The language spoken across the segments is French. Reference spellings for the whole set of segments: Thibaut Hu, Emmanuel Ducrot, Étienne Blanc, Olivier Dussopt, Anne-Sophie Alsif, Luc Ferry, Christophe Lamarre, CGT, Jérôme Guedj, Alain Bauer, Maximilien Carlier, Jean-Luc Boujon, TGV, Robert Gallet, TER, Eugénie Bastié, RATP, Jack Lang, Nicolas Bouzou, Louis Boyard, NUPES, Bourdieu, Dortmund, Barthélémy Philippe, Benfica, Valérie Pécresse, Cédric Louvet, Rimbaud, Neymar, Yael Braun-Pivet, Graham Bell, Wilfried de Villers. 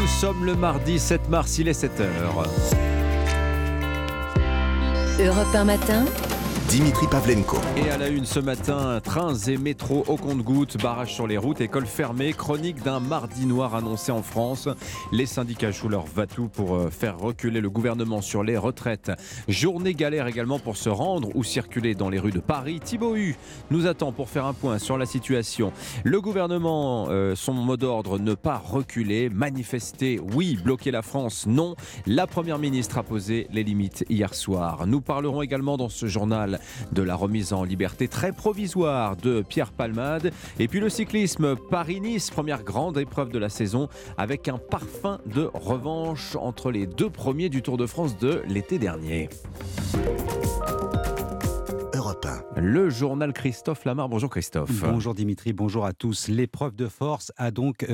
Nous sommes le mardi 7 mars, il est 7h. Europe 1 matin. Dimitri Pavlenko. Et à la une ce matin, trains et métros au compte-gouttes, barrages sur les routes, écoles fermées, chronique d'un mardi noir annoncé en France. Les syndicats jouent leur va-tout pour faire reculer le gouvernement sur les retraites. Journée galère également pour se rendre ou circuler dans les rues de Paris. Thibaut Hu nous attend pour faire un point sur la situation. Le gouvernement, son mot d'ordre, ne pas reculer, manifester, oui, bloquer la France, non. La Première ministre a posé les limites hier soir. Nous parlerons également dans ce journal de la remise en liberté très provisoire de Pierre Palmade. Et puis le cyclisme Paris-Nice, première grande épreuve de la saison avec un parfum de revanche entre les deux premiers du Tour de France de l'été dernier. Le journal Christophe Lamarre. Bonjour Christophe. Bonjour Dimitri, bonjour à tous. L'épreuve de force a donc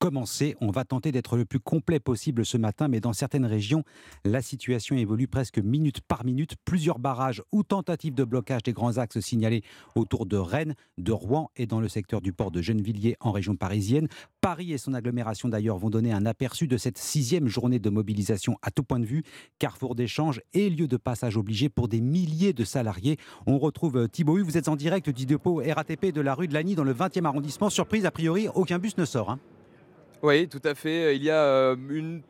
commencé. On va tenter d'être le plus complet possible ce matin, mais dans certaines régions, la situation évolue presque minute par minute. Plusieurs barrages ou tentatives de blocage des grands axes signalés autour de Rennes, de Rouen et dans le secteur du port de Gennevilliers en région parisienne. Paris et son agglomération d'ailleurs vont donner un aperçu de cette 6e journée de mobilisation à tout point de vue. Carrefour d'échange et lieu de passage obligé pour des milliers de salariés. On retrouve Thibaut Hu, vous êtes en direct du dépôt RATP de la rue de Lagny dans le 20e arrondissement. Surprise, a priori, aucun bus ne sort. Oui, tout à fait. Il y a une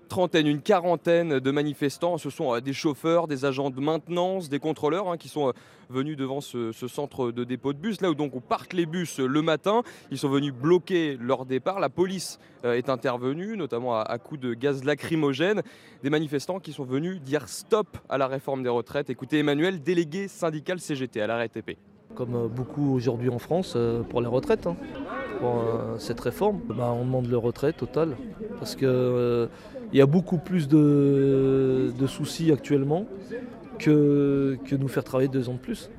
quarantaine de manifestants. Ce sont des chauffeurs, des agents de maintenance, des contrôleurs qui sont venus devant ce centre de dépôt de bus, là où donc on parque les bus le matin. Ils sont venus bloquer leur départ. La police est intervenue, notamment à coups de gaz lacrymogène. Des manifestants qui sont venus dire stop à la réforme des retraites. Écoutez Emmanuel, délégué syndical CGT à la RATP. Comme beaucoup aujourd'hui en France, pour les retraites, pour cette réforme, on demande le retrait total parce qu'il y a beaucoup plus de soucis actuellement que nous faire travailler 2 ans de plus.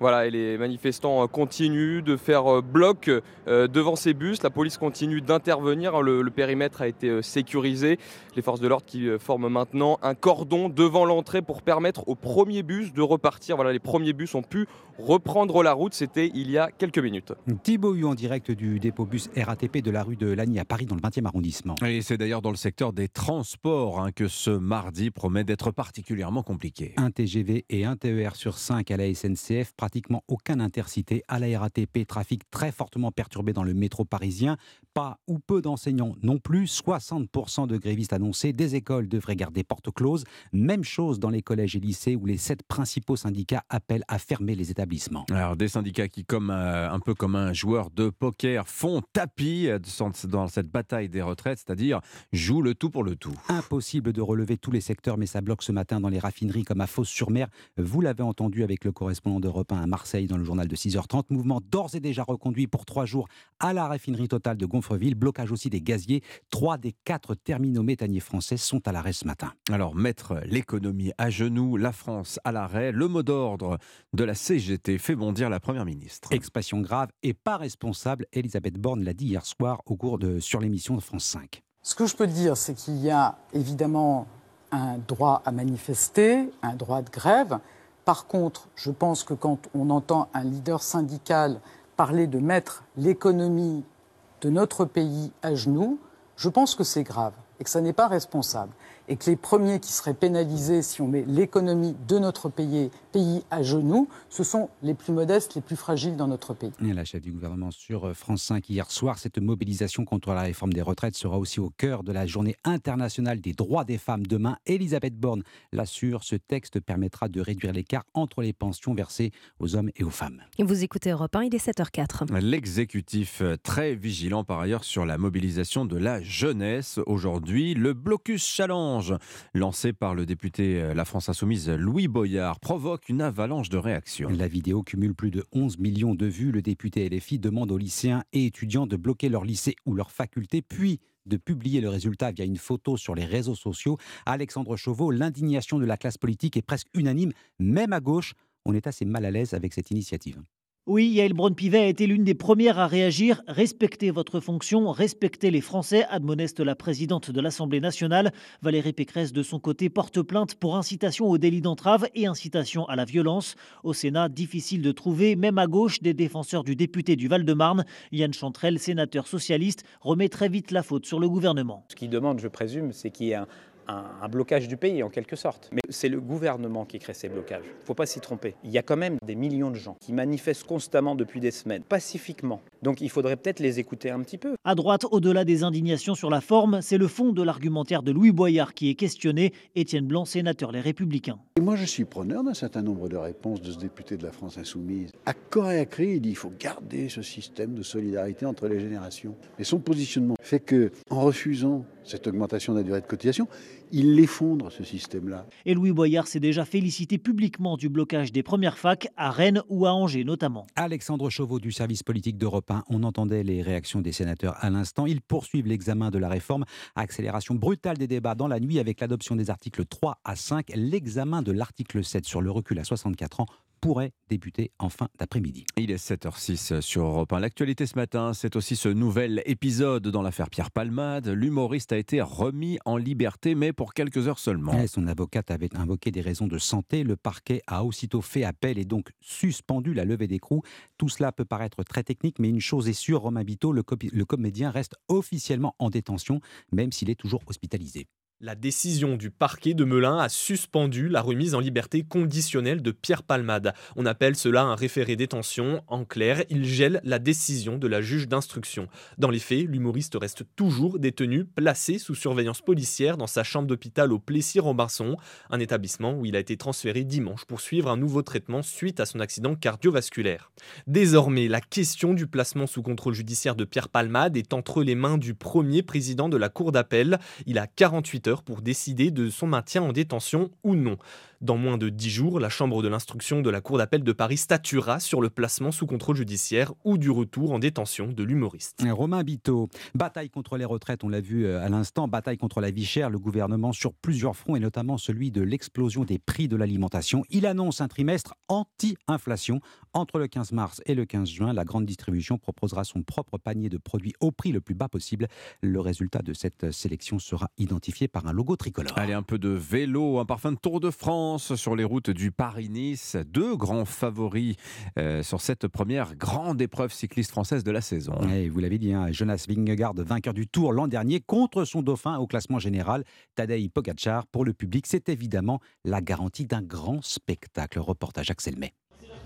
Voilà, et les manifestants continuent de faire bloc devant ces bus. La police continue d'intervenir. Le périmètre a été sécurisé. Les forces de l'ordre qui forment maintenant un cordon devant l'entrée pour permettre aux premiers bus de repartir. Voilà, les premiers bus ont pu reprendre la route. C'était il y a quelques minutes. Thibaut Hu en direct du dépôt bus RATP de la rue de Lagny à Paris dans le 20e arrondissement. Et c'est d'ailleurs dans le secteur des transports que ce mardi promet d'être particulièrement compliqué. Un TGV et un TER sur 5 à la SNCF. Pratiquement aucun intercité à la RATP, trafic très fortement perturbé dans le métro parisien, pas ou peu d'enseignants non plus, 60% de grévistes annoncés, des écoles devraient garder porte close, même chose dans les collèges et lycées où les 7 principaux syndicats appellent à fermer les établissements. Alors des syndicats qui, comme un peu comme un joueur de poker, font tapis dans cette bataille des retraites, c'est-à-dire jouent le tout pour le tout. Impossible de relever tous les secteurs, mais ça bloque ce matin dans les raffineries comme à Fos-sur-Mer, vous l'avez entendu avec le correspondant d'Europe 1 à Marseille dans le journal de 6h30. Mouvement d'ores et déjà reconduit pour 3 jours à la raffinerie totale de Gonfreville. Blocage aussi des gaziers. 3 des 4 terminaux méthaniers français sont à l'arrêt ce matin. Alors mettre l'économie à genoux, la France à l'arrêt, le mot d'ordre de la CGT fait bondir la Première ministre. Expression grave et pas responsable, Elisabeth Borne l'a dit hier soir sur l'émission de France 5. Ce que je peux dire, c'est qu'il y a évidemment un droit à manifester, un droit de grève. Par contre, je pense que quand on entend un leader syndical parler de mettre l'économie de notre pays à genoux, je pense que c'est grave et que ça n'est pas responsable. Et que les premiers qui seraient pénalisés si on met l'économie de notre pays à genoux, ce sont les plus modestes, les plus fragiles dans notre pays. Et la chef du gouvernement sur France 5 hier soir, cette mobilisation contre la réforme des retraites sera aussi au cœur de la journée internationale des droits des femmes demain. Elisabeth Borne l'assure, ce texte permettra de réduire l'écart entre les pensions versées aux hommes et aux femmes. Et vous écoutez Europe 1, il est 7h04. L'exécutif très vigilant par ailleurs sur la mobilisation de la jeunesse. Aujourd'hui, le blocus challenge lancé par le député La France Insoumise Louis Boyard provoque une avalanche de réactions. La vidéo cumule plus de 11 millions de vues. Le député LFI demande aux lycéens et étudiants de bloquer leur lycée ou leur faculté, puis de publier le résultat via une photo sur les réseaux sociaux. Alexandre Chauveau, l'indignation de la classe politique est presque unanime, même à gauche. On est assez mal à l'aise avec cette initiative. Oui, Yael Braun-Pivet a été l'une des premières à réagir. « Respectez votre fonction, respectez les Français », admoneste la présidente de l'Assemblée nationale. Valérie Pécresse, de son côté, porte plainte pour incitation au délit d'entrave et incitation à la violence. Au Sénat, difficile de trouver, même à gauche, des défenseurs du député du Val-de-Marne. Yann Chantrel, sénateur socialiste, remet très vite la faute sur le gouvernement. Ce qu'il demande, je présume, c'est qu'il y ait un blocage du pays en quelque sorte. Mais c'est le gouvernement qui crée ces blocages. Il ne faut pas s'y tromper. Il y a quand même des millions de gens qui manifestent constamment depuis des semaines, pacifiquement. Donc il faudrait peut-être les écouter un petit peu. À droite, au-delà des indignations sur la forme, c'est le fond de l'argumentaire de Louis Boyard qui est questionné. Étienne Blanc, sénateur Les Républicains. Et moi je suis preneur d'un certain nombre de réponses de ce député de la France Insoumise. À corps et à cri, il dit qu'il faut garder ce système de solidarité entre les générations. Et son positionnement fait qu'en refusant cette augmentation de la durée de cotisation, il l'effondre, ce système-là. Et Louis Boyard s'est déjà félicité publiquement du blocage des premières facs, à Rennes ou à Angers notamment. Alexandre Chauveau du service politique d'Europe 1. On entendait les réactions des sénateurs à l'instant. Ils poursuivent l'examen de la réforme. Accélération brutale des débats dans la nuit avec l'adoption des articles 3 à 5. L'examen de l'article 7 sur le recul à 64 ans pourrait débuter en fin d'après-midi. Il est 7h06 sur Europe 1. L'actualité ce matin, c'est aussi ce nouvel épisode dans l'affaire Pierre Palmade. L'humoriste a été remis en liberté, mais pour quelques heures seulement. Et son avocate avait invoqué des raisons de santé. Le parquet a aussitôt fait appel et donc suspendu la levée d'écrou. Tout cela peut paraître très technique, mais une chose est sûre, Romain Biteau, le comédien reste officiellement en détention, même s'il est toujours hospitalisé. La décision du parquet de Melun a suspendu la remise en liberté conditionnelle de Pierre Palmade. On appelle cela un référé détention. En clair, il gèle la décision de la juge d'instruction. Dans les faits, l'humoriste reste toujours détenu, placé sous surveillance policière dans sa chambre d'hôpital au Plessis-Robinson, un établissement où il a été transféré dimanche pour suivre un nouveau traitement suite à son accident cardiovasculaire. Désormais, la question du placement sous contrôle judiciaire de Pierre Palmade est entre les mains du premier président de la cour d'appel. Il a 48 heures pour décider de son maintien en détention ou non. Dans moins de 10 jours, la chambre de l'instruction de la cour d'appel de Paris statuera sur le placement sous contrôle judiciaire ou du retour en détention de l'humoriste. Romain Biteau, bataille contre les retraites, on l'a vu à l'instant, bataille contre la vie chère, le gouvernement sur plusieurs fronts et notamment celui de l'explosion des prix de l'alimentation. Il annonce un trimestre anti-inflation. Entre le 15 mars et le 15 juin, la grande distribution proposera son propre panier de produits au prix le plus bas possible. Le résultat de cette sélection sera identifié par un logo tricolore. Allez, un peu de vélo, un parfum de Tour de France sur les routes du Paris-Nice. Deux grands favoris sur cette première grande épreuve cycliste française de la saison. Et vous l'avez dit, hein, Jonas Vingegaard, vainqueur du Tour l'an dernier contre son dauphin au classement général, Tadej Pogacar. Pour le public, c'est évidemment la garantie d'un grand spectacle. Reportage Axel May.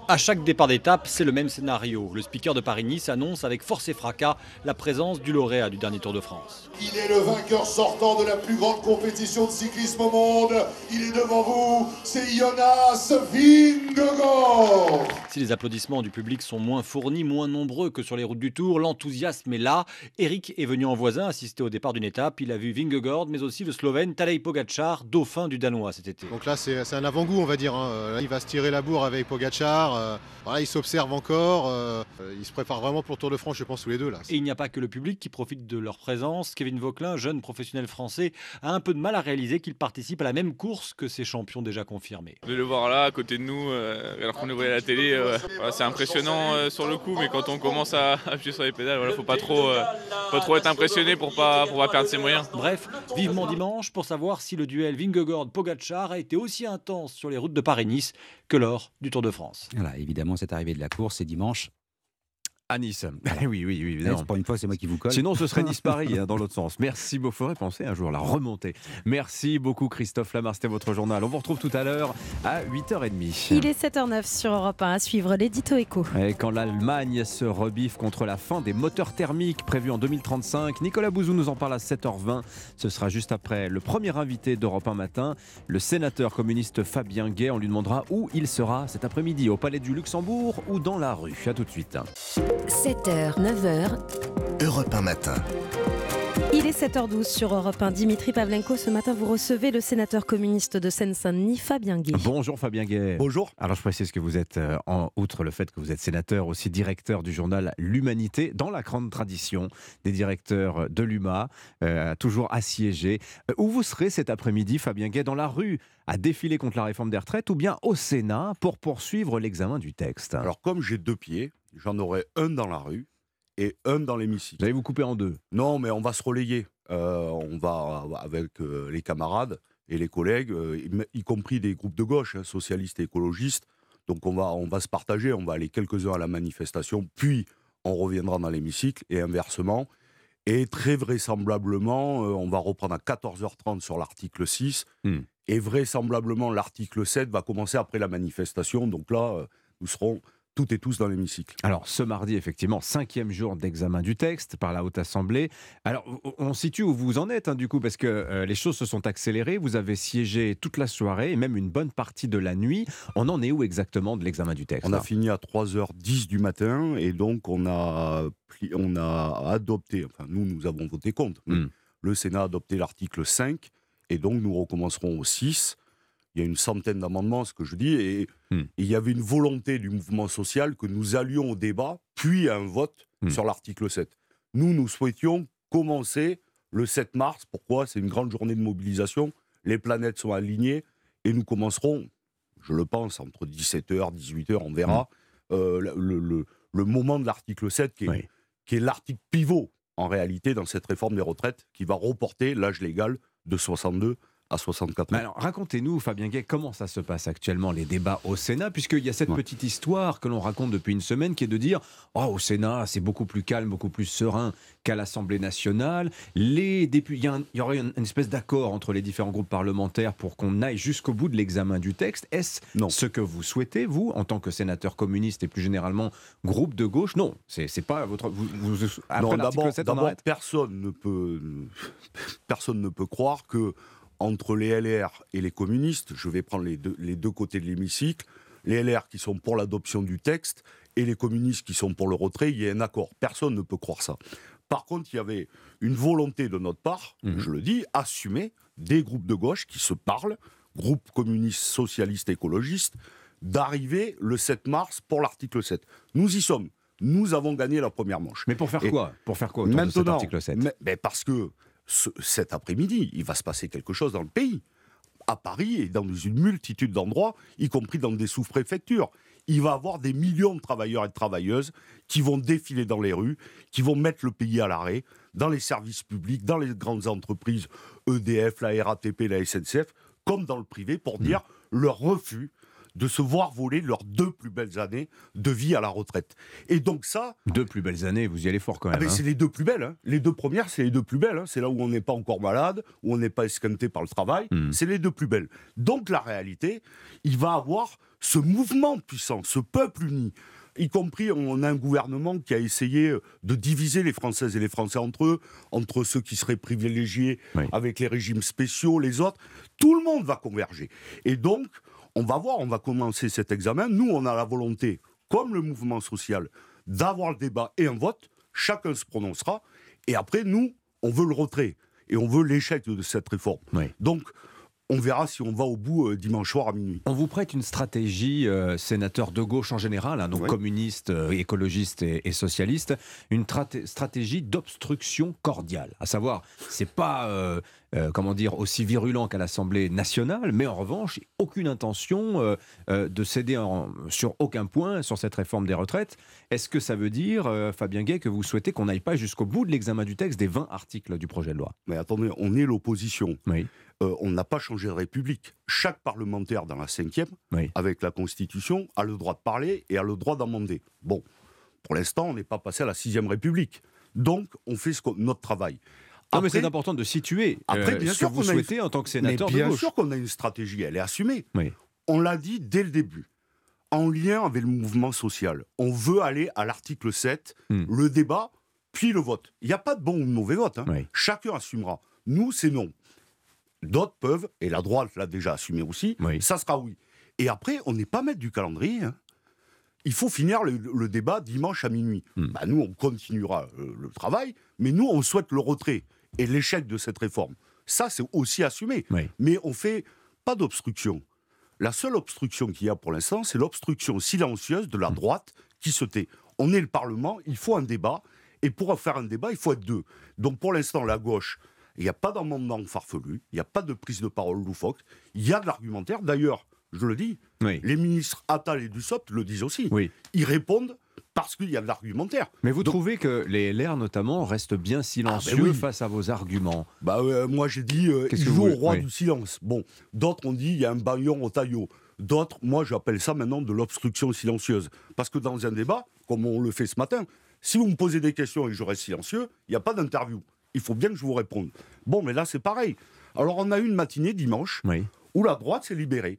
À chaque départ d'étape, c'est le même scénario. Le speaker de Paris-Nice annonce avec force et fracas la présence du lauréat du dernier Tour de France. Il est le vainqueur sortant de la plus grande compétition de cyclisme au monde. Il est devant vous, c'est Jonas Vingegaard. Si les applaudissements du public sont moins fournis, moins nombreux que sur les routes du Tour, l'enthousiasme est là. Eric est venu en voisin assister au départ d'une étape. Il a vu Vingegaard, mais aussi le Slovène Tadej Pogacar, dauphin du Danois cet été. Donc là, c'est un avant-goût, on va dire. Là, il va se tirer la bourre avec Pogacar. Voilà, ils s'observent encore, ils se préparent vraiment pour le Tour de France, je pense, tous les deux. Là. Et il n'y a pas que le public qui profite de leur présence. Kevin Vauquelin, jeune professionnel français, a un peu de mal à réaliser qu'il participe à la même course que ses champions déjà confirmés. De le voir là, à côté de nous, alors qu'on ouvrait la télé, voilà, c'est impressionnant sur le coup, mais quand on commence à appuyer sur les pédales, il ne faut pas trop être impressionné pour ne pas perdre ses moyens. Bref, vivement dimanche pour savoir si le duel Vingegaard-Pogacar a été aussi intense sur les routes de Paris-Nice que lors du Tour de France. Voilà, évidemment, cette arrivée de la course, c'est dimanche. À Nice. Voilà. Oui, évidemment. Pour une fois, c'est moi qui vous colle. Sinon, ce serait Nice-Paris, dans l'autre sens. Merci beaucoup. Faudrait penser un jour à la remontée. Merci beaucoup, Christophe Lamar. C'était votre journal. On vous retrouve tout à l'heure à 8h30. Il est 7h09 sur Europe 1. À suivre l'édito éco. Et quand l'Allemagne se rebiffe contre la fin des moteurs thermiques prévus en 2035, Nicolas Bouzou nous en parle à 7h20. Ce sera juste après le premier invité d'Europe 1 matin, le sénateur communiste Fabien Gay. On lui demandera où il sera cet après-midi, au Palais du Luxembourg ou dans la rue. À tout de suite. 7h, 9h, Europe 1 matin. Il est 7h12 sur Europe 1. Dimitri Pavlenko, ce matin, vous recevez le sénateur communiste de Seine-Saint-Denis, Fabien Gay. Bonjour Fabien Gay. Bonjour. Alors je précise que vous êtes, outre le fait que vous êtes sénateur, aussi directeur du journal L'Humanité, dans la grande tradition des directeurs de l'UMA, toujours assiégés. Où vous serez cet après-midi, Fabien Gay, dans la rue, à défiler contre la réforme des retraites ou bien au Sénat pour poursuivre l'examen du texte? Alors comme j'ai deux pieds, j'en aurai un dans la rue et un dans l'hémicycle. Vous allez vous couper en deux? Non, mais on va se relayer. On va, avec les camarades et les collègues, y compris des groupes de gauche, socialistes et écologistes. Donc on va se partager, on va aller quelques-uns à la manifestation, puis on reviendra dans l'hémicycle, et inversement. Et très vraisemblablement, on va reprendre à 14h30 sur l'article 6, et vraisemblablement l'article 7 va commencer après la manifestation. Donc là, nous serons... toutes et tous dans l'hémicycle. Alors, ce mardi, effectivement, 5e jour d'examen du texte par la Haute Assemblée. Alors, on situe où vous en êtes, du coup, parce que les choses se sont accélérées. Vous avez siégé toute la soirée et même une bonne partie de la nuit. On en est où exactement de l'examen du texte? On a fini à 3h10 du matin et donc on a adopté, enfin nous avons voté contre. Le Sénat a adopté l'article 5 et donc nous recommencerons au 6. Il y a une centaine d'amendements, ce que je dis, et il y avait une volonté du mouvement social que nous allions au débat, puis à un vote sur l'article 7. Nous souhaitions commencer le 7 mars. Pourquoi? C'est une grande journée de mobilisation, les planètes sont alignées, et nous commencerons, je le pense, entre 17h, 18h, on verra, le moment de l'article 7, qui est l'article pivot, en réalité, dans cette réforme des retraites, qui va reporter l'âge légal de 62 à 64 ans. Alors, racontez-nous, Fabien Gay, comment ça se passe actuellement, les débats au Sénat, puisqu'il y a cette petite histoire que l'on raconte depuis une semaine, qui est de dire « Oh, au Sénat, c'est beaucoup plus calme, beaucoup plus serein qu'à l'Assemblée nationale. » Les députés, il y aurait une espèce d'accord entre les différents groupes parlementaires pour qu'on aille jusqu'au bout de l'examen du texte. Est-ce ce que vous souhaitez, vous, en tant que sénateur communiste et plus généralement groupe de gauche? Non, c'est pas votre... Après l'article 7, on arrête. Personne ne peut croire que entre les LR et les communistes, je vais prendre les deux côtés de l'hémicycle, les LR qui sont pour l'adoption du texte et les communistes qui sont pour le retrait, il y a un accord. Personne ne peut croire ça. Par contre, il y avait une volonté de notre part, je le dis, assumée, des groupes de gauche qui se parlent, groupes communistes, socialistes, écologistes, d'arriver le 7 mars pour l'article 7. Nous y sommes. Nous avons gagné la première manche. Mais pour faire quoi autour de cet article 7? Mais parce que cet après-midi, il va se passer quelque chose dans le pays, à Paris et dans une multitude d'endroits, y compris dans des sous-préfectures. Il va y avoir des millions de travailleurs et de travailleuses qui vont défiler dans les rues, qui vont mettre le pays à l'arrêt, dans les services publics, dans les grandes entreprises, EDF, la RATP, la SNCF, comme dans le privé, pour dire leur refus de se voir voler leurs deux plus belles années de vie à la retraite. Et donc ça... Deux plus belles années, vous y allez fort quand même. C'est les deux plus belles. Les deux premières, c'est les deux plus belles. C'est là où on n'est pas encore malade, où on n'est pas esquinté par le travail. C'est les deux plus belles. Donc la réalité, il va avoir ce mouvement puissant, ce peuple uni. Y compris, on a un gouvernement qui a essayé de diviser les Françaises et les Français entre eux, entre ceux qui seraient privilégiés avec les régimes spéciaux, les autres. Tout le monde va converger. Et donc... on va voir, on va commencer cet examen. Nous, on a la volonté, comme le mouvement social, d'avoir le débat et un vote. Chacun se prononcera. Et après, nous, on veut le retrait. Et on veut l'échec de cette réforme. Donc, on verra si on va au bout dimanche soir à minuit. On vous prête une stratégie, sénateur de gauche en général, donc communiste, écologiste et socialiste, une stratégie d'obstruction cordiale. À savoir, c'est pas... comment dire, aussi virulent qu'à l'Assemblée nationale, mais en revanche, aucune intention de céder sur aucun point sur cette réforme des retraites. Est-ce que ça veut dire, Fabien Gay, que vous souhaitez qu'on n'aille pas jusqu'au bout de l'examen du texte des 20 articles du projet de loi? Mais attendez, on est l'opposition. On n'a pas changé de République. Chaque parlementaire dans la 5e, avec la Constitution, a le droit de parler et a le droit d'amender. Bon, pour l'instant, on n'est pas passé à la 6e République. Donc, on fait notre travail. Non, mais c'est important de situer ce que vous souhaitez en tant que sénateur de gauche. Bien sûr qu'on a une stratégie, elle est assumée. On l'a dit dès le début, en lien avec le mouvement social. On veut aller à l'article 7, le débat, puis le vote. Il n'y a pas de bon ou de mauvais vote. Chacun assumera. Nous, c'est non. D'autres peuvent, et la droite l'a déjà assumé aussi, ça sera oui. Et après, on n'est pas maître du calendrier. Il faut finir le débat dimanche à minuit. Nous, on continuera le travail, mais nous, on souhaite le retrait. et l'échec de cette réforme. Ça, c'est aussi assumé. Oui. Mais on ne fait pas d'obstruction. La seule obstruction qu'il y a pour l'instant, c'est l'obstruction silencieuse de la droite qui se tait. On est le Parlement, il faut un débat. Et pour faire un débat, il faut être deux. Donc pour l'instant, la gauche, il n'y a pas d'amendement farfelu, il n'y a pas de prise de parole loufoque, il y a de l'argumentaire. D'ailleurs, je le dis, oui. Les ministres Attal et Dussopt le disent aussi. Oui. Ils répondent parce qu'il y a de l'argumentaire. Mais vous trouvez que les LR, notamment, restent bien silencieux face à vos arguments? Moi, j'ai dit, ils jouent au roi du silence. Bon, d'autres ont dit, il y a un baillon au taillot. D'autres, moi, j'appelle ça maintenant de l'obstruction silencieuse. Parce que dans un débat, comme on le fait ce matin, si vous me posez des questions et que je reste silencieux, il n'y a pas d'interview. Il faut bien que je vous réponde. Bon, mais là, c'est pareil. Alors, on a eu une matinée dimanche où la droite s'est libérée.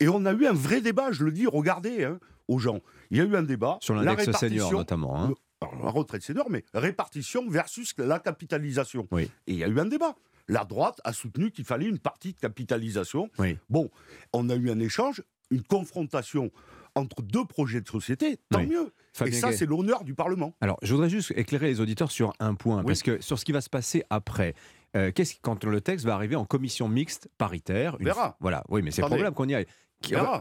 Et on a eu un vrai débat, je le dis, regardez aux gens. Il y a eu un débat. Sur l'index senior, notamment. La retraite senior, mais répartition versus la capitalisation. Oui. Et il y a eu un débat. La droite a soutenu qu'il fallait une partie de capitalisation. Oui. Bon, on a eu un échange, une confrontation entre deux projets de société, tant mieux. Fabien Gay, c'est l'honneur du Parlement. Alors, je voudrais juste éclairer les auditeurs sur un point, parce que sur ce qui va se passer après. Quand le texte va arriver en commission mixte paritaire. Voilà, oui, mais c'est probable qu'on y aille.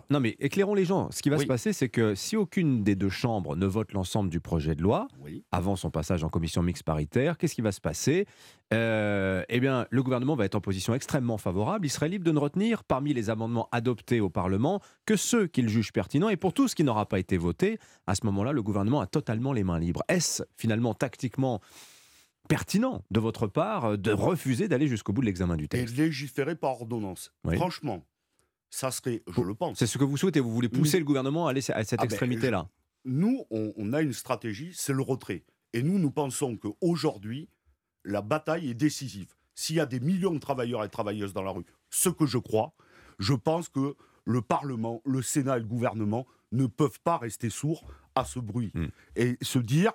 Non, mais éclairons les gens. Ce qui va se passer, c'est que si aucune des deux chambres ne vote l'ensemble du projet de loi, avant son passage en commission mixte paritaire, qu'est-ce qui va se passer ? Eh bien, le gouvernement va être en position extrêmement favorable. Il serait libre de ne retenir, parmi les amendements adoptés au Parlement, que ceux qu'il juge pertinents. Et pour tout ce qui n'aura pas été voté, à ce moment-là, le gouvernement a totalement les mains libres. Est-ce, finalement, tactiquement pertinent de votre part de refuser d'aller jusqu'au bout de l'examen du texte ? Et légiférer par ordonnance. Franchement, ça serait, je le pense. C'est ce que vous souhaitez, vous voulez pousser le gouvernement à aller à cette extrémité-là. Nous, on a une stratégie, c'est le retrait. Et nous, nous pensons qu'aujourd'hui, la bataille est décisive. S'il y a des millions de travailleurs et travailleuses dans la rue, ce que je crois, je pense que le Parlement, le Sénat et le gouvernement ne peuvent pas rester sourds à ce bruit. Et se dire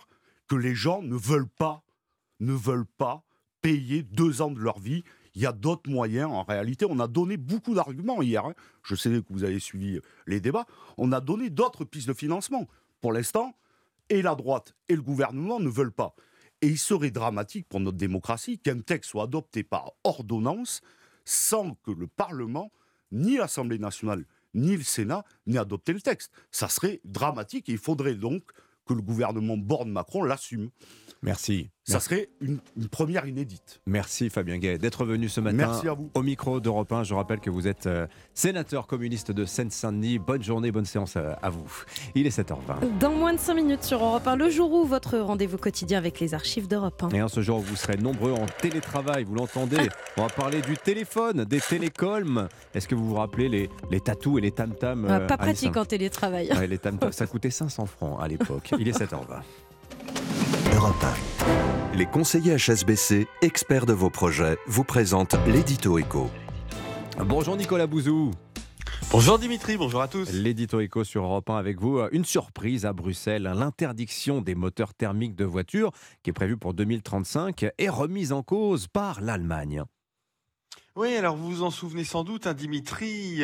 que les gens ne veulent pas payer 2 ans de leur vie. Il y a d'autres moyens, en réalité. On a donné beaucoup d'arguments hier. Je sais que vous avez suivi les débats. On a donné d'autres pistes de financement. Pour l'instant, et la droite et le gouvernement ne veulent pas. Et il serait dramatique pour notre démocratie qu'un texte soit adopté par ordonnance sans que le Parlement, ni l'Assemblée nationale, ni le Sénat n'aient adopté le texte. Ça serait dramatique et il faudrait donc que le gouvernement Borne-Macron l'assume. Merci. Ça serait une première inédite. Merci Fabien Gay d'être venu ce matin. Merci à vous. Au micro d'Europe 1. Je rappelle que vous êtes sénateur communiste de Seine-Saint-Denis. Bonne journée, bonne séance à vous. Il est 7h20. Dans moins de 5 minutes sur Europe 1, le jour où votre rendez-vous quotidien avec les archives d'Europe 1. Et en ce jour où vous serez nombreux en télétravail, vous l'entendez, on va parler du téléphone, des télécoms. Est-ce que vous vous rappelez les tatous et les tam-tams Pas pratique en télétravail. Ouais, les tam-tams, ça coûtait 500 francs à l'époque. Il est 7h20. Europe 1. Les conseillers HSBC, experts de vos projets, vous présentent l'édito éco. Bonjour Nicolas Bouzou. Bonjour Dimitri, bonjour à tous. L'édito éco sur Europe 1 avec vous. Une surprise à Bruxelles, l'interdiction des moteurs thermiques de voitures, qui est prévue pour 2035, est remise en cause par l'Allemagne. Oui, alors vous vous en souvenez sans doute, Dimitri,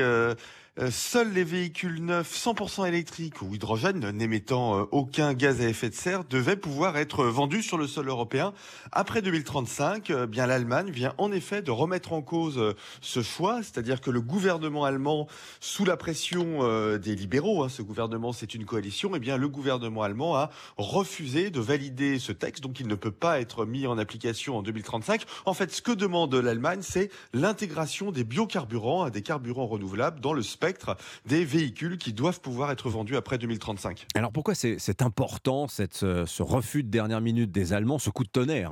seuls les véhicules neufs 100% électriques ou hydrogène n'émettant aucun gaz à effet de serre devaient pouvoir être vendus sur le sol européen après 2035. Bien, l'Allemagne vient en effet de remettre en cause ce choix, c'est-à-dire que le gouvernement allemand, sous la pression des libéraux, ce gouvernement c'est une coalition, le gouvernement allemand a refusé de valider ce texte, donc il ne peut pas être mis en application en 2035. En fait, ce que demande l'Allemagne, c'est l'intégration des biocarburants à des carburants renouvelables dans le spectre des véhicules qui doivent pouvoir être vendus après 2035. Alors pourquoi c'est important ce refus de dernière minute des Allemands, ce coup de tonnerre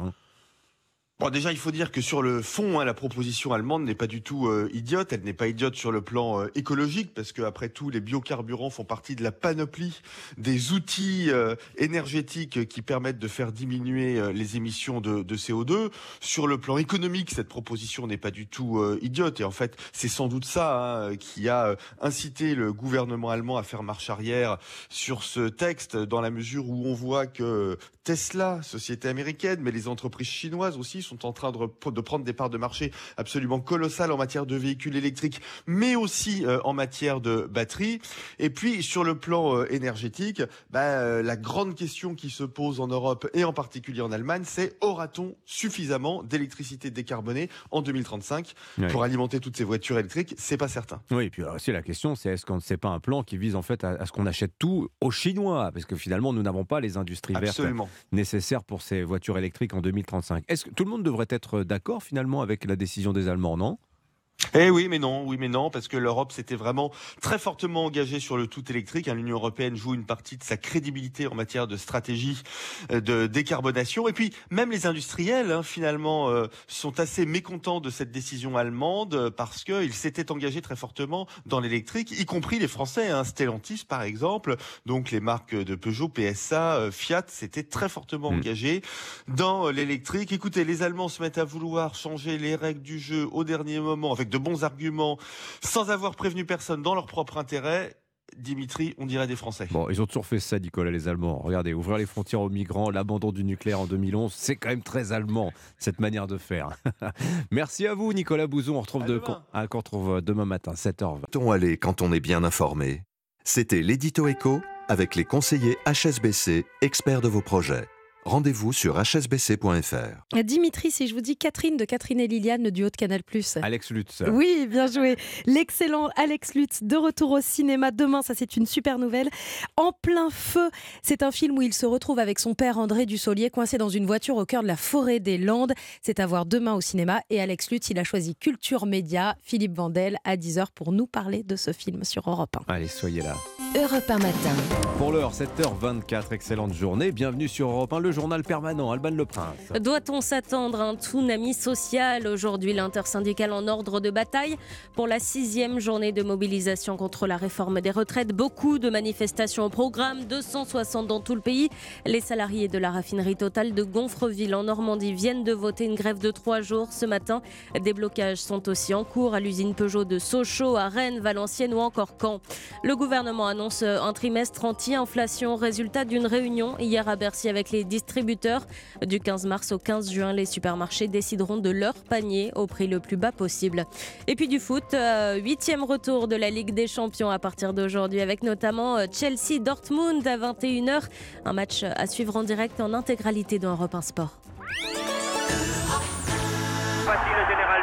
Bon, déjà, il faut dire que sur le fond, la proposition allemande n'est pas du tout idiote. Elle n'est pas idiote sur le plan écologique, parce que après tout, les biocarburants font partie de la panoplie des outils énergétiques qui permettent de faire diminuer les émissions de CO2. Sur le plan économique, cette proposition n'est pas du tout idiote. Et en fait, c'est sans doute ça qui a incité le gouvernement allemand à faire marche arrière sur ce texte, dans la mesure où on voit que Tesla, société américaine, mais les entreprises chinoises aussi, sont en train de prendre des parts de marché absolument colossales en matière de véhicules électriques, mais aussi en matière de batteries. Et puis, sur le plan énergétique, la grande question qui se pose en Europe et en particulier en Allemagne, c'est aura-t-on suffisamment d'électricité décarbonée en 2035 pour alimenter toutes ces voitures électriques? C'est pas certain. Oui, et puis aussi la question, c'est est-ce qu'on ne sait pas un plan qui vise en fait à ce qu'on achète tout aux Chinois? Parce que finalement, nous n'avons pas les industries absolument vertes nécessaires pour ces voitures électriques en 2035. Est-ce que tout le monde devrait être d'accord finalement avec la décision des Allemands, non? Eh oui, mais non, parce que l'Europe s'était vraiment très fortement engagée sur le tout électrique. L'Union européenne joue une partie de sa crédibilité en matière de stratégie de décarbonation. Et puis, même les industriels, finalement, sont assez mécontents de cette décision allemande parce qu'ils s'étaient engagés très fortement dans l'électrique, y compris les Français, Stellantis, par exemple. Donc, les marques de Peugeot, PSA, Fiat s'étaient très fortement engagés dans l'électrique. Écoutez, les Allemands se mettent à vouloir changer les règles du jeu au dernier moment avec de bons arguments, sans avoir prévenu personne dans leur propre intérêt. Dimitri, on dirait des Français. Bon, ils ont toujours fait ça, Nicolas, les Allemands. Regardez, ouvrir les frontières aux migrants, l'abandon du nucléaire en 2011, c'est quand même très allemand, cette manière de faire. Merci à vous, Nicolas Bouzou. On retrouve demain matin, 7h20. Peut-on aller quand on est bien informé? C'était l'édito éco avec les conseillers HSBC, experts de vos projets. Rendez-vous sur hsbc.fr. Dimitri, si je vous dis Catherine de Catherine et Liliane, le duo de Canal+. Alex Lutz. Oui, bien joué. L'excellent Alex Lutz, de retour au cinéma demain, ça c'est une super nouvelle. En plein feu, c'est un film où il se retrouve avec son père André Dussolier, coincé dans une voiture au cœur de la forêt des Landes. C'est à voir demain au cinéma. Et Alex Lutz, il a choisi Culture Média, Philippe Vandel, à 10h pour nous parler de ce film sur Europe 1. Allez, soyez là. Europe 1 matin. Pour l'heure, 7h24, excellente journée. Bienvenue sur Europe 1, le journal permanent. Alban Leprince. Doit-on s'attendre à un tsunami social? Aujourd'hui, l'intersyndicale en ordre de bataille pour la 6e journée de mobilisation contre la réforme des retraites. Beaucoup de manifestations au programme, 260 dans tout le pays. Les salariés de la raffinerie Total de Gonfreville en Normandie viennent de voter une grève de 3 jours ce matin. Des blocages sont aussi en cours à l'usine Peugeot de Sochaux, à Rennes, Valenciennes ou encore Caen. Le gouvernement annonce un trimestre anti-inflation, résultat d'une réunion hier à Bercy avec les distributeurs. Du 15 mars au 15 juin, les supermarchés décideront de leur panier au prix le plus bas possible. Et puis du foot, 8e retour de la Ligue des Champions à partir d'aujourd'hui avec notamment Chelsea-Dortmund à 21h. Un match à suivre en direct en intégralité dans Europe 1 Sport. Voici le général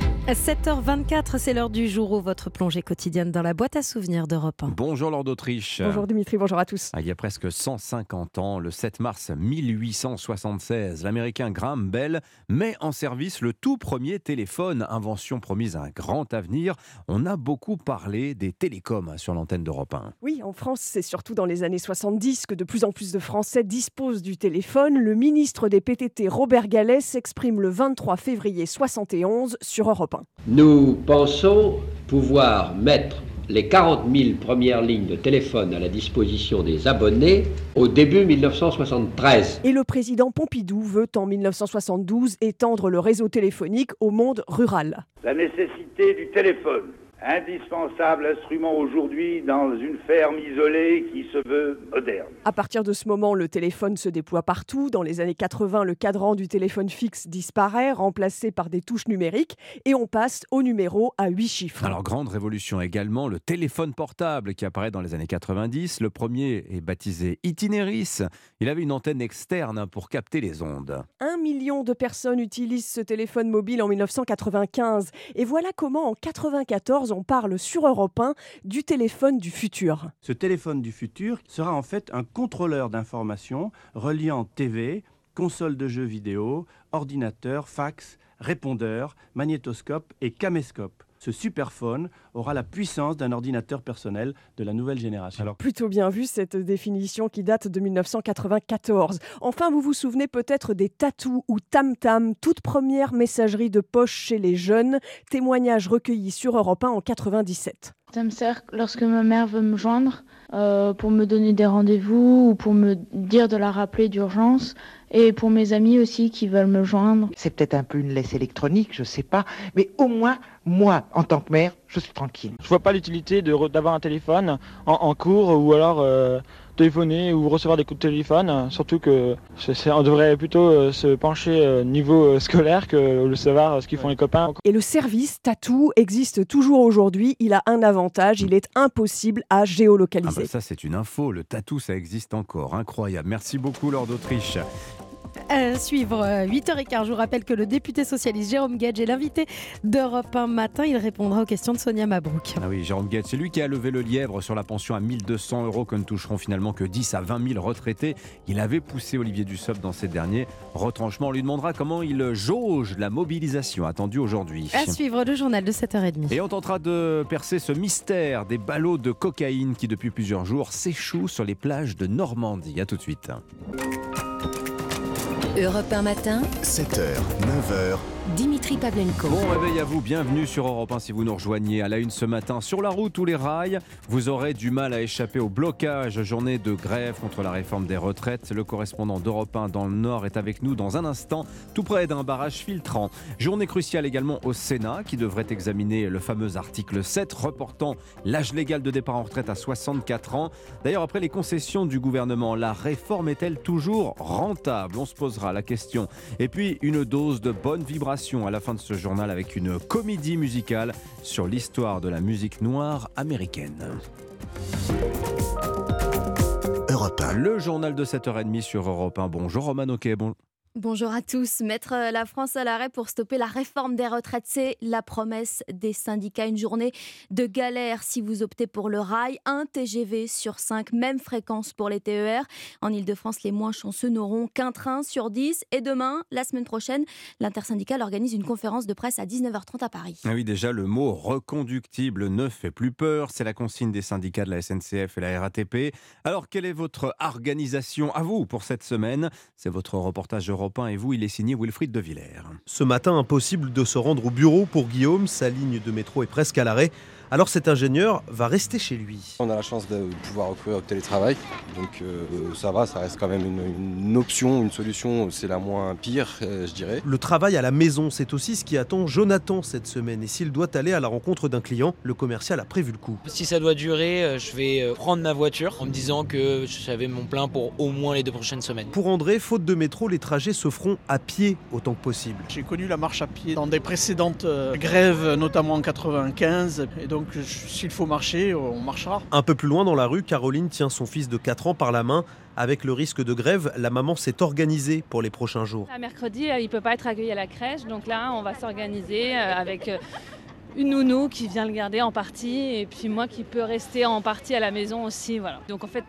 7h24, c'est l'heure du jour où votre plongée quotidienne dans la boîte à souvenirs d'Europe 1. Bonjour Laure Dautriche. Bonjour Dimitri, bonjour à tous. Il y a presque 150 ans, le 7 mars 1876, l'Américain Graham Bell met en service le tout premier téléphone, invention promise à un grand avenir. On a beaucoup parlé des télécoms sur l'antenne d'Europe 1. Oui, en France, c'est surtout dans les années 70 que de plus en plus de Français disposent du téléphone. Le ministre des PTT, Robert Gallet, s'exprime le 23 février 71 sur Europe 1. Nous pensons pouvoir mettre les 40 000 premières lignes de téléphone à la disposition des abonnés au début 1973. Et le président Pompidou veut en 1972 étendre le réseau téléphonique au monde rural. La nécessité du téléphone, indispensable instrument aujourd'hui dans une ferme isolée qui se veut moderne. À partir de ce moment, le téléphone se déploie partout. Dans les années 80, le cadran du téléphone fixe disparaît, remplacé par des touches numériques, et on passe au numéro à 8 chiffres. Alors, grande révolution également, le téléphone portable qui apparaît dans les années 90. Le premier est baptisé Itineris. Il avait une antenne externe pour capter les ondes. 1 million de personnes utilisent ce téléphone mobile en 1995. Et voilà comment, en 1994, on parle sur Europe 1 du téléphone du futur. Ce téléphone du futur sera en fait un contrôleur d'informations reliant TV, console de jeux vidéo, ordinateur, fax, répondeur, magnétoscope et caméscope. Ce superphone aura la puissance d'un ordinateur personnel de la nouvelle génération. Alors, plutôt bien vu cette définition qui date de 1994. Enfin, vous vous souvenez peut-être des tatous ou tam-tam, toute première messagerie de poche chez les jeunes, témoignage recueilli sur Europe 1 en 1997. Ça me sert lorsque ma mère veut me joindre. pour me donner des rendez-vous ou pour me dire de la rappeler d'urgence, et pour mes amis aussi qui veulent me joindre. C'est peut-être un peu une laisse électronique, je sais pas, mais au moins, moi, en tant que mère, je suis tranquille. Je vois pas l'utilité d'avoir un téléphone en cours, ou alors téléphoner ou recevoir des coups de téléphone, surtout que on devrait plutôt se pencher niveau scolaire que le savoir ce qu'ils font les copains. Et le service tatou existe toujours aujourd'hui, il a un avantage, il est impossible à géolocaliser. Ah bah ça c'est une info, le tatou ça existe encore, incroyable. Merci beaucoup Laure Dautriche. Suivre 8h15, je vous rappelle que le député socialiste Jérôme Guedj est l'invité d'Europe 1 Matin. Il répondra aux questions de Sonia Mabrouk. Ah oui, Jérôme Guedj, c'est lui qui a levé le lièvre sur la pension à 1 200 € que ne toucheront finalement que 10 à 20 000 retraités. Il avait poussé Olivier Dussopt dans ces derniers retranchements. On lui demandera comment il jauge la mobilisation attendue aujourd'hui. À suivre le journal de 7h30. Et on tentera de percer ce mystère des ballots de cocaïne qui depuis plusieurs jours s'échouent sur les plages de Normandie. À tout de suite. Europe 1 Matin, 7h, 9h, Dimitri Pavlenko. Bon réveil à vous, bienvenue sur Europe 1 si vous nous rejoignez. À la une ce matin, sur la route ou les rails, vous aurez du mal à échapper au blocage. Journée de grève contre la réforme des retraites. Le correspondant d'Europe 1 dans le Nord est avec nous dans un instant, tout près d'un barrage filtrant. Journée cruciale également au Sénat qui devrait examiner le fameux article 7 reportant l'âge légal de départ en retraite à 64 ans. D'ailleurs, après les concessions du gouvernement, la réforme est-elle toujours rentable? On se posera la question. Et puis, une dose de bonne vibration à la fin de ce journal avec une comédie musicale sur l'histoire de la musique noire américaine. Europe 1. Le journal de 7h30 sur Europe 1. Bonjour Romain Biteau. Bonjour à tous. Mettre la France à l'arrêt pour stopper la réforme des retraites, c'est la promesse des syndicats. Une journée de galère si vous optez pour le rail. 1 TGV sur 5, même fréquence pour les TER. En Ile-de-France, les moins chanceux n'auront qu'1 train sur 10. Et demain, la semaine prochaine, l'intersyndicale organise une conférence de presse à 19h30 à Paris. Ah oui, déjà, le mot reconductible ne fait plus peur. C'est la consigne des syndicats de la SNCF et la RATP. Alors, quelle est votre organisation à vous pour cette semaine? C'est votre reportage et vous, il est signé Wilfried de Villers. Ce matin, impossible de se rendre au bureau pour Guillaume. Sa ligne de métro est presque à l'arrêt. Alors cet ingénieur va rester chez lui. On a la chance de pouvoir recourir au télétravail. Donc ça va, ça reste quand même une option, une solution. C'est la moins pire, je dirais. Le travail à la maison, c'est aussi ce qui attend Jonathan cette semaine. Et s'il doit aller à la rencontre d'un client, le commercial a prévu le coup. Si ça doit durer, je vais prendre ma voiture en me disant que j'avais mon plein pour au moins les 2 prochaines semaines. Pour André, faute de métro, les trajets se feront à pied autant que possible. J'ai connu la marche à pied dans des précédentes grèves, notamment en 95, et donc s'il faut marcher, on marchera. Un peu plus loin dans la rue, Caroline tient son fils de 4 ans par la main. Avec le risque de grève, la maman s'est organisée pour les prochains jours. À mercredi, il ne peut pas être accueilli à la crèche, donc là on va s'organiser avec une nounou qui vient le garder en partie, et puis moi qui peux rester en partie à la maison aussi. Voilà. Donc en fait,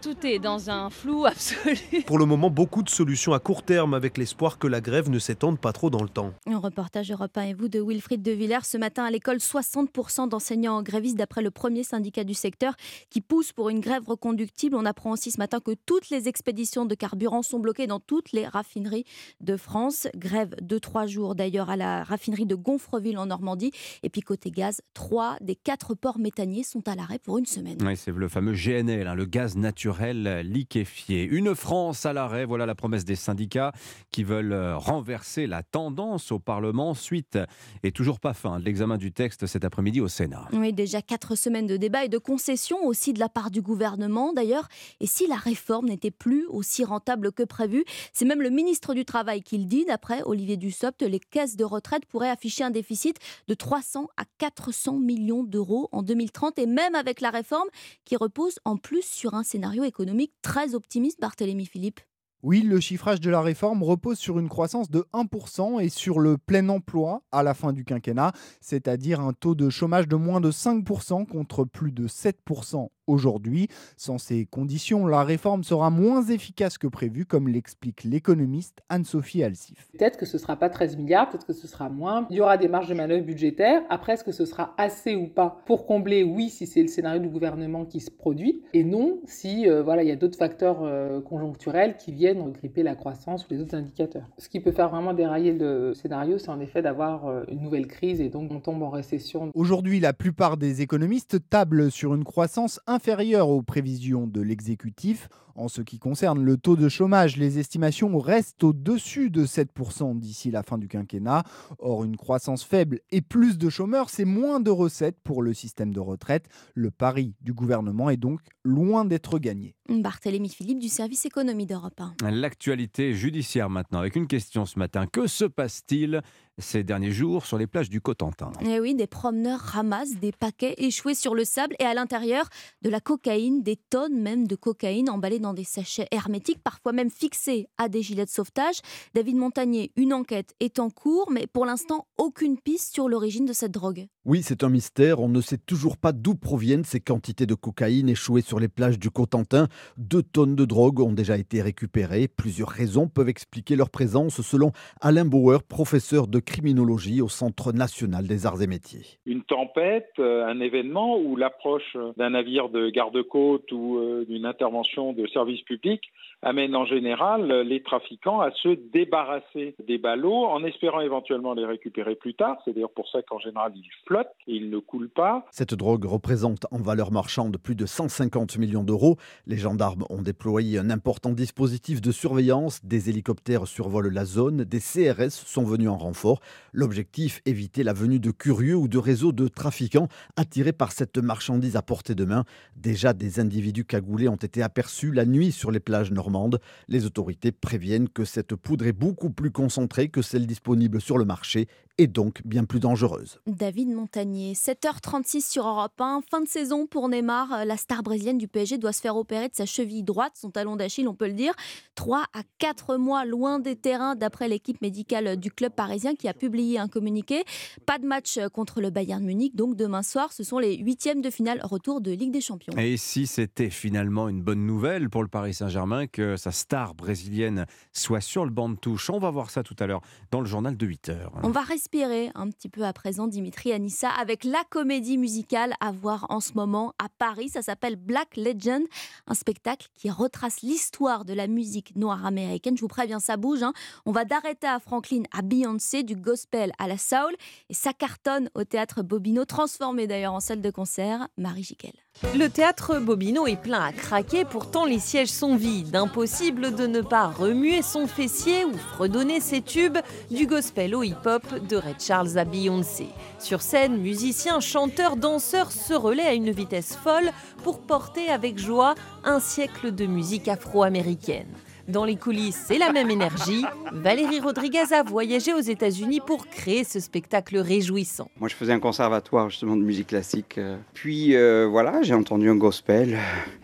tout est dans un flou absolu. Pour le moment, beaucoup de solutions à court terme avec l'espoir que la grève ne s'étende pas trop dans le temps. Un reportage Europe 1 et vous de Wilfried de Villers. Ce matin à l'école, 60% d'enseignants grévistes d'après le premier syndicat du secteur qui pousse pour une grève reconductible. On apprend aussi ce matin que toutes les expéditions de carburant sont bloquées dans toutes les raffineries de France. Grève de 3 jours d'ailleurs à la raffinerie de Gonfreville en Normandie. Et puis côté gaz, 3 des 4 ports méthaniers sont à l'arrêt pour une semaine. Oui, c'est le fameux GNL, le gaz naturel liquéfié. Une France à l'arrêt, voilà la promesse des syndicats qui veulent renverser la tendance au Parlement suite et toujours pas fin de l'examen du texte cet après-midi au Sénat. Oui, déjà 4 semaines de débats et de concessions aussi de la part du gouvernement d'ailleurs. Et si la réforme n'était plus aussi rentable que prévu, c'est même le ministre du Travail qui le dit. D'après Olivier Dussopt, les caisses de retraite pourraient afficher un déficit de 300 à 400 millions d'euros en 2030 et même avec la réforme qui repose en plus sur un scénario économique très optimiste, Barthélémy Philippe. Oui, le chiffrage de la réforme repose sur une croissance de 1% et sur le plein emploi à la fin du quinquennat, c'est-à-dire un taux de chômage de moins de 5% contre plus de 7%. Aujourd'hui, sans ces conditions, la réforme sera moins efficace que prévu, comme l'explique l'économiste Anne-Sophie Alsif. Peut-être que ce ne sera pas 13 milliards, peut-être que ce sera moins. Il y aura des marges de manœuvre budgétaires. Après, est-ce que ce sera assez ou pas pour combler? Oui, si c'est le scénario du gouvernement qui se produit. Et non, si il y a d'autres facteurs conjoncturels qui viennent gripper la croissance ou les autres indicateurs. Ce qui peut faire vraiment dérailler le scénario, c'est en effet d'avoir une nouvelle crise et donc on tombe en récession. Aujourd'hui, la plupart des économistes tablent sur une croissance 1%. inférieure aux prévisions de l'exécutif. En ce qui concerne le taux de chômage, les estimations restent au-dessus de 7% d'ici la fin du quinquennat. Or, une croissance faible et plus de chômeurs, c'est moins de recettes pour le système de retraite. Le pari du gouvernement est donc loin d'être gagné. Barthélémy Philippe du service économie d'Europe 1. L'actualité judiciaire maintenant, avec une question ce matin. Que se passe-t-il ces derniers jours sur les plages du Cotentin? Eh oui, des promeneurs ramassent des paquets échoués sur le sable et à l'intérieur de la cocaïne, des tonnes même de cocaïne emballées dans des sachets hermétiques, parfois même fixés à des gilets de sauvetage. David Montagnier, une enquête est en cours, mais pour l'instant, aucune piste sur l'origine de cette drogue. Oui, c'est un mystère. On ne sait toujours pas d'où proviennent ces quantités de cocaïne échouées sur les plages du Cotentin. 2 tonnes de drogue ont déjà été récupérées. Plusieurs raisons peuvent expliquer leur présence, selon Alain Bauer, professeur de criminologie au Centre national des arts et métiers. Une tempête, un événement ou l'approche d'un navire de garde-côte ou d'une intervention de service public amène en général les trafiquants à se débarrasser des ballots en espérant éventuellement les récupérer plus tard. C'est d'ailleurs pour ça qu'en général ils flottent et ils ne coulent pas. Cette drogue représente en valeur marchande plus de 150 millions d'euros. Les gendarmes ont déployé un important dispositif de surveillance. Des hélicoptères survolent la zone. Des CRS sont venus en renfort. L'objectif, éviter la venue de curieux ou de réseaux de trafiquants attirés par cette marchandise à portée de main. Déjà, des individus cagoulés ont été aperçus la nuit sur les plages normandes. Les autorités préviennent que cette poudre est beaucoup plus concentrée que celle disponible sur le marché et donc bien plus dangereuse. David Montagnier, 7h36 sur Europe 1. Fin de saison pour Neymar. La star brésilienne du PSG doit se faire opérer de sa cheville droite, son talon d'Achille, on peut le dire. 3 à 4 mois loin des terrains, d'après l'équipe médicale du club parisien qui a publié un communiqué. Pas de match contre le Bayern Munich, donc demain soir, ce sont les 8e de finale retour de Ligue des Champions. Et si c'était finalement une bonne nouvelle pour le Paris Saint-Germain que sa star brésilienne soit sur le banc de touche? On va voir ça tout à l'heure dans le journal de 8h. On va respirer un petit peu à présent, Dimitri Anissa, avec la comédie musicale à voir en ce moment à Paris. Ça s'appelle Black Legend, un spectacle qui retrace l'histoire de la musique noire américaine. Je vous préviens, ça bouge. On va d'Aretha à Franklin à Beyoncé, du gospel à la soul, et ça cartonne au théâtre Bobino, transformé d'ailleurs en salle de concert. Marie Gicquel. Le théâtre Bobino est plein à craquer, pourtant les sièges sont vides. Impossible de ne pas remuer son fessier ou fredonner ses tubes, du gospel au hip-hop, de Ray Charles à Beyoncé. Sur scène, musiciens, chanteurs, danseurs se relaient à une vitesse folle pour porter avec joie un siècle de musique afro-américaine. Dans les coulisses, c'est la même énergie. Valérie Rodriguez a voyagé aux États-Unis pour créer ce spectacle réjouissant. Moi, je faisais un conservatoire justement de musique classique. Puis voilà, j'ai entendu un gospel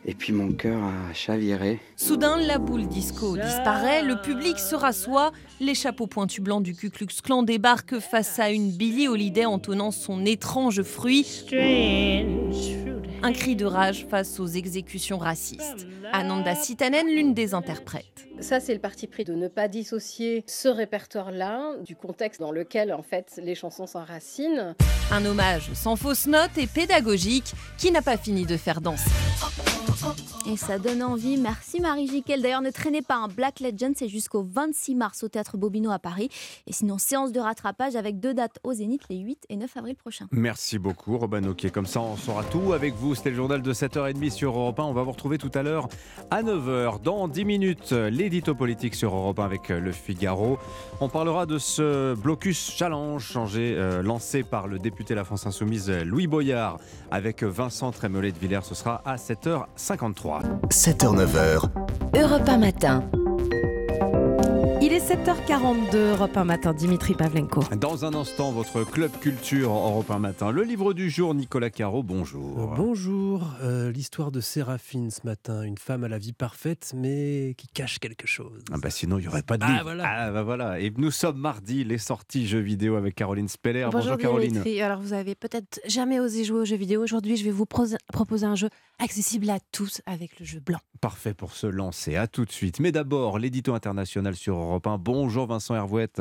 et puis mon cœur a chaviré. Soudain, la boule disco disparaît, le public se rassoit, les chapeaux pointus blancs du Ku Klux Klan débarquent face à une Billie Holiday entonnant son étrange fruit. Un cri de rage face aux exécutions racistes. Ananda Sitanen, l'une des interprètes. Ça, c'est le parti pris de ne pas dissocier ce répertoire-là du contexte dans lequel, en fait, les chansons s'enracinent. Un hommage sans fausses notes et pédagogique qui n'a pas fini de faire danser. Et ça donne envie. Merci Marie Gicquel. D'ailleurs, ne traînez pas, Black Legend, c'est jusqu'au 26 mars au Théâtre Bobino à Paris. Et sinon, séance de rattrapage avec 2 dates au Zénith, les 8 et 9 avril prochains. Merci beaucoup, Robin Oquier. Comme ça, on saura tout avec vous. C'était le journal de 7h30 sur Europe 1. On va vous retrouver tout à l'heure à 9h. Dans 10 minutes, l'édito politique sur Europe 1 avec Le Figaro. On parlera de ce blocus challenge lancé par le député de la France Insoumise Louis Boyard avec Vincent Trémolet de Villers. Ce sera à 7h53. 7h-9h, Europe 1 matin. Il est 7h42, Europe 1 matin, Dimitri Pavlenko. Dans un instant, votre club culture Europe 1 matin. Le livre du jour, Nicolas Caro, bonjour. Bonjour, l'histoire de Séraphine ce matin, une femme à la vie parfaite, mais qui cache quelque chose. Ah bah sinon, il n'y aurait pas de livre. Voilà. Ah bah voilà, et nous sommes mardi, les sorties jeux vidéo avec Caroline Speller. Bonjour Caroline. Dimitri. Alors vous avez peut-être jamais osé jouer aux jeux vidéo. Aujourd'hui, je vais vous proposer un jeu accessible à tous avec le jeu blanc. Parfait pour se lancer, à tout de suite. Mais d'abord, l'édito international sur Europe 1. Bonjour Vincent Hervouette.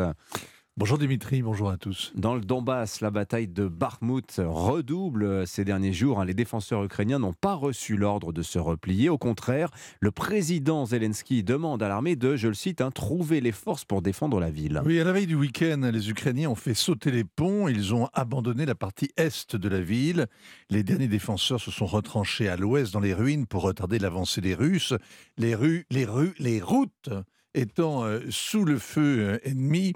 Bonjour Dimitri, bonjour à tous. Dans le Donbass, la bataille de Bakhmout redouble ces derniers jours. Les défenseurs ukrainiens n'ont pas reçu l'ordre de se replier. Au contraire, le président Zelensky demande à l'armée de, je le cite, trouver les forces pour défendre la ville. Oui, à la veille du week-end, les Ukrainiens ont fait sauter les ponts. Ils ont abandonné la partie est de la ville. Les derniers défenseurs se sont retranchés à l'ouest dans les ruines pour retarder l'avancée des Russes. Les routes étant sous le feu ennemi,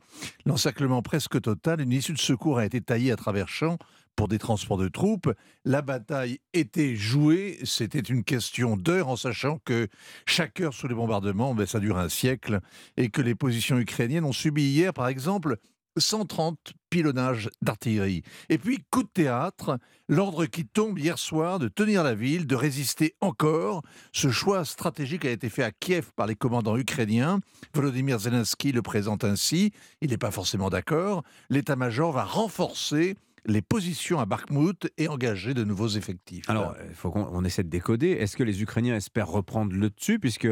l'encerclement presque total, une issue de secours a été taillée à travers champs pour des transports de troupes. La bataille était jouée, c'était une question d'heures, en sachant que chaque heure sous les bombardements, ça dure un siècle, et que les positions ukrainiennes ont subi hier, par exemple, 130 pilonnages d'artillerie. Et puis, coup de théâtre, l'ordre qui tombe hier soir de tenir la ville, de résister encore. Ce choix stratégique a été fait à Kiev par les commandants ukrainiens. Volodymyr Zelensky le présente ainsi. Il n'est pas forcément d'accord. L'état-major va renforcer les positions à Bakhmout et engager de nouveaux effectifs. Alors, il faut qu'on essaie de décoder. Est-ce que les Ukrainiens espèrent reprendre le dessus, puisque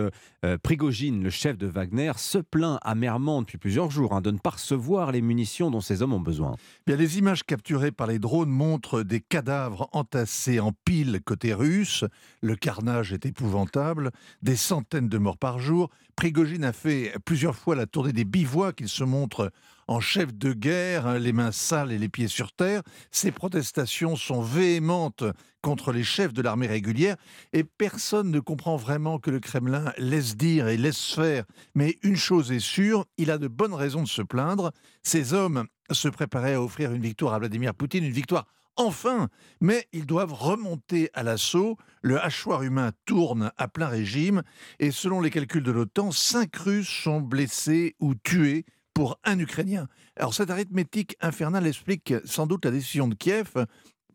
Prigogine, le chef de Wagner, se plaint amèrement depuis plusieurs jours de ne pas recevoir les munitions dont ces hommes ont besoin. Bien, les images capturées par les drones montrent des cadavres entassés en piles côté russe. Le carnage est épouvantable. Des centaines de morts par jour. Prigogine a fait plusieurs fois la tournée des bivouacs. Il se montre en chef de guerre, les mains sales et les pieds sur terre. Ces protestations sont véhémentes contre les chefs de l'armée régulière et personne ne comprend vraiment que le Kremlin laisse dire et laisse faire. Mais une chose est sûre, il a de bonnes raisons de se plaindre. Ces hommes se préparaient à offrir une victoire à Vladimir Poutine, une victoire enfin, mais ils doivent remonter à l'assaut. Le hachoir humain tourne à plein régime et selon les calculs de l'OTAN, 5 Russes sont blessés ou tués pour un Ukrainien. Alors cette arithmétique infernale explique sans doute la décision de Kiev.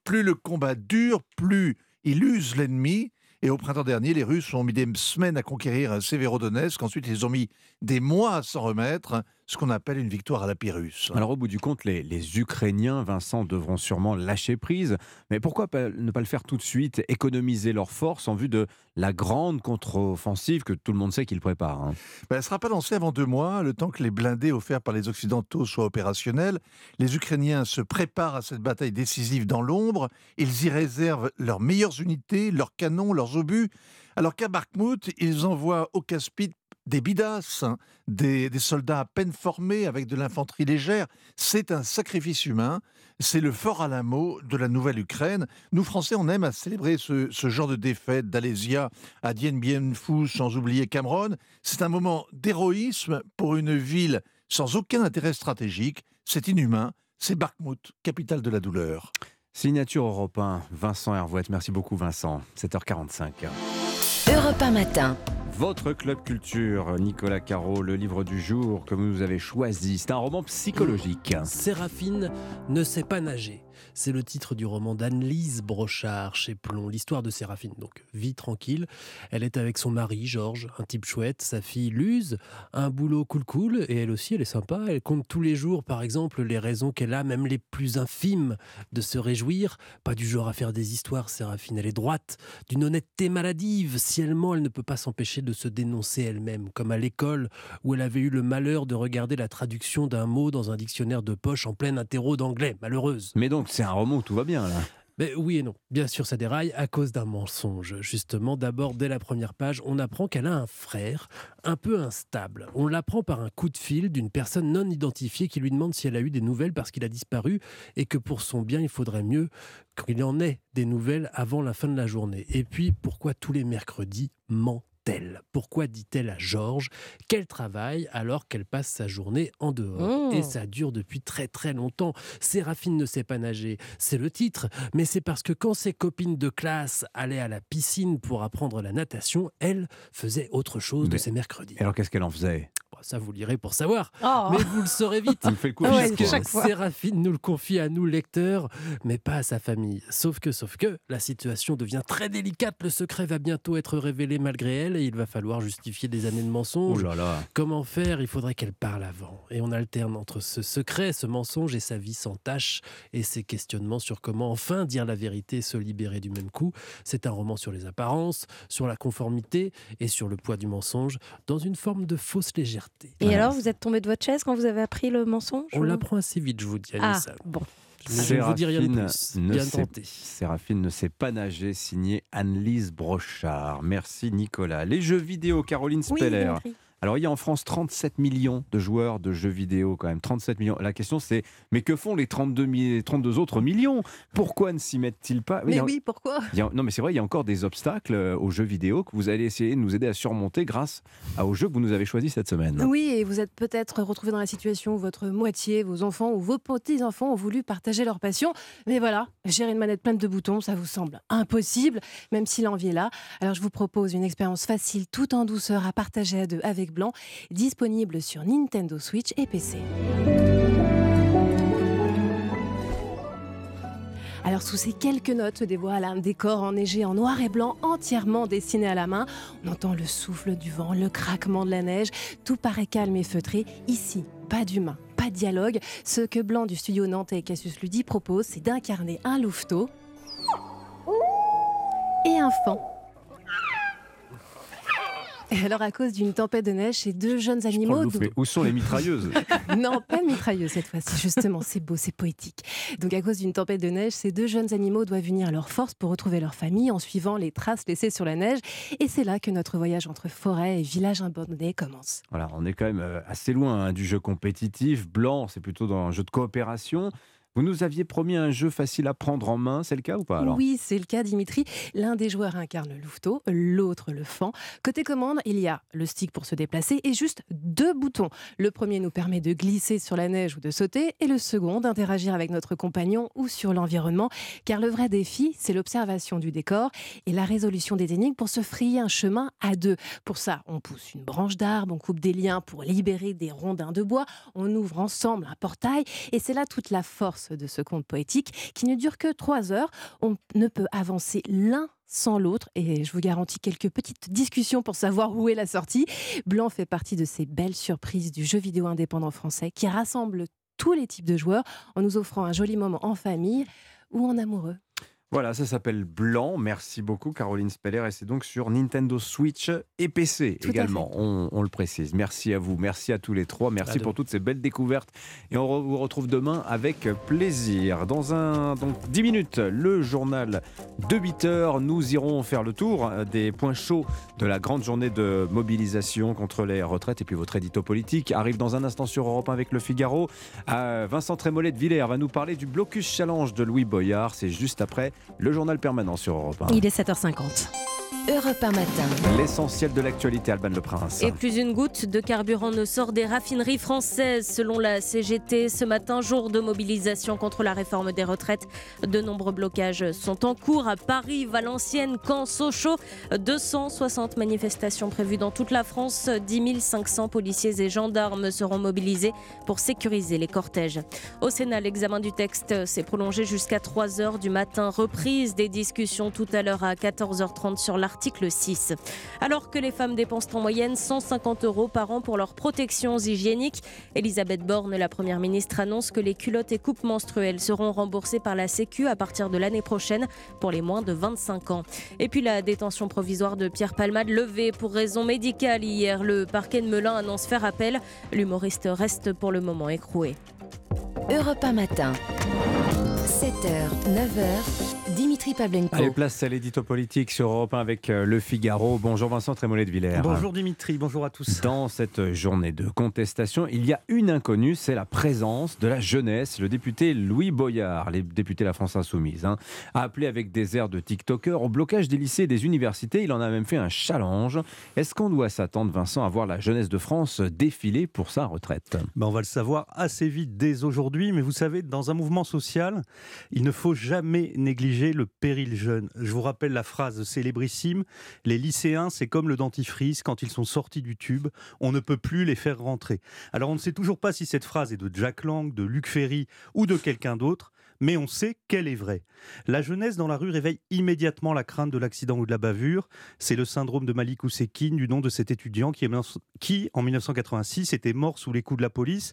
Plus le combat dure, plus il use l'ennemi. Et au printemps dernier, les Russes ont mis des semaines à conquérir Sévérodonetsk. Ensuite, ils ont mis des mois à s'en remettre. Ce qu'on appelle une victoire à la Pyrrhus. Alors au bout du compte, les Ukrainiens, Vincent, devront sûrement lâcher prise. Mais pourquoi ne pas le faire tout de suite, économiser leurs forces en vue de la grande contre-offensive que tout le monde sait qu'ils préparent Elle ne sera pas lancée avant 2 mois, le temps que les blindés offerts par les Occidentaux soient opérationnels. Les Ukrainiens se préparent à cette bataille décisive dans l'ombre. Ils y réservent leurs meilleures unités, leurs canons, leurs obus. Alors qu'à Bakhmout, ils envoient au casse-pipe des bidasses, des soldats à peine formés avec de l'infanterie légère. C'est un sacrifice humain, c'est le fort Alamo de la Nouvelle-Ukraine. Nous, Français, on aime à célébrer ce genre de défaite d'Alésia à Dien Bien Phu, sans oublier Cameroun. C'est un moment d'héroïsme pour une ville sans aucun intérêt stratégique. C'est inhumain, c'est Bakhmout, capitale de la douleur. Signature Europe 1, Vincent Hervouette. Merci beaucoup Vincent, 7h45. Europe 1 matin. Votre club culture, Nicolas Caro, le livre du jour que vous avez choisi, c'est un roman psychologique. Séraphine ne sait pas nager. C'est le titre du roman d'Annelise Brochard chez Plon, l'histoire de Séraphine. Donc, vie tranquille. Elle est avec son mari, Georges, un type chouette, sa fille Luz, un boulot cool, et elle aussi, elle est sympa. Elle compte tous les jours, par exemple, les raisons qu'elle a, même les plus infimes, de se réjouir. Pas du genre à faire des histoires, Séraphine. Elle est droite, d'une honnêteté maladive. Si elle ment, elle ne peut pas s'empêcher de se dénoncer elle-même, comme à l'école, où elle avait eu le malheur de regarder la traduction d'un mot dans un dictionnaire de poche en plein interro d'anglais. Malheureuse. Mais donc, c'est un roman où tout va bien, là. Mais oui et non. Bien sûr, ça déraille à cause d'un mensonge. Justement, d'abord, dès la première page, on apprend qu'elle a un frère un peu instable. On l'apprend par un coup de fil d'une personne non identifiée qui lui demande si elle a eu des nouvelles parce qu'il a disparu et que pour son bien, il faudrait mieux qu'il en ait des nouvelles avant la fin de la journée. Et puis, pourquoi tous les mercredis ment-elle ? Pourquoi dit-elle à Georges qu'elle travaille alors qu'elle passe sa journée en dehors ? Et ça dure depuis très très longtemps. Séraphine ne sait pas nager, c'est le titre, mais c'est parce que quand ses copines de classe allaient à la piscine pour apprendre la natation, elle faisait autre chose de ses mercredis. Alors qu'est-ce qu'elle en faisait ? Ça, vous lirez pour savoir, mais vous le saurez vite. Il fait le coup chaque fois. Séraphine nous le confie à nous, lecteurs, mais pas à sa famille. Sauf que, la situation devient très délicate. Le secret va bientôt être révélé malgré elle et il va falloir justifier des années de mensonges. Oh là là. Comment faire ? Il faudrait qu'elle parle avant. Et on alterne entre ce secret, ce mensonge et sa vie sans tâche et ses questionnements sur comment enfin dire la vérité et se libérer du même coup. C'est un roman sur les apparences, sur la conformité et sur le poids du mensonge dans une forme de fausse légèreté. liberté. Et alors, vous êtes tombé de votre chaise quand vous avez appris le mensonge? On l'apprend assez vite, je vous dis, Anissa. Ah, bon. Je ne vous dis rien de plus. Bien tenté. Séraphine ne sait pas nager, signé Anne-Lise Brochard. Merci Nicolas. Les jeux vidéo, Caroline Speller. Oui, alors il y a en France 37 millions de joueurs de jeux vidéo quand même, 37 millions. La question c'est, mais que font les 32 autres millions? Pourquoi ne s'y mettent-ils pas? Mais oui, pourquoi? Non mais c'est vrai, il y a encore des obstacles aux jeux vidéo que vous allez essayer de nous aider à surmonter grâce aux jeux que vous nous avez choisis cette semaine. Oui, et vous êtes peut-être retrouvés dans la situation où votre moitié, vos enfants ou vos petits-enfants ont voulu partager leur passion. Mais voilà, gérer une manette pleine de boutons, ça vous semble impossible, même si l'envie est là. Alors je vous propose une expérience facile, tout en douceur, à partager à deux avec Blanc, disponible sur Nintendo Switch et PC. Alors sous ces quelques notes se dévoile un décor enneigé en noir et blanc entièrement dessiné à la main. On entend le souffle du vent, le craquement de la neige, tout paraît calme et feutré. Ici, pas d'humain, pas de dialogue. Ce que Blanc du studio nantais Cassius Ludi propose, c'est d'incarner un louveteau et un faon. Et alors, à cause d'une tempête de neige, ces deux jeunes animaux... Mais où sont les mitrailleuses? Non, pas de mitrailleuses cette fois-ci, justement, c'est beau, c'est poétique. Donc, à cause d'une tempête de neige, ces deux jeunes animaux doivent unir leurs forces pour retrouver leur famille en suivant les traces laissées sur la neige. Et c'est là que notre voyage entre forêt et village abandonné commence. Voilà, on est quand même assez loin du jeu compétitif. Blanc, c'est plutôt dans un jeu de coopération. Vous nous aviez promis un jeu facile à prendre en main, c'est le cas ou pas alors? Oui, c'est le cas Dimitri. L'un des joueurs incarne le louveteau, l'autre le faon. Côté commande, il y a le stick pour se déplacer et juste deux boutons. Le premier nous permet de glisser sur la neige ou de sauter et le second d'interagir avec notre compagnon ou sur l'environnement. Car le vrai défi, c'est l'observation du décor et la résolution des énigmes pour se frayer un chemin à deux. Pour ça, on pousse une branche d'arbre, on coupe des liens pour libérer des rondins de bois, on ouvre ensemble un portail et c'est là toute la force de ce conte poétique qui ne dure que 3 heures. On ne peut avancer l'un sans l'autre et je vous garantis quelques petites discussions pour savoir où est la sortie. Blanc fait partie de ces belles surprises du jeu vidéo indépendant français qui rassemble tous les types de joueurs en nous offrant un joli moment en famille ou en amoureux. Voilà, ça s'appelle Blanc. Merci beaucoup Caroline Speller et c'est donc sur Nintendo Switch et PC tout également, on le précise. Merci à vous, merci à tous les trois, merci pour toutes ces belles découvertes et on vous retrouve demain avec plaisir. Dans 10 minutes, le journal de 8h, nous irons faire le tour des points chauds de la grande journée de mobilisation contre les retraites et puis votre édito politique arrive dans un instant sur Europe 1 avec Le Figaro. Vincent Trémolet de Villers va nous parler du blocus challenge de Louis Boyard, c'est juste après le journal permanent sur Europe 1. Il est 7h50. Europe 1 matin. L'essentiel de l'actualité, Alban Le Prince. Et plus une goutte de carburant ne sort des raffineries françaises. Selon la CGT, ce matin, jour de mobilisation contre la réforme des retraites. De nombreux blocages sont en cours à Paris, Valenciennes, Caen, Sochaux. 260 manifestations prévues dans toute la France. 10 500 policiers et gendarmes seront mobilisés pour sécuriser les cortèges. Au Sénat, l'examen du texte s'est prolongé jusqu'à 3h du matin. Reprise des discussions tout à l'heure à 14h30 sur l'article. Article 6. Alors que les femmes dépensent en moyenne 150 € par an pour leurs protections hygiéniques, Elisabeth Borne, la première ministre, annonce que les culottes et coupes menstruelles seront remboursées par la Sécu à partir de l'année prochaine pour les moins de 25 ans. Et puis la détention provisoire de Pierre Palmade levée pour raison médicale hier. Le parquet de Melun annonce faire appel. L'humoriste reste pour le moment écroué. Europe 1 matin. 7h, 9h, Dimitri Pavlenko. Allez, place à l'édito politique sur Europe 1 avec Le Figaro. Bonjour Vincent Trémolet de Villers. Bonjour Dimitri, bonjour à tous. Dans cette journée de contestation, il y a une inconnue, c'est la présence de la jeunesse. Le député Louis Boyard, les députés de la France Insoumise, a appelé avec des airs de tiktokers au blocage des lycées et des universités. Il en a même fait un challenge. Est-ce qu'on doit s'attendre, Vincent, à voir la jeunesse de France défiler pour sa retraite? On va le savoir assez vite dès aujourd'hui, mais vous savez, dans un mouvement social, il ne faut jamais négliger le péril jeune. Je vous rappelle la phrase célébrissime, les lycéens, c'est comme le dentifrice, quand ils sont sortis du tube, on ne peut plus les faire rentrer. Alors on ne sait toujours pas si cette phrase est de Jack Lang, de Luc Ferry ou de quelqu'un d'autre, mais on sait qu'elle est vraie. La jeunesse dans la rue réveille immédiatement la crainte de l'accident ou de la bavure. C'est le syndrome de Malik Ousekine, du nom de cet étudiant qui, en 1986, était mort sous les coups de la police.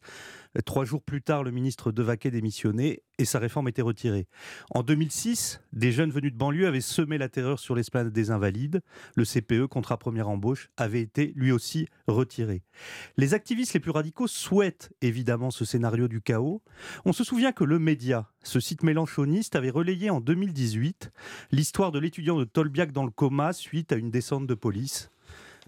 3 jours plus tard, le ministre Devaquet démissionnait et sa réforme était retirée. En 2006, des jeunes venus de banlieue avaient semé la terreur sur l'esplanade des Invalides. Le CPE, contrat première embauche, avait été lui aussi retiré. Les activistes les plus radicaux souhaitent évidemment ce scénario du chaos. On se souvient que Le Média, ce site mélenchoniste, avait relayé en 2018 l'histoire de l'étudiant de Tolbiac dans le coma suite à une descente de police.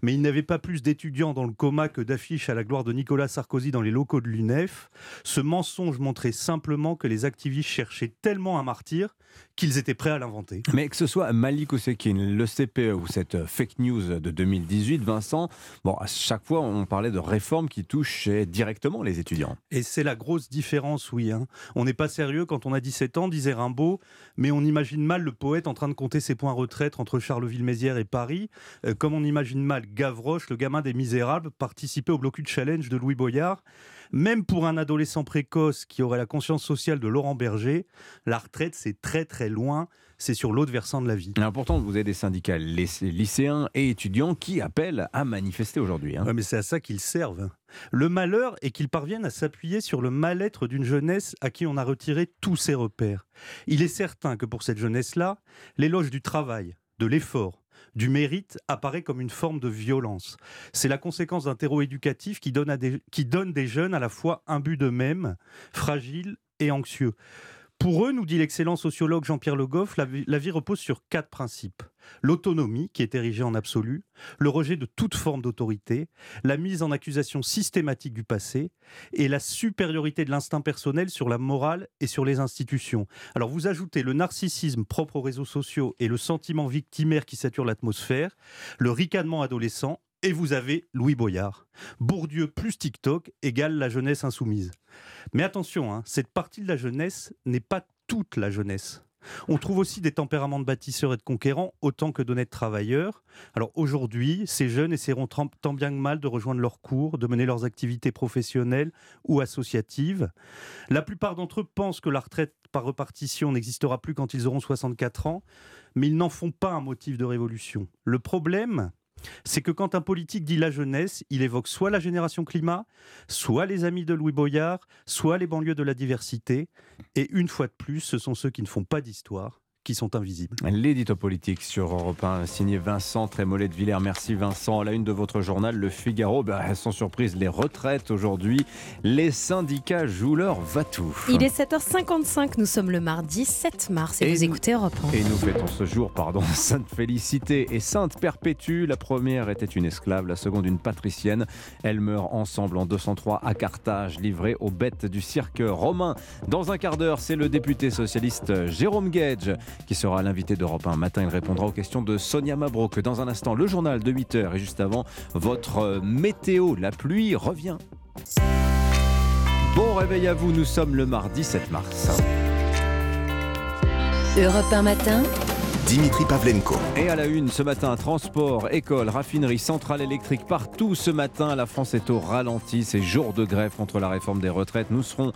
Mais il n'avait pas plus d'étudiants dans le coma que d'affiches à la gloire de Nicolas Sarkozy dans les locaux de l'UNEF. Ce mensonge montrait simplement que les activistes cherchaient tellement un martyr qu'ils étaient prêts à l'inventer. Mais que ce soit Malik Ousekine, le CPE ou cette fake news de 2018, Vincent, à chaque fois on parlait de réformes qui touchaient directement les étudiants. Et c'est la grosse différence, oui. On n'est pas sérieux quand on a 17 ans, disait Rimbaud, mais on imagine mal le poète en train de compter ses points retraite entre Charleville-Mézières et Paris, comme on imagine mal Gavroche, le gamin des Misérables, participait au Blocus Challenge de Louis Boyard. Même pour un adolescent précoce qui aurait la conscience sociale de Laurent Berger, la retraite, c'est très très loin, c'est sur l'autre versant de la vie. Alors pourtant, vous avez des syndicats lycéens et étudiants qui appellent à manifester aujourd'hui. Ouais, mais c'est à ça qu'ils servent. Le malheur est qu'ils parviennent à s'appuyer sur le mal-être d'une jeunesse à qui on a retiré tous ses repères. Il est certain que pour cette jeunesse-là, l'éloge du travail, de l'effort, du mérite apparaît comme une forme de violence. C'est la conséquence d'un terreau éducatif qui donne des jeunes à la fois imbus d'eux-mêmes, fragiles et anxieux. Pour eux, nous dit l'excellent sociologue Jean-Pierre Le Goff, la vie repose sur 4 principes. L'autonomie, qui est érigée en absolu, le rejet de toute forme d'autorité, la mise en accusation systématique du passé et la supériorité de l'instinct personnel sur la morale et sur les institutions. Alors vous ajoutez le narcissisme propre aux réseaux sociaux et le sentiment victimaire qui sature l'atmosphère, le ricanement adolescent, et vous avez Louis Boyard. Bourdieu plus TikTok égale la jeunesse insoumise. Mais attention, cette partie de la jeunesse n'est pas toute la jeunesse. On trouve aussi des tempéraments de bâtisseurs et de conquérants, autant que d'honnêtes travailleurs. Alors aujourd'hui, ces jeunes essaieront tant bien que mal de rejoindre leurs cours, de mener leurs activités professionnelles ou associatives. La plupart d'entre eux pensent que la retraite par répartition n'existera plus quand ils auront 64 ans, mais ils n'en font pas un motif de révolution. Le problème, c'est que quand un politique dit la jeunesse, il évoque soit la génération climat, soit les amis de Louis Boyard, soit les banlieues de la diversité. Et une fois de plus, ce sont ceux qui ne font pas d'histoire qui sont invisibles. L'édito politique sur Europe 1, signé Vincent Trémolet de Villers. Merci Vincent. À la une de votre journal, Le Figaro, sans surprise, les retraites aujourd'hui. Les syndicats jouent leur va-tout. Il est 7h55, nous sommes le mardi 7 mars et vous écoutez Europe 1. Et nous fêtons ce jour, Sainte Félicité et Sainte Perpétue. La première était une esclave, la seconde une patricienne. Elles meurent ensemble en 203 à Carthage, livrées aux bêtes du cirque romain. Dans un quart d'heure, c'est le député socialiste Jérôme Guedj qui sera l'invité d'Europe 1 matin. Il répondra aux questions de Sonia Mabrouk. Dans un instant, le journal de 8h. Et juste avant, votre météo, la pluie revient. Bon réveil à vous, nous sommes le mardi 7 mars. Europe 1 matin. Dimitri Pavlenko. Et à la une ce matin, transport, école, raffinerie, centrale électrique, partout ce matin, la France est au ralenti. Ces jours de grève contre la réforme des retraites. Nous serons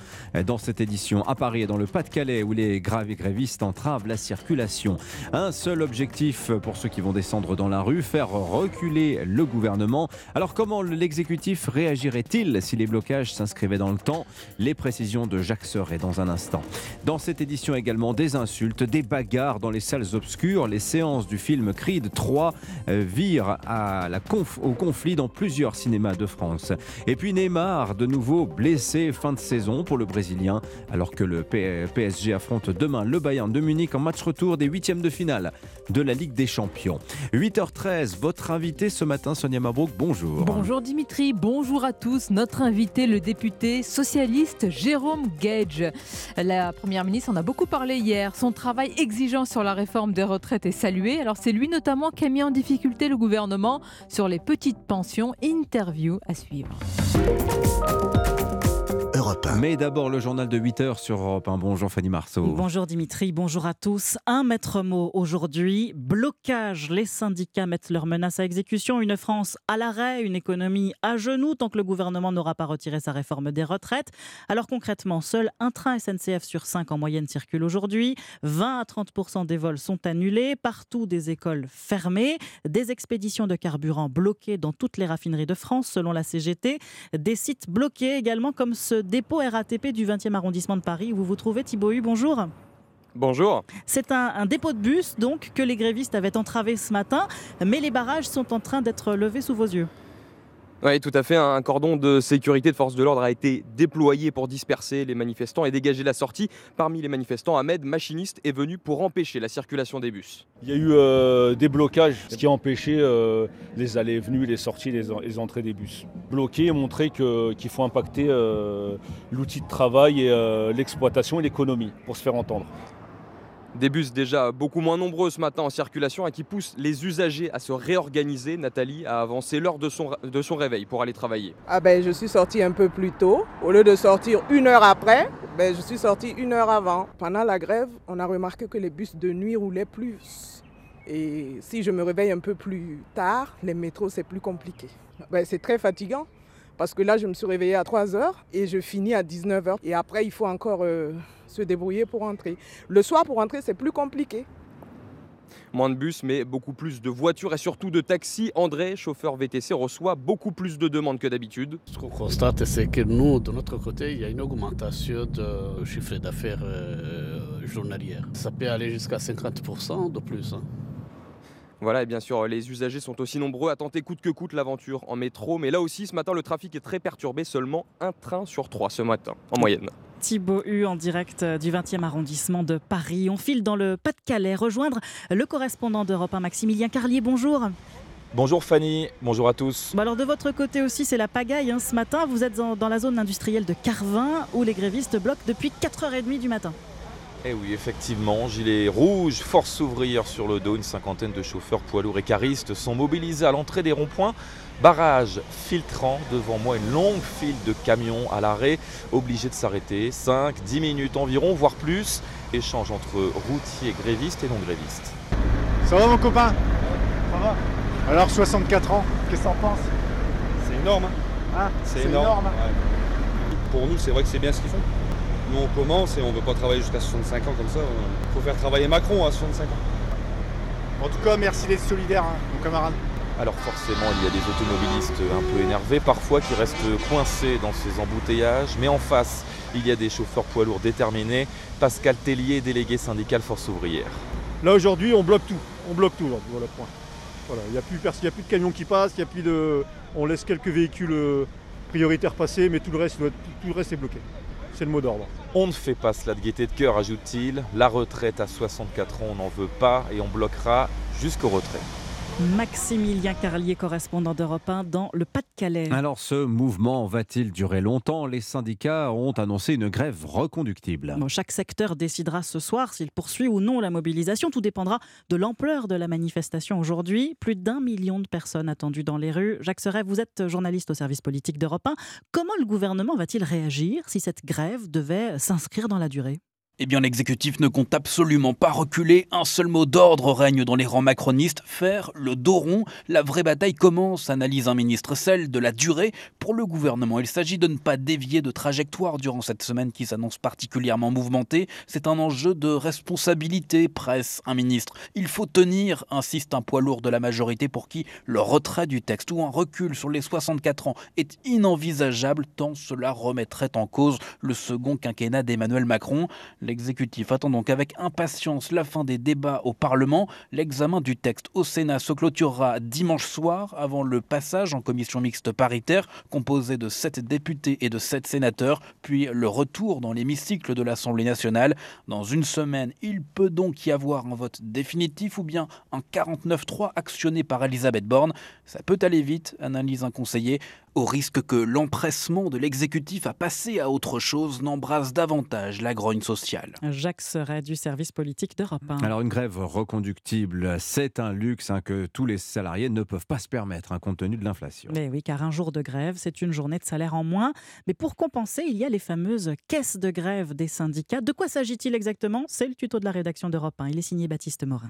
dans cette édition à Paris et dans le Pas-de-Calais où les grévistes entravent la circulation. Un seul objectif pour ceux qui vont descendre dans la rue, faire reculer le gouvernement. Alors comment l'exécutif réagirait-il si les blocages s'inscrivaient dans le temps ? Les précisions de Jacques Serret dans un instant. Dans cette édition également, des insultes, des bagarres dans les salles obscures. Les séances du film Creed 3 virent au conflit dans plusieurs cinémas de France. Et puis Neymar, de nouveau blessé, fin de saison pour le Brésilien, alors que le PSG affronte demain le Bayern de Munich en match retour des 8e de finale de la Ligue des Champions. 8h13, votre invité ce matin, Sonia Mabrouk, bonjour. Bonjour Dimitri, bonjour à tous. Notre invité, le député socialiste Jérôme Guedj. La Première ministre en a beaucoup parlé hier. Son travail exigeant sur la réforme de retraite est salué. Alors c'est lui notamment qui a mis en difficulté le gouvernement sur les petites pensions. Interview à suivre. Mais d'abord le journal de 8h sur Europe 1. Bonjour Fanny Marceau. Bonjour Dimitri, bonjour à tous. Un maître mot aujourd'hui, blocage. Les syndicats mettent leurs menaces à exécution. Une France à l'arrêt, une économie à genoux tant que le gouvernement n'aura pas retiré sa réforme des retraites. Alors concrètement, seul un train SNCF sur 5 en moyenne circule aujourd'hui. 20 à 30% des vols sont annulés. Partout des écoles fermées. Des expéditions de carburant bloquées dans toutes les raffineries de France selon la CGT. Des sites bloqués également comme ce dépôt RATP du 20e arrondissement de Paris où vous vous trouvez. Thibaut Hu, bonjour. Bonjour. C'est un dépôt de bus donc que les grévistes avaient entravé ce matin, mais les barrages sont en train d'être levés sous vos yeux. Oui, tout à fait. Un cordon de sécurité de forces de l'ordre a été déployé pour disperser les manifestants et dégager la sortie. Parmi les manifestants, Ahmed, machiniste, est venu pour empêcher la circulation des bus. Il y a eu des blocages, ce qui a empêché les allées et venues, les sorties, les entrées des bus. Bloquer et montrer qu'il faut impacter l'outil de travail et l'exploitation et l'économie pour se faire entendre. Des bus déjà beaucoup moins nombreux ce matin en circulation et qui poussent les usagers à se réorganiser. Nathalie a avancé l'heure de son réveil pour aller travailler. Je suis sortie un peu plus tôt. Au lieu de sortir une heure après, je suis sortie une heure avant. Pendant la grève, on a remarqué que les bus de nuit roulaient plus. Et si je me réveille un peu plus tard, les métros, c'est plus compliqué. C'est très fatigant parce que là, je me suis réveillée à 3h et je finis à 19h. Et après, il faut encore... se débrouiller pour entrer. Le soir, pour entrer, c'est plus compliqué. Moins de bus, mais beaucoup plus de voitures et surtout de taxis. André, chauffeur VTC, reçoit beaucoup plus de demandes que d'habitude. Ce qu'on constate, c'est que nous, de notre côté, il y a une augmentation de chiffre d'affaires journalière. Ça peut aller jusqu'à 50% de plus. Voilà, et bien sûr, les usagers sont aussi nombreux à tenter coûte que coûte l'aventure en métro. Mais là aussi, ce matin, le trafic est très perturbé. Seulement un train sur 3 ce matin, en moyenne. Thibaut Hu en direct du 20e arrondissement de Paris. On file dans le Pas-de-Calais rejoindre le correspondant d'Europe 1, Maximilien Carlier. Bonjour. Bonjour Fanny, bonjour à tous. Alors de votre côté aussi, c'est la pagaille ce matin. Vous êtes dans la zone industrielle de Carvin où les grévistes bloquent depuis 4h30 du matin. Eh oui, effectivement, gilets rouges, force ouvrière sur le dos, une cinquantaine de chauffeurs poids lourds et caristes sont mobilisés à l'entrée des ronds-points. Barrage filtrant, devant moi une longue file de camions à l'arrêt, obligés de s'arrêter, 5-10 minutes environ, voire plus. Échange entre routiers, grévistes et non-grévistes. Ça va mon copain ? Ça va. Alors 64 ans, qu'est-ce que t'en penses ? C'est énorme. Hein, c'est énorme. Ouais. Pour nous, c'est vrai que c'est bien ce qu'ils font. Nous, on commence et on ne veut pas travailler jusqu'à 65 ans comme ça. Il faut faire travailler Macron à 65 ans. En tout cas, merci d'être solidaire, mon camarade. Alors forcément, il y a des automobilistes un peu énervés, parfois qui restent coincés dans ces embouteillages. Mais en face, il y a des chauffeurs poids lourds déterminés. Pascal Tellier, délégué syndical Force ouvrière. Là, aujourd'hui, on bloque tout. On bloque tout, aujourd'hui, voilà, point. Voilà, il n'y a plus de camions qui passent, il y a plus de... On laisse quelques véhicules prioritaires passer, mais tout le reste est bloqué. C'est le mot d'ordre. On ne fait pas cela de gaieté de cœur, ajoute-t-il. La retraite à 64 ans, on n'en veut pas et on bloquera jusqu'au retrait. Maximilien Carlier, correspondant d'Europe 1 dans le Pas-de-Calais. Alors ce mouvement va-t-il durer longtemps ? Les syndicats ont annoncé une grève reconductible. Bon, chaque secteur décidera ce soir s'il poursuit ou non la mobilisation. Tout dépendra de l'ampleur de la manifestation aujourd'hui. Plus d'1 million de personnes attendues dans les rues. Jacques Serret, vous êtes journaliste au service politique d'Europe 1. Comment le gouvernement va-t-il réagir si cette grève devait s'inscrire dans la durée ? Eh bien, l'exécutif ne compte absolument pas reculer. Un seul mot d'ordre règne dans les rangs macronistes. Faire le dos rond. La vraie bataille commence, analyse un ministre, celle de la durée. Pour le gouvernement, il s'agit de ne pas dévier de trajectoire durant cette semaine qui s'annonce particulièrement mouvementée. C'est un enjeu de responsabilité, presse un ministre. Il faut tenir, insiste un poids lourd de la majorité pour qui le retrait du texte ou un recul sur les 64 ans est inenvisageable tant cela remettrait en cause le second quinquennat d'Emmanuel Macron. L'exécutif attend donc avec impatience la fin des débats au Parlement. L'examen du texte au Sénat se clôturera dimanche soir avant le passage en commission mixte paritaire composée de 7 députés et de 7 sénateurs, puis le retour dans l'hémicycle de l'Assemblée nationale. Dans une semaine, il peut donc y avoir un vote définitif ou bien un 49-3 actionné par Elisabeth Borne. Ça peut aller vite, analyse un conseiller, au risque que l'empressement de l'exécutif à passer à autre chose n'embrase davantage la grogne sociale. Jacques Serret du service politique d'Europe 1. Alors une grève reconductible, c'est un luxe que tous les salariés ne peuvent pas se permettre compte tenu de l'inflation. Mais oui, car un jour de grève, c'est une journée de salaire en moins. Mais pour compenser, il y a les fameuses caisses de grève des syndicats. De quoi s'agit-il exactement ? C'est le tuto de la rédaction d'Europe 1. Il est signé Baptiste Morin.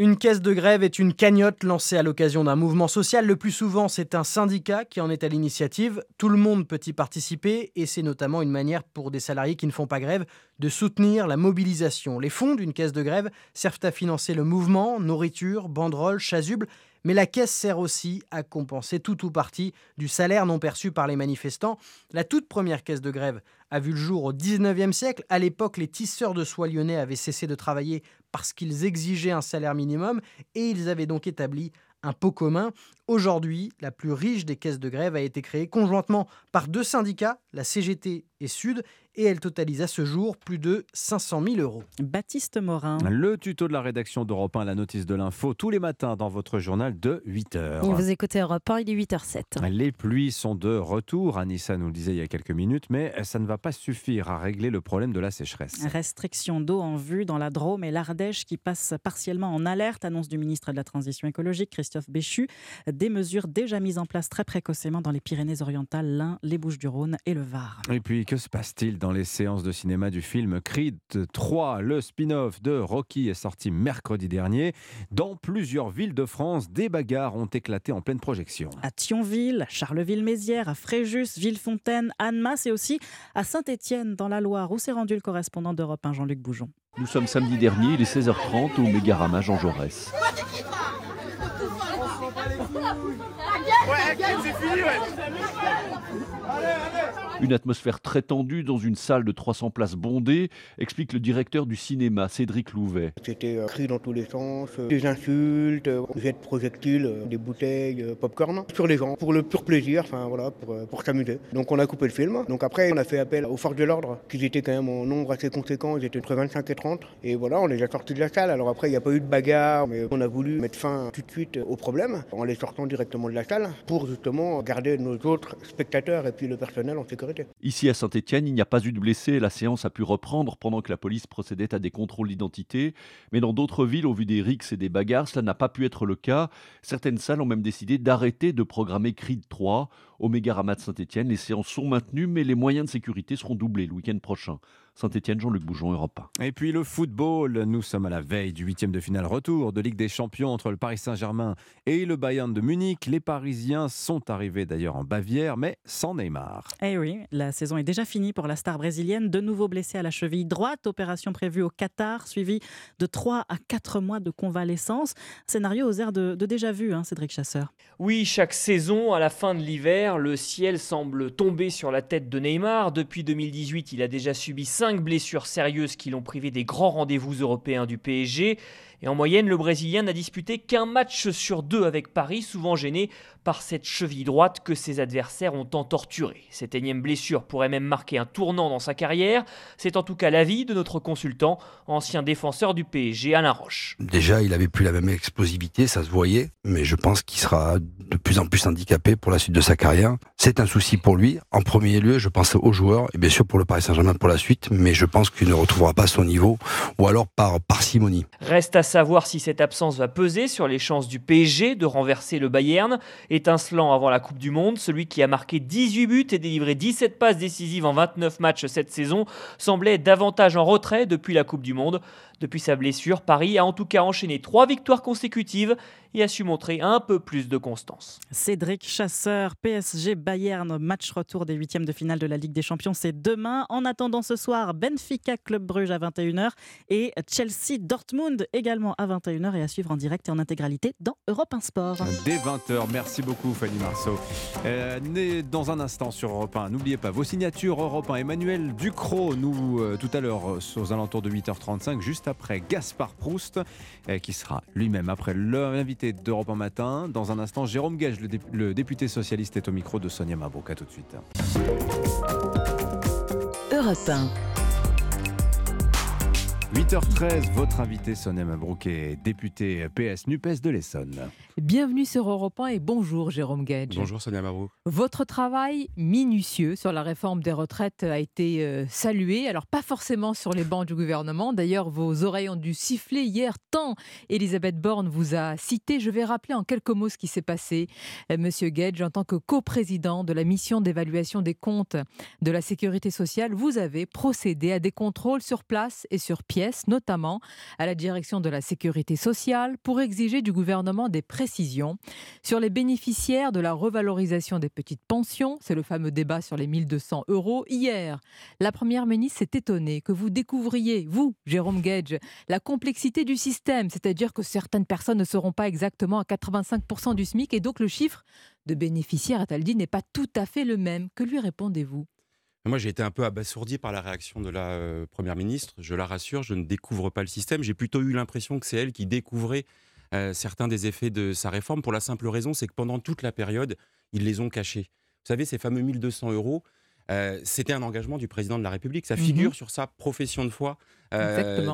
Une caisse de grève est une cagnotte lancée à l'occasion d'un mouvement social. Le plus souvent, c'est un syndicat qui en est à l'initiative. Tout le monde peut y participer et c'est notamment une manière pour des salariés qui ne font pas grève de soutenir la mobilisation. Les fonds d'une caisse de grève servent à financer le mouvement, nourriture, banderoles, chasubles, Mais la caisse sert aussi à compenser tout ou partie du salaire non perçu par les manifestants. La toute première caisse de grève a vu le jour au XIXe siècle. À l'époque, les tisseurs de soie lyonnais avaient cessé de travailler parce qu'ils exigeaient un salaire minimum et ils avaient donc établi un pot commun. Aujourd'hui, la plus riche des caisses de grève a été créée conjointement par deux syndicats, la CGT et Sud, et elle totalise à ce jour plus de 500 000 euros. Baptiste Morin. Le tuto de la rédaction d'Europe 1, la notice de l'info, tous les matins dans votre journal de 8h. Et vous écoutez Europe 1, il est 8h07. Les pluies sont de retour. Anissa nous le disait il y a quelques minutes, mais ça ne va pas suffire à régler le problème de la sécheresse. Restriction d'eau en vue dans la Drôme et l'Ardèche qui passent partiellement en alerte, annonce du ministre de la Transition écologique, Christophe Béchu. Des mesures déjà mises en place très précocement dans les Pyrénées-Orientales, l'Ain, les Bouches-du-Rhône et le Var. Et puis, que se passe-t-il dans les séances de cinéma du film Creed 3 ? Le spin-off de Rocky est sorti mercredi dernier. Dans plusieurs villes de France, des bagarres ont éclaté en pleine projection. À Thionville, Charleville-Mézières, à Fréjus, Villefontaine, Annemasse et aussi à Saint-Étienne dans la Loire, où s'est rendu le correspondant d'Europe 1, Jean-Luc Boujon. Nous sommes samedi dernier, il est 16h30 au Mégarama Jean Jaurès. Une atmosphère très tendue dans une salle de 300 places bondées, explique le directeur du cinéma, Cédric Louvet. C'était cri dans tous les sens, des insultes, jets de projectiles, des bouteilles, pop-corn sur les gens, pour le pur plaisir, enfin voilà, pour s'amuser. Donc on a coupé le film. Donc après, on a fait appel aux forces de l'ordre, qui étaient quand même en nombre assez conséquent, ils étaient entre 25 et 30. Et voilà, on les a sortis de la salle. Alors après, il n'y a pas eu de bagarre, mais on a voulu mettre fin tout de suite au problème, en les sortant directement de la salle, pour justement garder nos autres spectateurs et puis le personnel en sécurité. Ici à Saint-Étienne, il n'y a pas eu de blessés. La séance a pu reprendre pendant que la police procédait à des contrôles d'identité. Mais dans d'autres villes, au vu des rixes et des bagarres, cela n'a pas pu être le cas. Certaines salles ont même décidé d'arrêter de programmer Creed 3. Au Mégarama de Saint-Étienne, les séances sont maintenues, mais les moyens de sécurité seront doublés le week-end prochain. Saint-Étienne, Jean-Luc Boujon, Europe 1. Et puis le football, nous sommes à la veille du 8e de finale retour de Ligue des Champions entre le Paris Saint-Germain et le Bayern de Munich. Les Parisiens sont arrivés d'ailleurs en Bavière, mais sans Neymar. Eh oui, la saison est déjà finie pour la star brésilienne, de nouveau blessée à la cheville droite, opération prévue au Qatar, suivie de 3 à 4 mois de convalescence. Scénario aux airs de déjà-vu, hein, Cédric Chasseur. Oui, chaque saison, à la fin de l'hiver, le ciel semble tomber sur la tête de Neymar. Depuis 2018, il a déjà subi 5 blessures sérieuses qui l'ont privé des grands rendez-vous européens du PSG. Et en moyenne, le Brésilien n'a disputé qu'un match sur 2 avec Paris, souvent gêné par cette cheville droite que ses adversaires ont tant torturée. Cette énième blessure pourrait même marquer un tournant dans sa carrière. C'est en tout cas l'avis de notre consultant, ancien défenseur du PSG, Alain Roche. Déjà, il n'avait plus la même explosivité, ça se voyait, mais je pense qu'il sera de plus en plus handicapé pour la suite de sa carrière. C'est un souci pour lui. En premier lieu, je pense aux joueurs, et bien sûr pour le Paris Saint-Germain pour la suite, mais je pense qu'il ne retrouvera pas son niveau, ou alors par parcimonie. Reste à savoir si cette absence va peser sur les chances du PSG de renverser le Bayern. Étincelant avant la Coupe du Monde, celui qui a marqué 18 buts et délivré 17 passes décisives en 29 matchs cette saison semblait davantage en retrait depuis la Coupe du Monde. Depuis sa blessure, Paris a en tout cas enchaîné 3 victoires consécutives et a su montrer un peu plus de constance. Cédric Chasseur, PSG Bayern, match retour des 8e de finale de la Ligue des Champions, c'est demain. En attendant ce soir, Benfica Club Bruges à 21h et Chelsea Dortmund également à 21h, et à suivre en direct et en intégralité dans Europe 1 Sport. Dès 20h, merci beaucoup Fanny Marceau. Dans un instant sur Europe 1, n'oubliez pas vos signatures Europe 1. Emmanuel Ducrot, nous tout à l'heure aux alentours de 8h35, juste après Gaspard Proust, qui sera lui-même après l'invité d'Europe 1 Matin. Dans un instant, Jérôme Guedj, le député socialiste, est au micro de Sonia Mabrouk. À tout de suite. Europe 1. 8h13, votre invité Sonia Mabrouk est députée PS NUPES de l'Essonne. Bienvenue sur Europe 1 et bonjour Jérôme Guedj. Bonjour Sonia Mabrouk. Votre travail minutieux sur la réforme des retraites a été salué, alors pas forcément sur les bancs du gouvernement. D'ailleurs, vos oreilles ont dû siffler hier tant Elisabeth Borne vous a cité. Je vais rappeler en quelques mots ce qui s'est passé. Monsieur Guedj, en tant que coprésident de la mission d'évaluation des comptes de la sécurité sociale, vous avez procédé à des contrôles sur place et sur pied. pièces, notamment à la direction de la sécurité sociale, pour exiger du gouvernement des précisions sur les bénéficiaires de la revalorisation des petites pensions. C'est le fameux débat sur les 1 200 €. Hier, la Première ministre s'est étonnée que vous découvriez, vous, Jérôme Guedj, la complexité du système, c'est-à-dire que certaines personnes ne seront pas exactement à 85% du SMIC et donc le chiffre de bénéficiaires, a-t-elle dit, n'est pas tout à fait le même. Que lui répondez-vous ? Moi, j'ai été un peu abasourdi par la réaction de la Première ministre. Je la rassure, je ne découvre pas le système. J'ai plutôt eu l'impression que c'est elle qui découvrait certains des effets de sa réforme, pour la simple raison, c'est que pendant toute la période, ils les ont cachés. Vous savez, ces fameux 1 200 €, c'était un engagement du président de la République. Ça figure sur sa profession de foi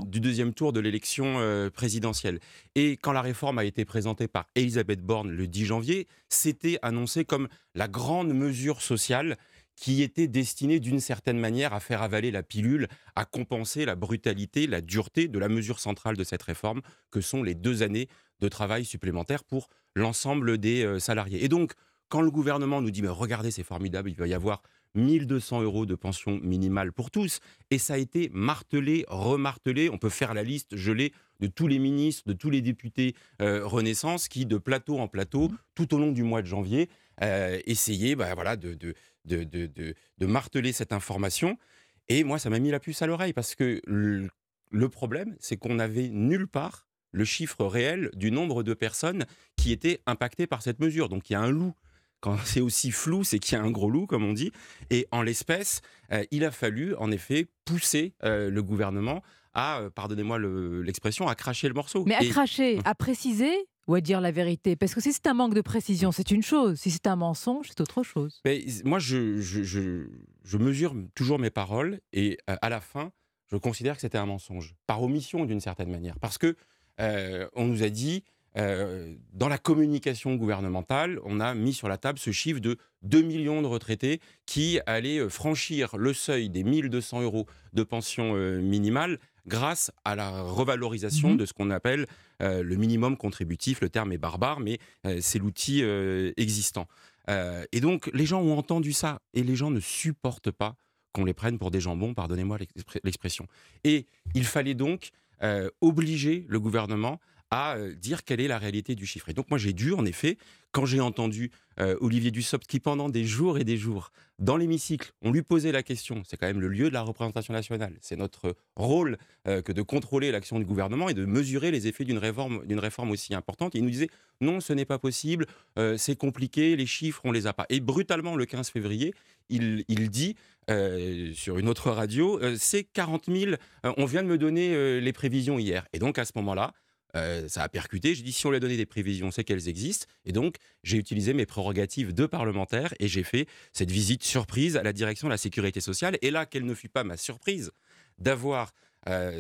du deuxième tour de l'élection présidentielle. Et quand la réforme a été présentée par Elisabeth Borne le 10 janvier, c'était annoncé comme la grande mesure sociale qui était destinée d'une certaine manière à faire avaler la pilule, à compenser la brutalité, la dureté de la mesure centrale de cette réforme, que sont les 2 années de travail supplémentaire pour l'ensemble des salariés. Et donc, quand le gouvernement nous dit « Regardez, c'est formidable, il va y avoir 1 200 € de pension minimale pour tous ». Et ça a été martelé, remartelé. On peut faire la liste gelée de tous les ministres, de tous les députés Renaissance qui, de plateau en plateau, tout au long du mois de janvier, essayaient de marteler cette information. Et moi, ça m'a mis la puce à l'oreille, parce que le problème, c'est qu'on n'avait nulle part le chiffre réel du nombre de personnes qui étaient impactées par cette mesure. Donc, il y a un loup. Quand c'est aussi flou, c'est qu'il y a un gros loup, comme on dit. Et en l'espèce, il a fallu, en effet, pousser le gouvernement à, pardonnez-moi l'expression, à cracher le morceau. Mais à cracher, à préciser ou à dire la vérité ? Parce que si c'est un manque de précision, c'est une chose. Si c'est un mensonge, c'est autre chose. Mais moi, je mesure toujours mes paroles, et à la fin, je considère que c'était un mensonge. Par omission, d'une certaine manière. Parce qu'on nous a dit... dans la communication gouvernementale, on a mis sur la table ce chiffre de 2 millions de retraités qui allaient franchir le seuil des 1 200 € de pension minimale grâce à la revalorisation de ce qu'on appelle le minimum contributif. Le terme est barbare, mais c'est l'outil existant. Et donc, les gens ont entendu ça, et les gens ne supportent pas qu'on les prenne pour des jambons, pardonnez-moi l'expression. Et il fallait donc obliger le gouvernement à dire quelle est la réalité du chiffre. Et donc moi j'ai dû, en effet, quand j'ai entendu Olivier Dussopt, qui pendant des jours et des jours, dans l'hémicycle, on lui posait la question, c'est quand même le lieu de la représentation nationale, c'est notre rôle que de contrôler l'action du gouvernement et de mesurer les effets d'une réforme aussi importante. Et il nous disait, non, ce n'est pas possible, c'est compliqué, les chiffres, on ne les a pas. Et brutalement, le 15 février, il dit, sur une autre radio, c'est 40 000, on vient de me donner les prévisions hier. Et donc à ce moment-là, ça a percuté. J'ai dit, si on lui a donné des prévisions, on sait qu'elles existent. Et donc, j'ai utilisé mes prérogatives de parlementaire et j'ai fait cette visite surprise à la direction de la sécurité sociale. Et là, quelle ne fut pas ma surprise d'avoir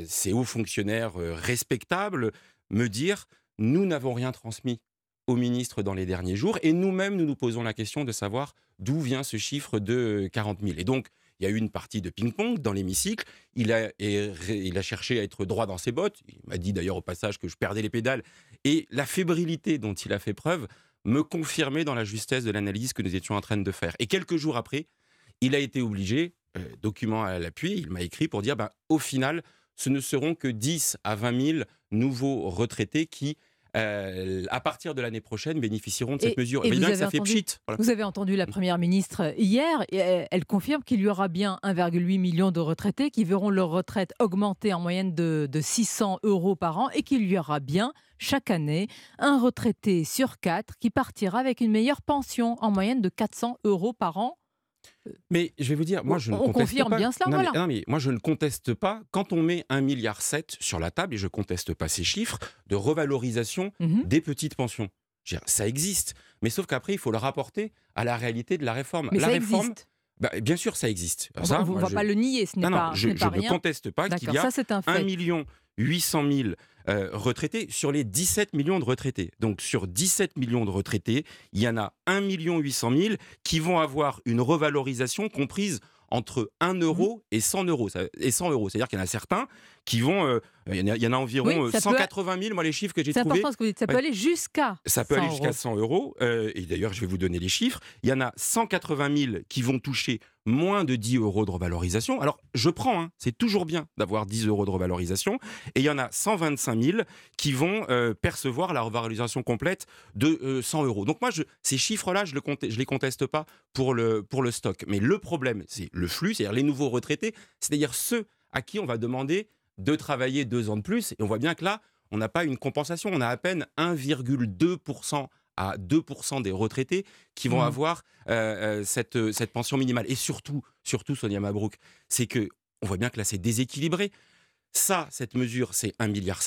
ces hauts fonctionnaires respectables me dire « Nous n'avons rien transmis au ministre dans les derniers jours et nous-mêmes, nous nous posons la question de savoir d'où vient ce chiffre de 40 000 ». Et donc, il y a eu une partie de ping-pong dans l'hémicycle. Il a cherché à être droit dans ses bottes. Il m'a dit d'ailleurs au passage que je perdais les pédales. Et la fébrilité dont il a fait preuve me confirmait dans la justesse de l'analyse que nous étions en train de faire. Et quelques jours après, il a été obligé, document à l'appui, il m'a écrit pour dire au final, ce ne seront que 10 à 20 000 nouveaux retraités qui... à partir de l'année prochaine, bénéficieront de cette mesure. Et bien que ça fait pchit. Voilà. Vous avez entendu la Première ministre hier, et elle confirme qu'il y aura bien 1,8 million de retraités qui verront leur retraite augmenter en moyenne de 600 € par an, et qu'il y aura bien, chaque année, un retraité sur 4 qui partira avec une meilleure pension en moyenne de 400 € par an. Mais je vais vous dire, moi je ne conteste pas. On confirme bien cela, voilà. Non, mais moi je ne conteste pas, quand on met 1,7 milliard sur la table, et je ne conteste pas ces chiffres, de revalorisation des petites pensions. Je veux dire, ça existe, mais sauf qu'après il faut le rapporter à la réalité de la réforme. Mais la réforme, existe. Bien sûr ça existe. Ça, on ne va pas le nier, ce n'est pas rien. Je ne conteste pas qu'il y a 1,8 million retraités sur les 17 millions de retraités. Donc sur 17 millions de retraités, il y en a 1,8 million qui vont avoir une revalorisation comprise entre 1 € et 100 €. C'est-à-dire qu'il y en a certains qui vont... Il y en a environ 180 000, moi les chiffres que j'ai trouvés. C'est important ce que vous dites, ça peut aller jusqu'à 100 euros. Et d'ailleurs, je vais vous donner les chiffres. Il y en a 180 000 qui vont toucher moins de 10 euros de revalorisation. Alors, je prends, c'est toujours bien d'avoir 10 euros de revalorisation. Et il y en a 125 000 qui vont percevoir la revalorisation complète de 100 euros. Donc moi, ces chiffres-là, je ne les conteste pas pour le stock. Mais le problème, c'est le flux, c'est-à-dire les nouveaux retraités, c'est-à-dire ceux à qui on va demander de travailler 2 ans de plus. Et on voit bien que là, on n'a pas une compensation. On a à peine 1,2% à 2% des retraités qui vont avoir cette pension minimale. Et surtout, Sonia Mabrouk, c'est qu'on voit bien que là, c'est déséquilibré. Ça, cette mesure, c'est 1,7 milliard,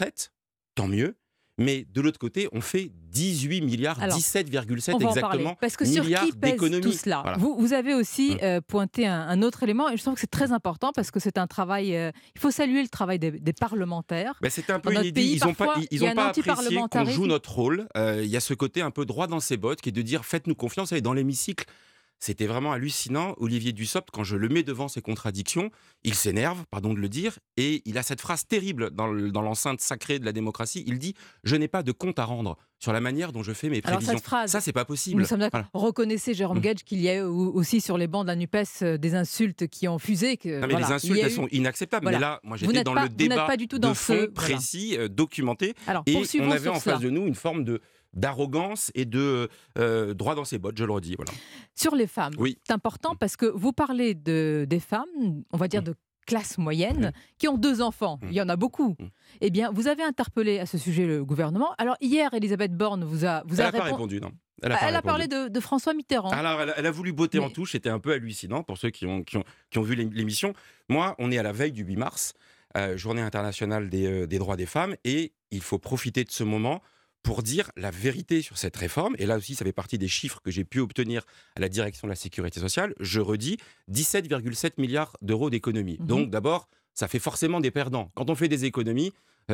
tant mieux. Mais de l'autre côté, on fait 18 milliards, 17,7 exactement, parce que sur qui pèse tout cela, voilà. Vous avez aussi pointé un autre élément, et je sens que c'est très important parce que c'est un travail. Il faut saluer le travail des parlementaires. C'est un peu une idée. Ils n'ont pas apprécié qu'on joue notre rôle. Il y a ce côté un peu droit dans ses bottes qui est de dire faites-nous confiance. Et dans l'hémicycle, c'était vraiment hallucinant. Olivier Dussopt, quand je le mets devant ses contradictions, il s'énerve, pardon de le dire, et il a cette phrase terrible dans l'enceinte sacrée de la démocratie. Il dit « Je n'ai pas de compte à rendre » sur la manière dont je fais mes prévisions. Alors cette phrase, ça, c'est pas possible. Nous sommes d'accord. Voilà. Reconnaissez, Jérôme Guedj, qu'il y a eu aussi sur les bancs de la NUPES des insultes qui ont fusé. Les insultes, elles sont inacceptables. Voilà. Mais là, moi, j'étais dans le débat de fond précis, documenté. Alors, et on avait en face de nous une forme d'arrogance et de droit dans ses bottes, je le redis. Voilà. Sur les femmes, c'est important parce que vous parlez des femmes, on va dire de classe moyenne, qui ont 2 enfants. Il y en a beaucoup. Eh bien, vous avez interpellé à ce sujet le gouvernement. Alors, hier, Elisabeth Borne vous a répondu, non. Elle a parlé de François Mitterrand. Alors, elle a voulu botter en touche, c'était un peu hallucinant pour ceux qui ont vu l'émission. Moi, on est à la veille du 8 mars, journée internationale des droits des femmes, et il faut profiter de ce moment pour dire la vérité sur cette réforme. Et là aussi, ça fait partie des chiffres que j'ai pu obtenir à la direction de la Sécurité sociale. Je redis, 17,7 milliards d'euros d'économies. Donc d'abord, ça fait forcément des perdants. Quand on fait des économies,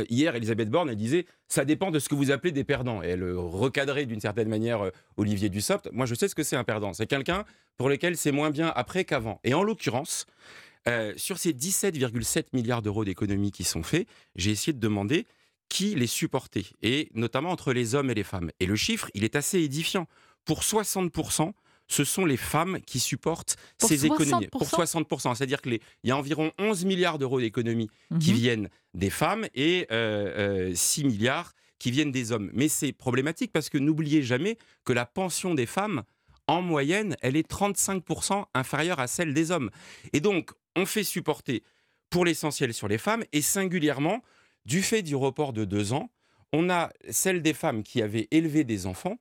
hier, Elisabeth Borne, elle disait « ça dépend de ce que vous appelez des perdants ». Et elle recadrait d'une certaine manière Olivier Dussopt. Moi, je sais ce que c'est un perdant. C'est quelqu'un pour lequel c'est moins bien après qu'avant. Et en l'occurrence, sur ces 17,7 milliards d'euros d'économies qui sont faits, j'ai essayé de demander qui les supportait, et notamment entre les hommes et les femmes. Et le chiffre, il est assez édifiant. Pour 60%, ce sont les femmes qui supportent ces économies. Pour 60%, c'est-à-dire qu'il y a environ 11 milliards d'euros d'économies qui viennent des femmes et 6 milliards qui viennent des hommes. Mais c'est problématique parce que n'oubliez jamais que la pension des femmes, en moyenne, elle est 35% inférieure à celle des hommes. Et donc, on fait supporter pour l'essentiel sur les femmes, et singulièrement, du fait du report de 2 ans, on a celle des femmes qui avaient élevé des enfants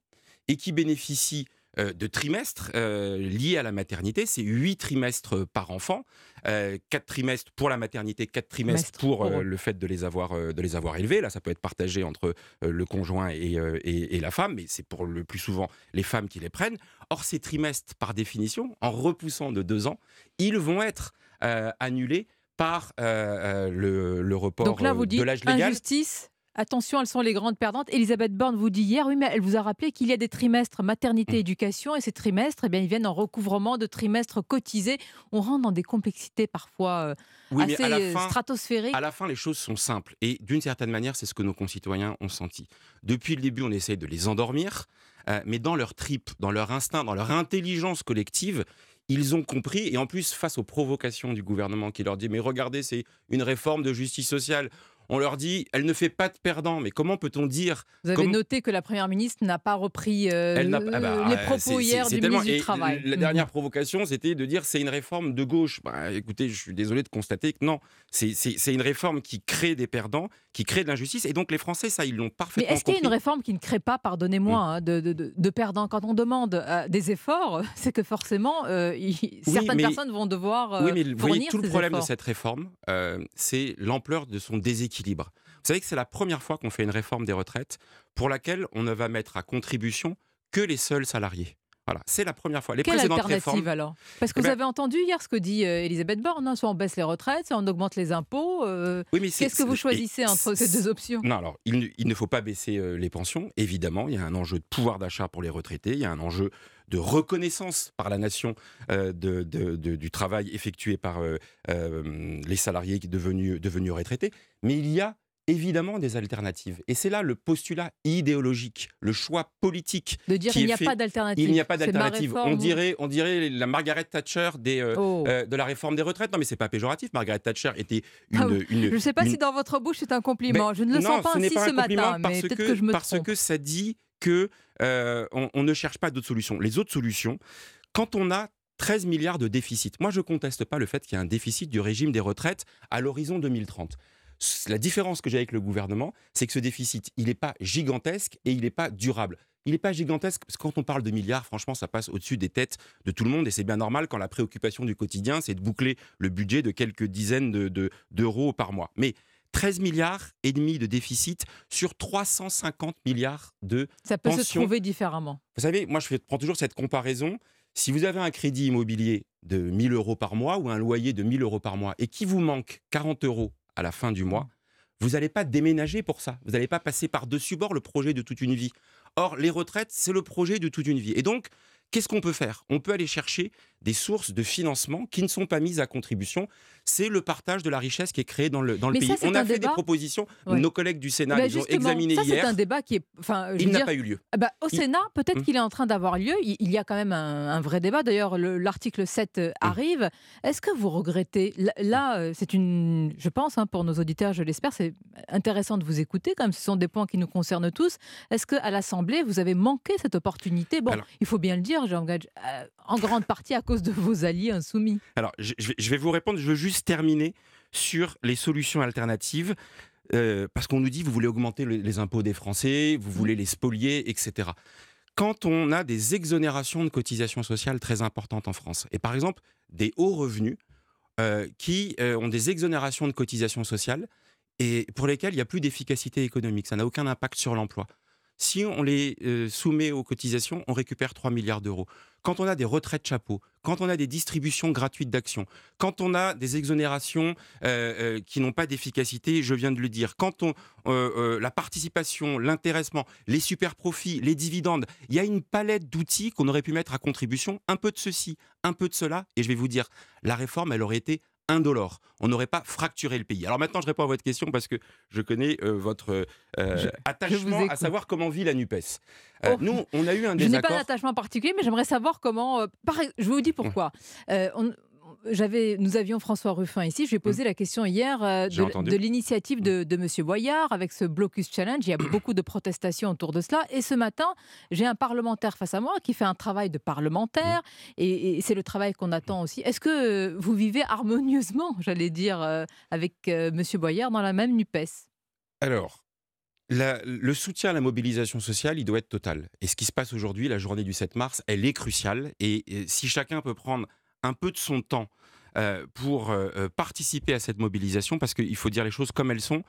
et qui bénéficient de trimestres liés à la maternité. C'est 8 trimestres par enfant, 4 trimestres pour la maternité, 4 trimestres pour le fait de les avoir élevés. Là, ça peut être partagé entre le conjoint et la femme, mais c'est pour le plus souvent les femmes qui les prennent. Or, ces trimestres, par définition, en repoussant de 2 ans, ils vont être annulés par le report donc là, vous dites de l'âge légal. Injustice, attention, elles sont les grandes perdantes. Elisabeth Borne vous dit hier, mais elle vous a rappelé qu'il y a des trimestres maternité-éducation, et ces trimestres, ils viennent en recouvrement de trimestres cotisés. On rentre dans des complexités parfois assez stratosphériques. À la fin, les choses sont simples. Et d'une certaine manière, c'est ce que nos concitoyens ont senti. Depuis le début, on essaye de les endormir, mais dans leur trip, dans leur instinct, dans leur intelligence collective, ils ont compris, et en plus, face aux provocations du gouvernement qui leur dit « Mais regardez, c'est une réforme de justice sociale », on leur dit « Elle ne fait pas de perdants ». Mais comment peut-on dire... Vous avez noté que la Première ministre n'a pas repris les propos hier du ministre du Travail. La dernière provocation, c'était de dire « C'est une réforme de gauche ». Écoutez, je suis désolé de constater que non. C'est une réforme qui crée des perdants, qui crée de l'injustice. Et donc les Français, ça, ils l'ont parfaitement compris. Mais est-ce qu'il y a une réforme qui ne crée pas, pardonnez-moi, de perdants? Quand on demande des efforts, c'est que forcément, certaines personnes vont devoir fournir ces efforts. Oui, mais vous voyez, tout le problème de cette réforme, c'est l'ampleur de son déséquilibre. Vous savez que c'est la première fois qu'on fait une réforme des retraites pour laquelle on ne va mettre à contribution que les seuls salariés. Voilà, c'est la première fois. Les Quelle alternative réformes... alors ? Parce que vous avez entendu hier ce que dit Elisabeth Borne, hein, soit on baisse les retraites, soit on augmente les impôts. Oui, mais qu'est-ce que vous choisissez entre ces deux options ? Non, alors il ne faut pas baisser les pensions, évidemment. Il y a un enjeu de pouvoir d'achat pour les retraités, il y a un enjeu de reconnaissance par la nation du travail effectué par les salariés devenus retraités. Mais il y a évidemment des alternatives. Et c'est là le postulat idéologique, le choix politique. De dire qu'il n'y a pas d'alternative. Il n'y a pas d'alternative. On dirait la Margaret Thatcher de la réforme des retraites. Non, mais ce n'est pas péjoratif. Margaret Thatcher était une je ne sais pas si dans votre bouche c'est un compliment. Mais je ne le sens pas ainsi ce matin. Mais peut-être que je me trompe. Parce que ça dit qu'on ne cherche pas d'autres solutions. Les autres solutions, quand on a 13 milliards de déficit, moi je ne conteste pas le fait qu'il y a un déficit du régime des retraites à l'horizon 2030. La différence que j'ai avec le gouvernement, c'est que ce déficit, il n'est pas gigantesque et il n'est pas durable. Il n'est pas gigantesque, parce que quand on parle de milliards, franchement, ça passe au-dessus des têtes de tout le monde. Et c'est bien normal quand la préoccupation du quotidien, c'est de boucler le budget de quelques dizaines d'euros par mois. Mais 13,5 milliards de déficit sur 350 milliards de pensions. Ça peut se trouver différemment. Vous savez, moi, je prends toujours cette comparaison. Si vous avez un crédit immobilier de 1 000 euros par mois ou un loyer de 1 000 euros par mois et qu'il vous manque 40 euros, à la fin du mois, vous n'allez pas déménager pour ça. Vous n'allez pas passer par-dessus bord le projet de toute une vie. Or, les retraites, c'est le projet de toute une vie. Et donc, qu'est-ce qu'on peut faire ? On peut aller chercher des sources de financement qui ne sont pas mises à contribution. C'est le partage de la richesse qui est créée dans le pays. Ça, on a fait des propositions. Ouais. Nos collègues du Sénat les ont examinées hier. C'est un débat qui est... n'a pas eu lieu. Au Sénat, peut-être qu'il est en train d'avoir lieu. Il y a quand même un vrai débat. D'ailleurs, l'article 7 arrive. Est-ce que vous regrettez... Là, c'est une... Je pense, pour nos auditeurs, je l'espère, c'est intéressant de vous écouter. Comme ce sont des points qui nous concernent tous. Est-ce qu'à l'Assemblée, vous avez manqué cette opportunité ? Bon, alors, il faut bien le dire, Jérôme Guedj, en grande partie à cause de vos alliés insoumis. Alors, je vais vous répondre, je veux juste terminer sur les solutions alternatives, parce qu'on nous dit, vous voulez augmenter les impôts des Français, vous voulez les spolier, etc. Quand on a des exonérations de cotisations sociales très importantes en France, et par exemple, des hauts revenus qui ont des exonérations de cotisations sociales, et pour lesquelles il n'y a plus d'efficacité économique, ça n'a aucun impact sur l'emploi. Si on les soumet aux cotisations, on récupère 3 milliards d'euros. Quand on a des retraites chapeaux, quand on a des distributions gratuites d'actions, quand on a des exonérations qui n'ont pas d'efficacité, je viens de le dire, quand on la participation, l'intéressement, les superprofits, les dividendes, il y a une palette d'outils qu'on aurait pu mettre à contribution, un peu de ceci, un peu de cela, et je vais vous dire, la réforme, elle aurait été indolore. On n'aurait pas fracturé le pays. Alors maintenant, je réponds à votre question parce que je connais votre attachement à savoir comment vit la NUPES. Nous, on a eu un désaccord. Je n'ai pas d'attachement particulier, mais j'aimerais savoir comment... Je vous dis pourquoi. Nous avions François Ruffin ici. Je lui ai posé la question hier de l'initiative de M. Boyard avec ce blocus challenge. Il y a beaucoup de protestations autour de cela. Et ce matin, j'ai un parlementaire face à moi qui fait un travail de parlementaire. Et c'est le travail qu'on attend aussi. Est-ce que vous vivez harmonieusement, j'allais dire, avec M. Boyard dans la même NUPES ? Alors... Le soutien à la mobilisation sociale, il doit être total. Et ce qui se passe aujourd'hui, la journée du 7 mars, elle est cruciale. Et si chacun peut prendre un peu de son temps pour participer à cette mobilisation, parce qu'il faut dire les choses comme elles sont,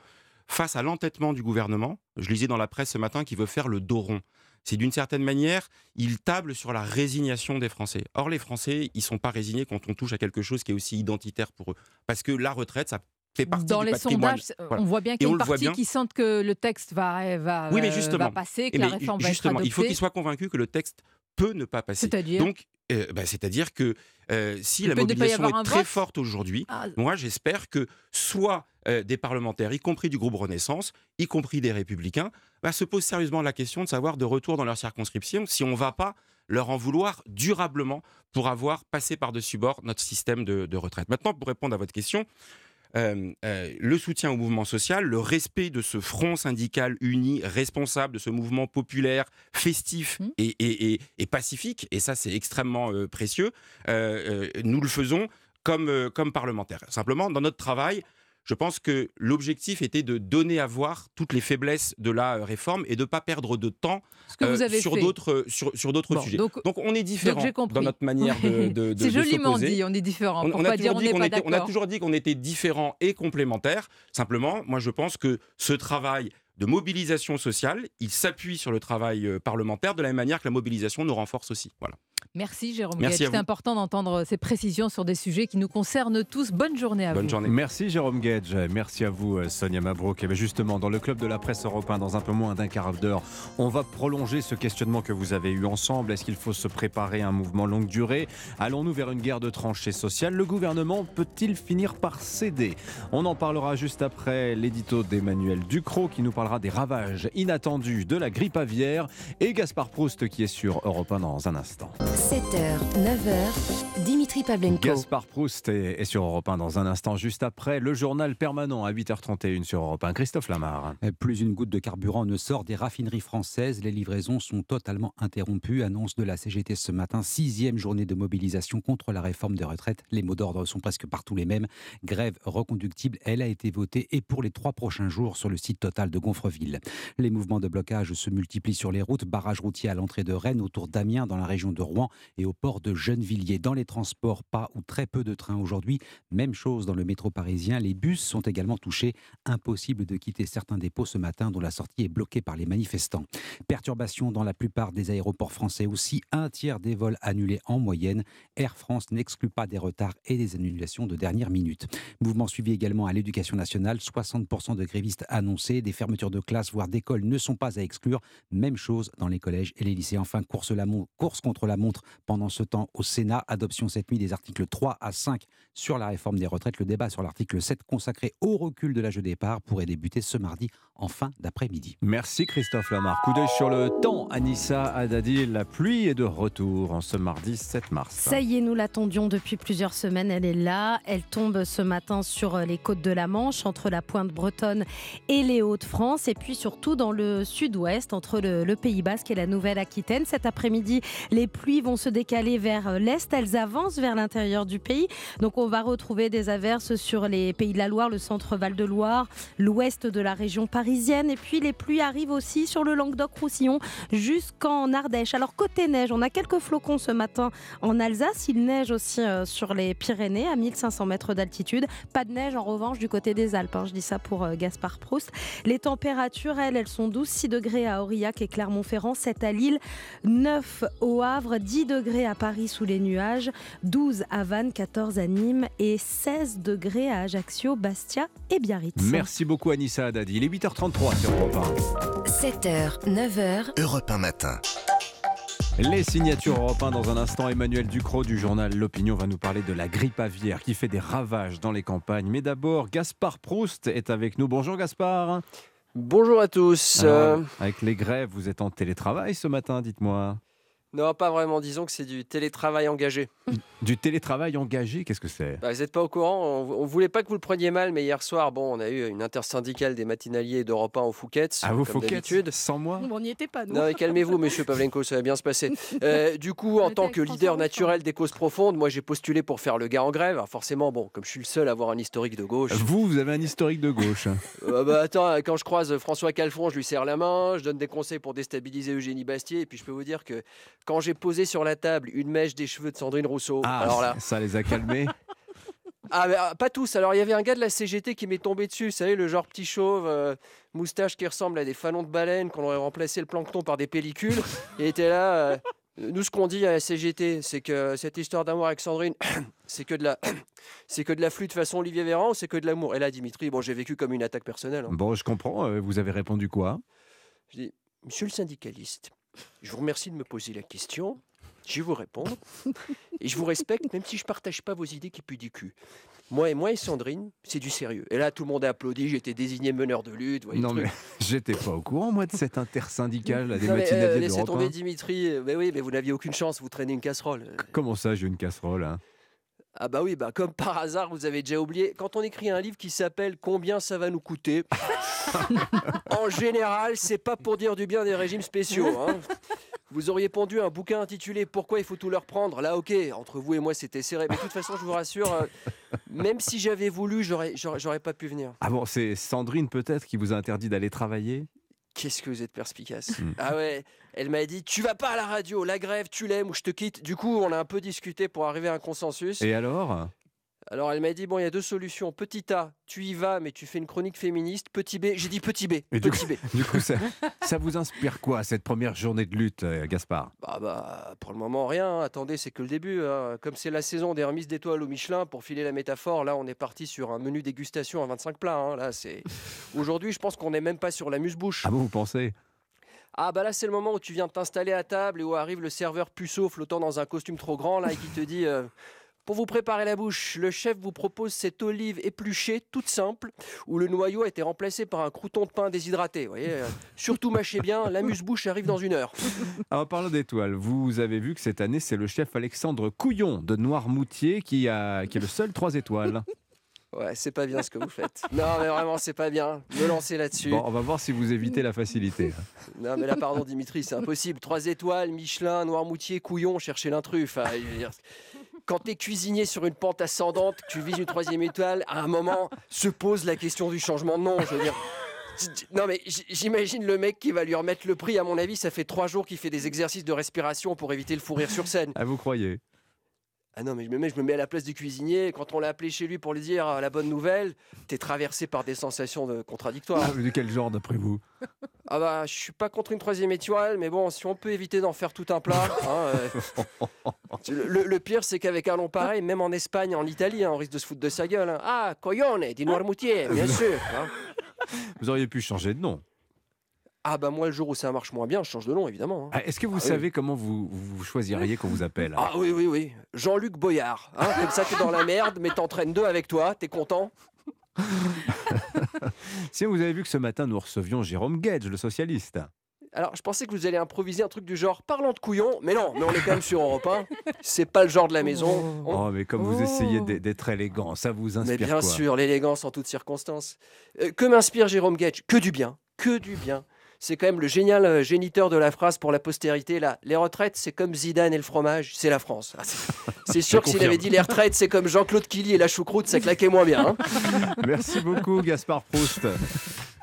face à l'entêtement du gouvernement, je lisais dans la presse ce matin qu'il veut faire le dos rond. C'est d'une certaine manière, il table sur la résignation des Français. Or, les Français, ils ne sont pas résignés quand on touche à quelque chose qui est aussi identitaire pour eux. Parce que la retraite, ça... Dans les sondages, voilà. On voit bien qu'il y a une partie qui sent que le texte va passer, que la réforme va être adoptée. Il faut qu'ils soient convaincus que le texte peut ne pas passer. C'est-à-dire que si la mobilisation est très forte aujourd'hui, moi j'espère que soit des parlementaires, y compris du groupe Renaissance, y compris des Républicains, se posent sérieusement la question de savoir de retour dans leur circonscription si on ne va pas leur en vouloir durablement pour avoir passé par-dessus bord notre système de retraite. Maintenant, pour répondre à votre question... le soutien au mouvement social, le respect de ce front syndical uni, responsable de ce mouvement populaire, festif et pacifique, et ça c'est extrêmement précieux, nous le faisons comme parlementaires. Simplement, dans notre travail, je pense que l'objectif était de donner à voir toutes les faiblesses de la réforme et de ne pas perdre de temps sur d'autres sujets. Donc on est différents dans notre manière de c'est joliment dit, on est différents. On a toujours dit qu'on était différents et complémentaires. Simplement, moi je pense que ce travail de mobilisation sociale, il s'appuie sur le travail parlementaire de la même manière que la mobilisation nous renforce aussi. Voilà. Merci Jérôme Guedj. C'est important d'entendre ces précisions sur des sujets qui nous concernent tous. Bonne journée à vous. Journée. Merci Jérôme Guedj. Merci à vous Sonia Mabrouk. Et justement, dans le club de la presse européen, dans un peu moins d'un quart d'heure, on va prolonger ce questionnement que vous avez eu ensemble. Est-ce qu'il faut se préparer à un mouvement longue durée ? Allons-nous vers une guerre de tranchées sociales ? Le gouvernement peut-il finir par céder ? On en parlera juste après l'édito d'Emmanuel Ducrot qui nous parlera des ravages inattendus de la grippe aviaire et Gaspard Proust qui est sur Europe 1 dans un instant. 7h, 9h, Dimitri Pavlenko. Gaspard Proust est sur Europe 1 dans un instant, juste après le journal permanent à 8h31 sur Europe 1. Christophe Lamar. Plus une goutte de carburant ne sort des raffineries françaises. Les livraisons sont totalement interrompues. Annonce de la CGT ce matin, 6e journée de mobilisation contre la réforme des retraites. Les mots d'ordre sont presque partout les mêmes. Grève reconductible, elle a été votée et pour les 3 prochains jours sur le site Total de Gonfreville. Les mouvements de blocage se multiplient sur les routes. Barrage routier à l'entrée de Rennes, autour d'Amiens, dans la région de Rouen et au port de Gennevilliers. Dans les transports, pas ou très peu de trains aujourd'hui. Même chose dans le métro parisien. Les bus sont également touchés. Impossible de quitter certains dépôts ce matin dont la sortie est bloquée par les manifestants. Perturbations dans la plupart des aéroports français aussi. 1/3 des vols annulés en moyenne. Air France n'exclut pas des retards et des annulations de dernière minute. Mouvement suivi également à l'éducation nationale. 60% de grévistes annoncés. Des fermetures de classes, voire d'écoles ne sont pas à exclure. Même chose dans les collèges et les lycées. Enfin, course contre la montre pendant ce temps au Sénat. Adoption cette nuit des articles 3 à 5 sur la réforme des retraites. Le débat sur l'article 7 consacré au recul de l'âge de départ pourrait débuter ce mardi en fin d'après-midi. Merci Christophe Lamar. Coup d'œil sur le temps. Anissa Haddadi, la pluie est de retour en ce mardi 7 mars. Ça y est, nous l'attendions depuis plusieurs semaines. Elle est là. Elle tombe ce matin sur les côtes de la Manche, entre la pointe bretonne et les Hauts-de-France. Et puis surtout dans le sud-ouest, entre le Pays Basque et la Nouvelle-Aquitaine. Cet après-midi, les pluies vont se décaler vers l'est, elles avancent vers l'intérieur du pays, donc on va retrouver des averses sur les Pays de la Loire, le centre Val-de-Loire, l'ouest de la région parisienne, et puis les pluies arrivent aussi sur le Languedoc-Roussillon jusqu'en Ardèche. Alors côté neige, on a quelques flocons ce matin en Alsace, il neige aussi sur les Pyrénées à 1500 mètres d'altitude, pas de neige en revanche du côté des Alpes, hein. Je dis ça pour Gaspard Proust. Les températures, elles sont douces, 6 degrés à Aurillac et Clermont-Ferrand, 7 à Lille, 9 au Havre, 10 degrés à Paris sous les nuages, 12 à Vannes, 14 à Nîmes et 16 degrés à Ajaccio, Bastia et Biarritz. Merci beaucoup Anissa Haddadi. Il est 8h33 sur Europe 1. 7h, 9h, Europe 1 matin. Les signatures Europe 1 dans un instant. Emmanuel Ducrot du journal L'Opinion va nous parler de la grippe aviaire qui fait des ravages dans les campagnes. Mais d'abord, Gaspard Proust est avec nous. Bonjour Gaspard. Bonjour à tous. Alors, avec les grèves, vous êtes en télétravail ce matin, dites-moi. Non, pas vraiment. Disons que c'est du télétravail engagé. Du télétravail engagé, qu'est-ce que c'est ? Vous n'êtes pas au courant. On voulait pas que vous le preniez mal, mais hier soir, on a eu une intersyndicale des matinaliers d'Europe 1 aux Fouquettes. Ah, vous Fouquettes, sans moi ? On n'y était pas, nous. Non, calmez-vous, monsieur Pavlenko, ça va bien se passer. Du coup, en tant que leader naturel des causes profondes, moi, j'ai postulé pour faire le gars en grève. Alors, forcément, comme je suis le seul à avoir un historique de gauche... Vous avez un historique de gauche. Attends, quand je croise François Calfon, je lui serre la main, je donne des conseils pour déstabiliser Eugénie Bastié, et puis je peux vous dire que... Quand j'ai posé sur la table une mèche des cheveux de Sandrine Rousseau... Ah, alors là... ça les a calmés. Ah, mais pas tous. Alors, il y avait un gars de la CGT qui m'est tombé dessus. Vous savez, le genre petit chauve, moustache qui ressemble à des fanons de baleine, qu'on aurait remplacé le plancton par des pellicules. Il était là... Nous, ce qu'on dit à la CGT, c'est que cette histoire d'amour avec Sandrine, c'est que de la flûte façon Olivier Véran, c'est que de l'amour. Et là, Dimitri, j'ai vécu comme une attaque personnelle. Bon, je comprends. Vous avez répondu quoi ? Je dis, monsieur le syndicaliste... Je vous remercie de me poser la question. Je vous réponds. Et je vous respecte, même si je ne partage pas vos idées qui puent du cul. Moi et Sandrine, c'est du sérieux. Et là, tout le monde a applaudi. J'étais désigné meneur de lutte. Ouais, non, mais j'étais pas au courant, moi, de cette intersyndicale des matinaliers d'Europe 1. Laissez tomber, Dimitri. Mais oui, mais vous n'aviez aucune chance. Vous traînez une casserole. Comment ça, j'ai une casserole hein ? Ah bah oui, comme par hasard, vous avez déjà oublié. Quand on écrit un livre qui s'appelle « Combien ça va nous coûter ?» En général, c'est pas pour dire du bien des régimes spéciaux. Hein. Vous auriez pondu un bouquin intitulé « Pourquoi il faut tout leur prendre ?» Là, ok, entre vous et moi, c'était serré. Mais de toute façon, je vous rassure, même si j'avais voulu, j'aurais pas pu venir. Ah bon, c'est Sandrine peut-être qui vous a interdit d'aller travailler ? Qu'est-ce que vous êtes perspicace. Ah ouais, elle m'a dit, tu vas pas à la radio, la grève, tu l'aimes ou je te quitte. Du coup, on a un peu discuté pour arriver à un consensus. Et alors ? Alors elle m'a dit, bon, il y a deux solutions. Petit A, tu y vas, mais tu fais une chronique féministe. Petit B, j'ai dit petit B. Du coup, ça vous inspire quoi, cette première journée de lutte, Gaspard ? Bah, pour le moment, rien. Attendez, c'est que le début. Hein. Comme c'est la saison des remises d'étoiles au Michelin, pour filer la métaphore, là, on est parti sur un menu dégustation à 25 plats. Hein. Là, c'est... Aujourd'hui, je pense qu'on n'est même pas sur l'amuse-bouche. Ah bon, vous pensez ? Ah bah là c'est le moment où tu viens de t'installer à table et où arrive le serveur puceau flottant dans un costume trop grand là et qui te dit pour vous préparer la bouche, le chef vous propose cette olive épluchée toute simple où le noyau a été remplacé par un crouton de pain déshydraté. Vous voyez, surtout mâchez bien, l'amuse-bouche arrive dans une heure. En parlant d'étoiles, vous avez vu que cette année c'est le chef Alexandre Couillon de Noirmoutier qui a le seul 3 étoiles. Ouais, c'est pas bien ce que vous faites. Non, mais vraiment, c'est pas bien. Me lancer là-dessus. Bon, on va voir si vous évitez la facilité. Non, mais là, pardon, Dimitri, c'est impossible. 3 étoiles, Michelin, Noirmoutier, Couillon, cherchez l'intrus. Enfin, je veux dire, quand t'es cuisinier sur une pente ascendante, tu vises une 3e étoile, à un moment, se pose la question du changement de nom. Je veux dire... Non mais j'imagine le mec qui va lui remettre le prix. À mon avis, ça fait 3 jours qu'il fait des exercices de respiration pour éviter le fou rire sur scène. Ah, vous croyez ? Ah non, mais je me mets à la place du cuisinier. Quand on l'a appelé chez lui pour lui dire la bonne nouvelle, t'es traversé par des sensations contradictoires. De quel genre, d'après vous ? Ah bah, je suis pas contre une 3e étoile, mais bon, si on peut éviter d'en faire tout un plat... Le pire, c'est qu'avec un nom pareil, même en Espagne, en Italie, hein, on risque de se foutre de sa gueule. Hein. Ah, Coyone, des Noirmoutier, bien sûr. Hein. Vous auriez pu changer de nom. Ah bah moi, le jour où ça marche moins bien, je change de nom, évidemment. Hein. Ah, est-ce que vous savez comment vous choisiriez qu'on vous appelle ? Ah oui. Jean-Luc Boyard. Hein, comme ça, t'es dans la merde, mais t'entraînes 2 avec toi, t'es content ? Si vous avez vu que ce matin, nous recevions Jérôme Guedj, le socialiste. Alors, je pensais que vous alliez improviser un truc du genre « Parlant de couillon », mais non, mais on est quand même sur Europe 1. C'est pas le genre de la maison. Oh, mais comme vous essayez d'être élégant, ça vous inspire quoi ? Mais bien sûr, l'élégance en toutes circonstances. Que m'inspire Jérôme Guedj ? Que du bien. C'est quand même le génial géniteur de la phrase pour la postérité. Là, les retraites, c'est comme Zidane et le fromage, c'est la France. C'est sûr que s'il avait dit les retraites, c'est comme Jean-Claude Killy et la choucroute, ça claquait moins bien. Hein. Merci beaucoup, Gaspard Proust.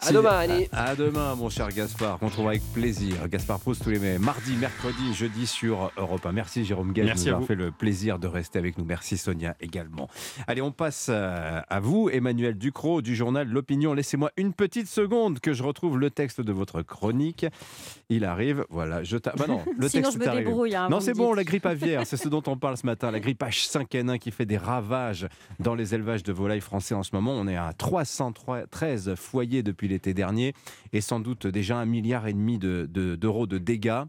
À demain, Annie. À demain, mon cher Gaspard, qu'on trouve avec plaisir. Gaspard Proust tous les mardis, mercredis, jeudi sur Europe 1. Merci, Jérôme Guedj, de nous avoir fait le plaisir de rester avec nous. Merci, Sonia, également. Allez, on passe à vous, Emmanuel Ducrot, du journal L'Opinion. Laissez-moi une petite seconde que je retrouve le texte de votre chronique. Il arrive, voilà, non, le sinon texte je me arrive. Débrouille. Hein, non, c'est bon, la grippe aviaire, c'est ce dont on parle ce matin. La grippe H5N1 qui fait des ravages dans les élevages de volailles français en ce moment. On est à 313 foyers depuis l'été dernier et sans doute déjà 1,5 milliard d'euros de dégâts.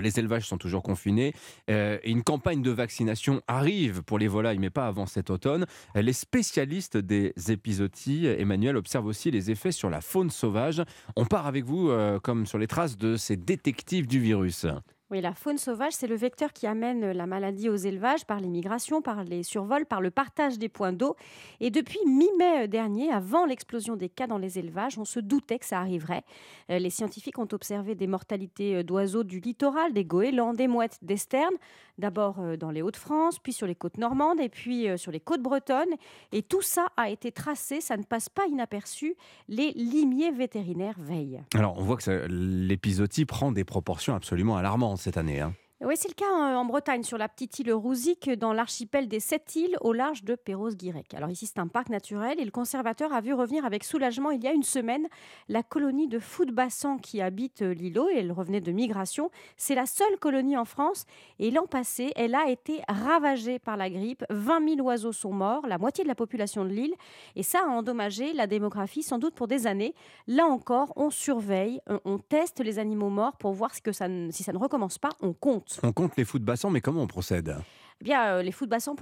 Les élevages sont toujours confinés. Et une campagne de vaccination arrive pour les volailles, mais pas avant cet automne. Les spécialistes des épizooties, Emmanuel, observent aussi les effets sur la faune sauvage. On part avec vous comme sur les traces de ces détectives du virus. Oui, la faune sauvage, c'est le vecteur qui amène la maladie aux élevages par les migrations, par les survols, par le partage des points d'eau. Et depuis mi-mai dernier, avant l'explosion des cas dans les élevages, on se doutait que ça arriverait. Les scientifiques ont observé des mortalités d'oiseaux du littoral, des goélands, des mouettes, des sternes. D'abord dans les Hauts-de-France, puis sur les côtes normandes et puis sur les côtes bretonnes. Et tout ça a été tracé, ça ne passe pas inaperçu. Les limiers vétérinaires veillent. Alors on voit que l'épizootie prend des proportions absolument alarmantes cette année. Hein. Oui, c'est le cas en Bretagne, sur la petite île Rouzic, dans l'archipel des 7 îles, au large de Perros-Guirec. Alors ici, c'est un parc naturel et le conservateur a vu revenir avec soulagement, il y a une semaine, la colonie de fous de Bassan qui habite l'îlot et elle revenait de migration. C'est la seule colonie en France et l'an passé, elle a été ravagée par la grippe. 20 000 oiseaux sont morts, la moitié de la population de l'île et ça a endommagé la démographie sans doute pour des années. Là encore, on surveille, on teste les animaux morts pour voir si ça ne recommence pas, on compte. On compte les fous de Bassan, mais comment on procède ? Eh bien, les fous de Bassan,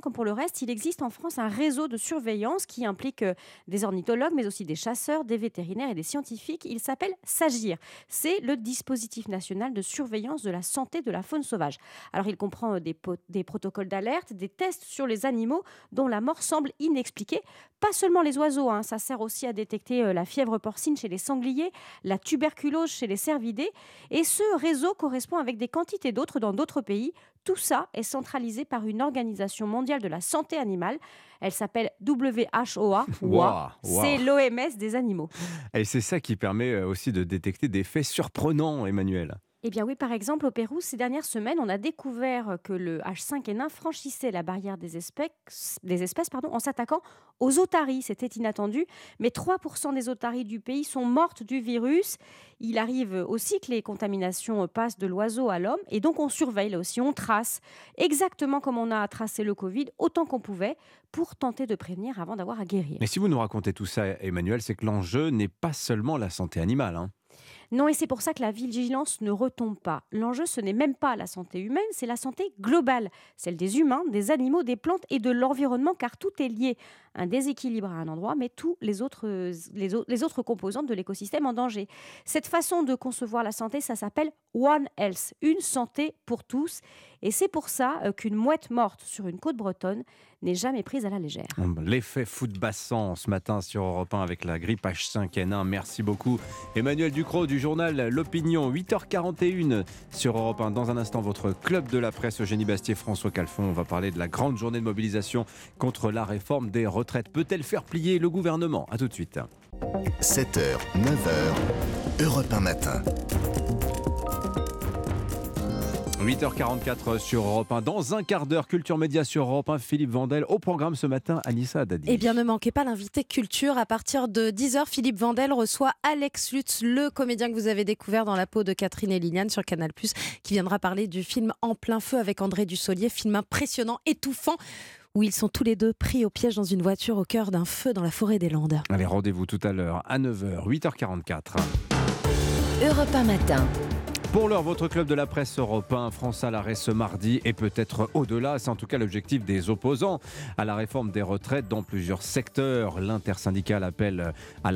comme pour le reste, il existe en France un réseau de surveillance qui implique des ornithologues, mais aussi des chasseurs, des vétérinaires et des scientifiques. Il s'appelle SAGIR. C'est le dispositif national de surveillance de la santé de la faune sauvage. Alors, il comprend des protocoles d'alerte, des tests sur les animaux dont la mort semble inexpliquée. Pas seulement les oiseaux, hein. Ça sert aussi à détecter la fièvre porcine chez les sangliers, la tuberculose chez les cervidés. Et ce réseau correspond avec des quantités d'autres dans d'autres pays. Tout ça est centralisé par une organisation mondiale de la santé animale. Elle s'appelle WHOA. Wow. C'est l'OMS des animaux. Et c'est ça qui permet aussi de détecter des faits surprenants, Emmanuel. Eh bien oui, par exemple, au Pérou, ces dernières semaines, on a découvert que le H5N1 franchissait la barrière des espèces, en s'attaquant aux otaries. C'était inattendu, mais 3% des otaries du pays sont mortes du virus. Il arrive aussi que les contaminations passent de l'oiseau à l'homme, et donc on surveille là aussi, on trace exactement comme on a tracé le Covid, autant qu'on pouvait, pour tenter de prévenir avant d'avoir à guérir. Mais si vous nous racontez tout ça, Emmanuel, c'est que l'enjeu n'est pas seulement la santé animale, hein. Non, et c'est pour ça que la vigilance ne retombe pas. L'enjeu, ce n'est même pas la santé humaine, c'est la santé globale, celle des humains, des animaux, des plantes et de l'environnement, car tout est lié. Un déséquilibre à un endroit, mais tous les autres composantes de l'écosystème en danger. Cette façon de concevoir la santé, ça s'appelle One Health, une santé pour tous. Et c'est pour ça qu'une mouette morte sur une côte bretonne n'est jamais prise à la légère. L'effet foot-bassan ce matin sur Europe 1 avec la grippe H5N1. Merci beaucoup Emmanuel Ducrot du journal L'Opinion, 8h41 sur Europe 1. Dans un instant, votre club de la presse, Eugénie Bastié, François Calfon. On va parler de la grande journée de mobilisation contre la réforme des retraites. Peut-elle faire plier le gouvernement ? A tout de suite. 7h, 9h, Europe 1 matin. 8h44 sur Europe 1. Dans un quart d'heure, Culture Média sur Europe 1. Philippe Vandel, au programme ce matin, Anissa Haddadi. Eh bien, ne manquez pas l'invité culture. À partir de 10h, Philippe Vandel reçoit Alex Lutz, le comédien que vous avez découvert dans la peau de Catherine et Liliane sur Canal+, qui viendra parler du film En plein feu avec André Dussolier, film impressionnant, étouffant, où ils sont tous les deux pris au piège dans une voiture au cœur d'un feu dans la forêt des Landes. Allez, rendez-vous tout à l'heure, à 9h, 8h44. Europe 1 matin. Pour l'heure, votre club de la presse Europe 1, France à l'arrêt ce mardi et peut-être au-delà. C'est en tout cas l'objectif des opposants à la réforme des retraites dans plusieurs secteurs. L'intersyndicale appelle à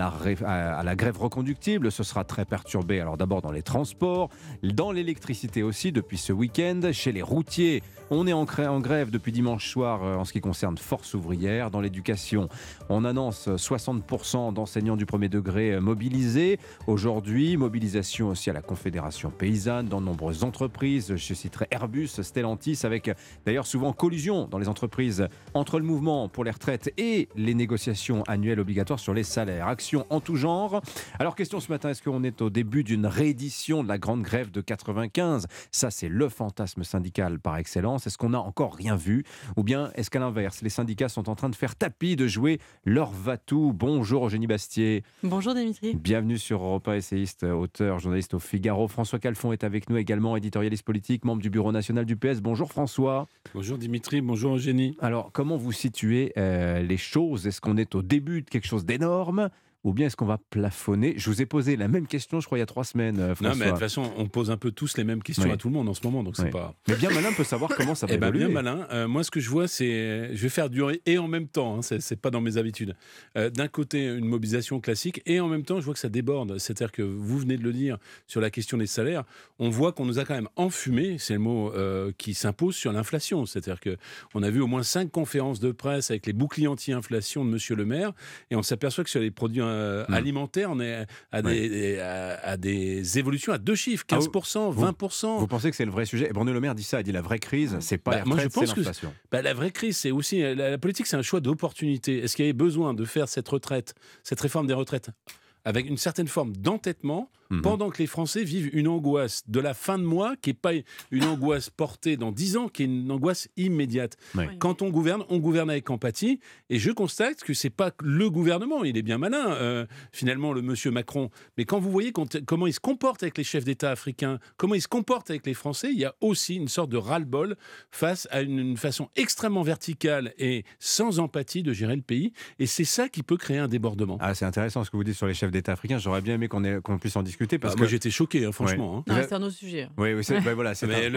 la grève reconductible. Ce sera très perturbé. Alors d'abord dans les transports, dans l'électricité aussi depuis ce week-end. Chez les routiers, on est en grève depuis dimanche soir en ce qui concerne Force ouvrière. Dans l'éducation, on annonce 60% d'enseignants du premier degré mobilisés. Aujourd'hui, mobilisation aussi à la Confédération paysanne, dans de nombreuses entreprises. Je citerai Airbus, Stellantis, avec d'ailleurs souvent collusion dans les entreprises entre le mouvement pour les retraites et les négociations annuelles obligatoires sur les salaires. Actions en tout genre. Alors question ce matin, est-ce qu'on est au début d'une réédition de la grande grève de 95 ? Ça c'est le fantasme syndical par excellence. Est-ce qu'on n'a encore rien vu ? Ou bien est-ce qu'à l'inverse, les syndicats sont en train de faire tapis, de jouer leur va-tout ? Bonjour Eugénie Bastié. Bonjour Dimitri. Bienvenue sur Europe 1, essayiste, auteur, journaliste au Figaro. François Calfon est avec nous également, éditorialiste politique, membre du bureau national du PS. Bonjour François. Bonjour Dimitri, bonjour Eugénie. Alors, comment vous situez les choses ? Est-ce qu'on est au début de quelque chose d'énorme ? Ou bien est-ce qu'on va plafonner ? Je vous ai posé la même question, je crois, il y a 3 semaines, François. Non, mais de toute façon, on pose un peu tous les mêmes questions à tout le monde en ce moment, donc c'est pas... Mais bien malin peut savoir comment ça va évoluer. Bien malin. Moi, ce que je vois, c'est... Je vais faire durer et en même temps, hein, c'est pas dans mes habitudes. D'un côté, une mobilisation classique, et en même temps, je vois que ça déborde. C'est-à-dire que vous venez de le dire sur la question des salaires, on voit qu'on nous a quand même enfumé, c'est le mot qui s'impose, sur l'inflation. C'est-à-dire qu'on a vu au moins 5 conférences de presse avec les boucliers anti-inflation de M. Le Maire, et on s'aperçoit que sur les produits alimentaire, on est à des évolutions à 2 chiffres, 15%, 20%. Vous pensez que c'est le vrai sujet ? Et Bruno Le Maire dit ça, il dit la vraie crise, c'est pas la retraite, c'est l'inflation. La vraie crise, c'est aussi... La politique, c'est un choix d'opportunité. Est-ce qu'il y avait besoin de faire cette réforme des retraites, avec une certaine forme d'entêtement, pendant que les Français vivent une angoisse de la fin de mois, qui n'est pas une angoisse portée dans 10 ans, qui est une angoisse immédiate. Oui. Quand on gouverne avec empathie, et je constate que ce n'est pas le gouvernement, il est bien malin, finalement, le monsieur Macron. Mais quand vous voyez comment il se comporte avec les chefs d'État africains, comment il se comporte avec les Français, il y a aussi une sorte de ras-le-bol face à une façon extrêmement verticale et sans empathie de gérer le pays, et c'est ça qui peut créer un débordement. Ah, c'est intéressant ce que vous dites sur les chefs d'État africains, j'aurais bien aimé qu'on puisse en discuter. Parce que... Moi j'étais choqué, hein, franchement. Ouais. Hein. Non, c'est un autre sujet. Oui, c'est... Bah, voilà, c'est mais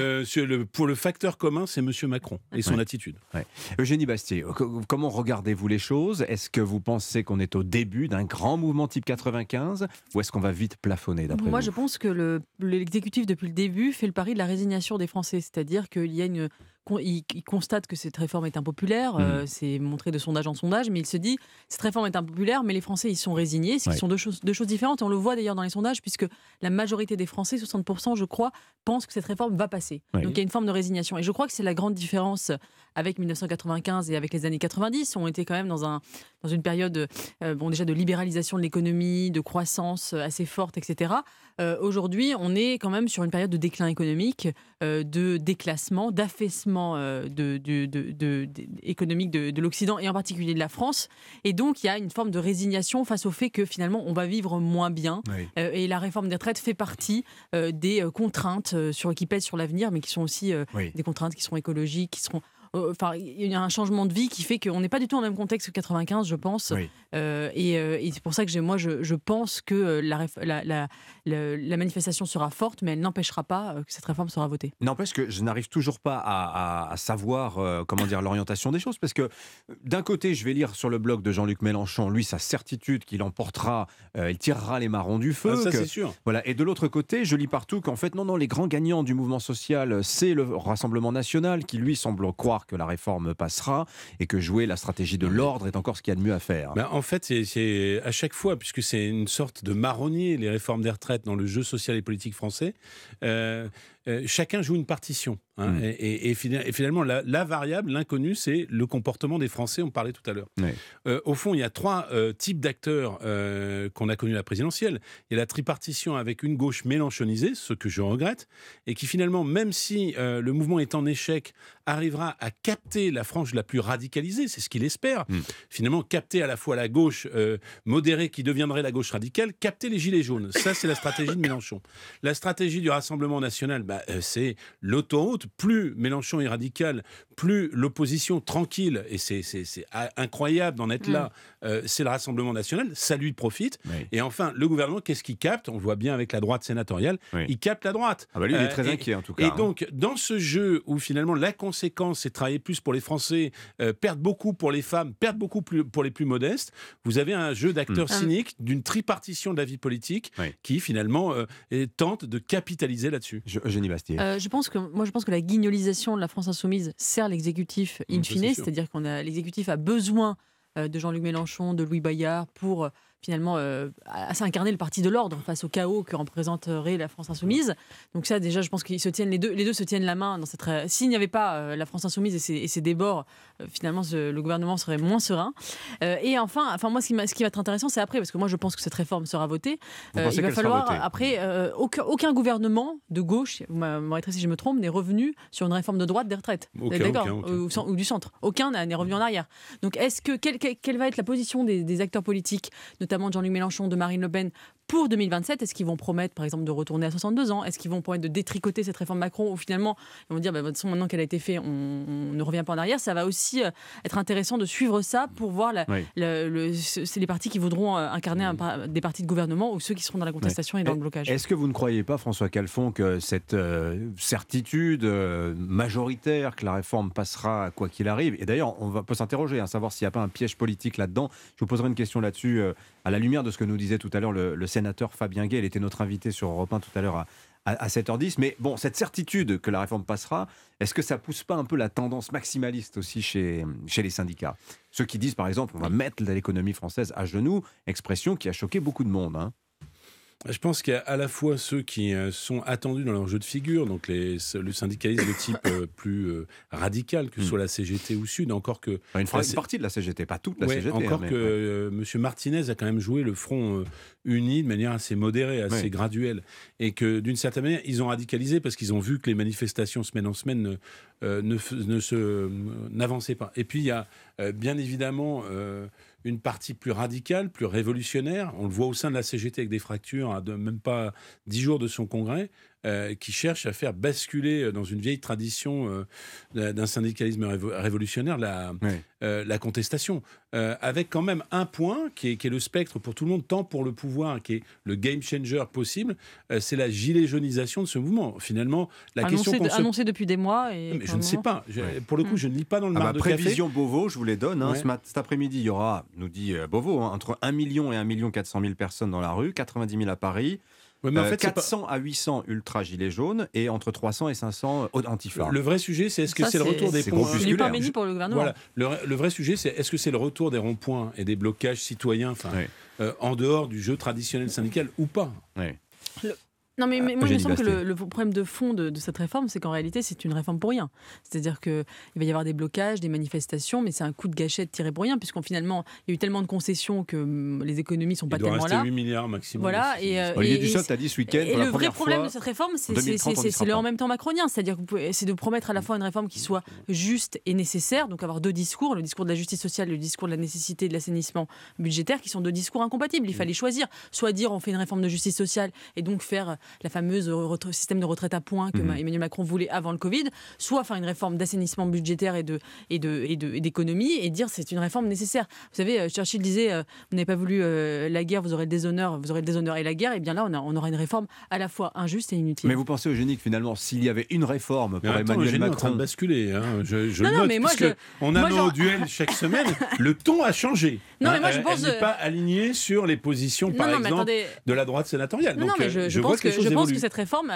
pour le facteur commun, c'est M. Macron et son attitude. Ouais. Eugénie Bastié, comment regardez-vous les choses ? Est-ce que vous pensez qu'on est au début d'un grand mouvement type 95 ou est-ce qu'on va vite plafonner d'après Moi, vous ? Je pense que l'exécutif, depuis le début, fait le pari de la résignation des Français. C'est-à-dire qu'il y a une il constate que cette réforme est impopulaire, c'est montré de sondage en sondage, mais il se dit, cette réforme est impopulaire, mais les Français, ils sont résignés, ce qui sont deux choses différentes, et on le voit d'ailleurs dans les sondages, puisque la majorité des Français, 60% je crois, pensent que cette réforme va passer. Oui. Donc il y a une forme de résignation, et je crois que c'est la grande différence avec 1995 et avec les années 90, on était quand même dans une période déjà de libéralisation de l'économie, de croissance assez forte, etc. Aujourd'hui, on est quand même sur une période de déclin économique, de déclassement, d'affaissement économique de l'Occident et en particulier de la France. Et donc, il y a une forme de résignation face au fait que finalement, on va vivre moins bien. Oui. Et la réforme des retraites fait partie des contraintes qui pèsent sur l'avenir, mais qui sont aussi des contraintes qui sont écologiques, qui seront... Enfin, il y a un changement de vie qui fait qu'on n'est pas du tout dans le même contexte que 95, je pense. Oui. Et c'est pour ça que je pense que la manifestation sera forte, mais elle n'empêchera pas que cette réforme sera votée. N'empêche que je n'arrive toujours pas à savoir l'orientation des choses, parce que d'un côté, je vais lire sur le blog de Jean-Luc Mélenchon, lui, sa certitude qu'il emportera, il tirera les marrons du feu. Ah, ça, c'est sûr. Voilà. Et de l'autre côté, je lis partout qu'en fait, non, les grands gagnants du mouvement social, c'est le Rassemblement National, qui lui semble croire que la réforme passera et que jouer la stratégie de l'ordre est encore ce qu'il y a de mieux à faire. Bah en fait, c'est à chaque fois, puisque c'est une sorte de marronnier, les réformes des retraites dans le jeu social et politique français, chacun joue une partition. Et finalement, la variable, l'inconnu, c'est le comportement des Français, on parlait tout à l'heure. Oui. Au fond, il y a trois types d'acteurs qu'on a connus à la présidentielle. Il y a la tripartition avec une gauche mélenchonisée, ce que je regrette, et qui finalement, même si le mouvement est en échec, arrivera à capter la frange la plus radicalisée, c'est ce qu'il espère. Finalement, capter à la fois la gauche modérée qui deviendrait la gauche radicale, capter les gilets jaunes. Ça, c'est la stratégie de Mélenchon. La stratégie du Rassemblement National, c'est l'autoroute. Plus Mélenchon est radical, plus l'opposition tranquille, et c'est incroyable d'en être là, c'est le Rassemblement National, ça lui profite. Oui. Et enfin, le gouvernement, qu'est-ce qu'il capte ? On le voit bien avec la droite sénatoriale, il capte la droite. Ah bah lui, il est très inquiet en tout cas. Et donc, dans ce jeu où finalement la conséquence, c'est travailler plus pour les Français, perdre beaucoup pour les femmes, perdre beaucoup pour les plus modestes, vous avez un jeu d'acteurs cyniques, d'une tripartition de la vie politique, qui finalement tente de capitaliser là-dessus. Eugénie Bastié. Je pense que la guignolisation de la France insoumise sert l'exécutif in fine, c'est-à-dire qu'on a l'exécutif a besoin de Jean-Luc Mélenchon, de Louis Boyard pour finalement incarner le parti de l'ordre face au chaos que représenterait la France insoumise. Donc ça, déjà, je pense qu'ils se tiennent les deux se tiennent la main dans cette. S'il n'y avait pas la France insoumise et ses débords, finalement, le gouvernement serait moins serein. Et enfin, moi, ce qui va être intéressant, c'est après, parce que moi, je pense que cette réforme sera votée. Il va falloir après aucun gouvernement de gauche, vous m'arrêterez si je me trompe, n'est revenu sur une réforme de droite des retraites, ou du centre. Aucun n'est revenu en arrière. Donc, est-ce que quelle va être la position des acteurs politiques, notamment de Jean-Luc Mélenchon, de Marine Le Pen, pour 2027 ? Est-ce qu'ils vont promettre, par exemple, de retourner à 62 ans ? Est-ce qu'ils vont promettre de détricoter cette réforme Macron ? Ou finalement, ils vont dire, de toute façon, maintenant qu'elle a été faite, on ne revient pas en arrière. Ça va aussi être intéressant de suivre ça pour voir les partis qui voudront incarner des partis de gouvernement ou ceux qui seront dans la contestation et dans le blocage. Est-ce que vous ne croyez pas, François Calfon, que cette certitude majoritaire que la réforme passera quoi qu'il arrive, et d'ailleurs, on peut s'interroger, savoir s'il n'y a pas un piège politique là-dedans. Je vous poserai une question là-dessus à la lumière de ce que nous disait tout à l'heure le sénateur Fabien Gay, il était notre invité sur Europe 1 tout à l'heure à 7h10, mais bon, cette certitude que la réforme passera, est-ce que ça ne pousse pas un peu la tendance maximaliste aussi chez les syndicats ? Ceux qui disent par exemple, on va mettre l'économie française à genoux, expression qui a choqué beaucoup de monde. Je pense qu'il y a à la fois ceux qui sont attendus dans leur jeu de figure, donc le syndicalisme de type plus radical, que ce soit la CGT ou Sud, encore que... Une partie de la CGT, pas toute la CGT. Encore que M. Martinez a quand même joué le front uni de manière assez modérée, assez graduelle, et que d'une certaine manière, ils ont radicalisé parce qu'ils ont vu que les manifestations semaine en semaine n'avançaient pas. Et puis il y a bien évidemment... une partie plus radicale, plus révolutionnaire, on le voit au sein de la CGT avec des fractures à même pas 10 jours de son congrès, qui cherche à faire basculer dans une vieille tradition d'un syndicalisme révolutionnaire la contestation. Avec quand même un point qui est le spectre pour tout le monde, tant pour le pouvoir, qui est le game changer possible, c'est la gilet jaunisation de ce mouvement. Finalement, la question annoncée depuis des mois. Mais je ne sais pas. Pour le coup, je ne lis pas dans le marc de café. Prévision Beauvau, je vous les donne. Cet après-midi, il y aura, nous dit Beauvau, entre 1 million et 1 400 000 personnes dans la rue, 90 000 à Paris. Oui, mais en fait, 400 à 800 ultra-gilets jaunes et entre 300 et 500 antifas. Le vrai sujet, c'est est-ce que ça, c'est le retour des ponts. C'est pas béni pour le gouvernement. Voilà. Le vrai sujet, c'est est-ce que c'est le retour des ronds-points et des blocages citoyens, oui. En dehors du jeu traditionnel syndical ou pas. Oui. Non, mais moi, il me semble que le problème de fond de cette réforme, c'est qu'en réalité, c'est une réforme pour rien. C'est-à-dire qu'il va y avoir des blocages, des manifestations, mais c'est un coup de gâchette tiré pour rien, puisqu'en finalement, il y a eu tellement de concessions que les économies ne sont pas tellement là. Il doit rester 8 milliards maximum. Voilà, et Olivier Dussopt a dit ce week-end. Et le vrai problème de cette réforme, c'est le en même temps macronien. C'est-à-dire que c'est de promettre à la fois une réforme qui soit juste et nécessaire, donc avoir deux discours, le discours de la justice sociale et le discours de la nécessité de l'assainissement budgétaire, qui sont deux discours incompatibles. Il fallait choisir. Soit dire on fait une réforme de justice sociale et donc faire la fameuse système de retraite à points que Emmanuel Macron voulait avant le Covid, soit faire une réforme d'assainissement budgétaire et d'économie et dire c'est une réforme nécessaire. Vous savez, Churchill disait vous n'avez pas voulu la guerre, vous aurez le déshonneur et la guerre. Et bien là, on aura une réforme à la fois injuste et inutile. Mais vous pensez, Eugénie, que finalement, s'il y avait une réforme pour Emmanuel Macron, est en train de basculer. Hein. Nos duels chaque semaine. Le ton a changé. Non, mais moi, je pense n'est pas aligné sur les positions, par exemple, de la droite sénatoriale. Je pense que cette réforme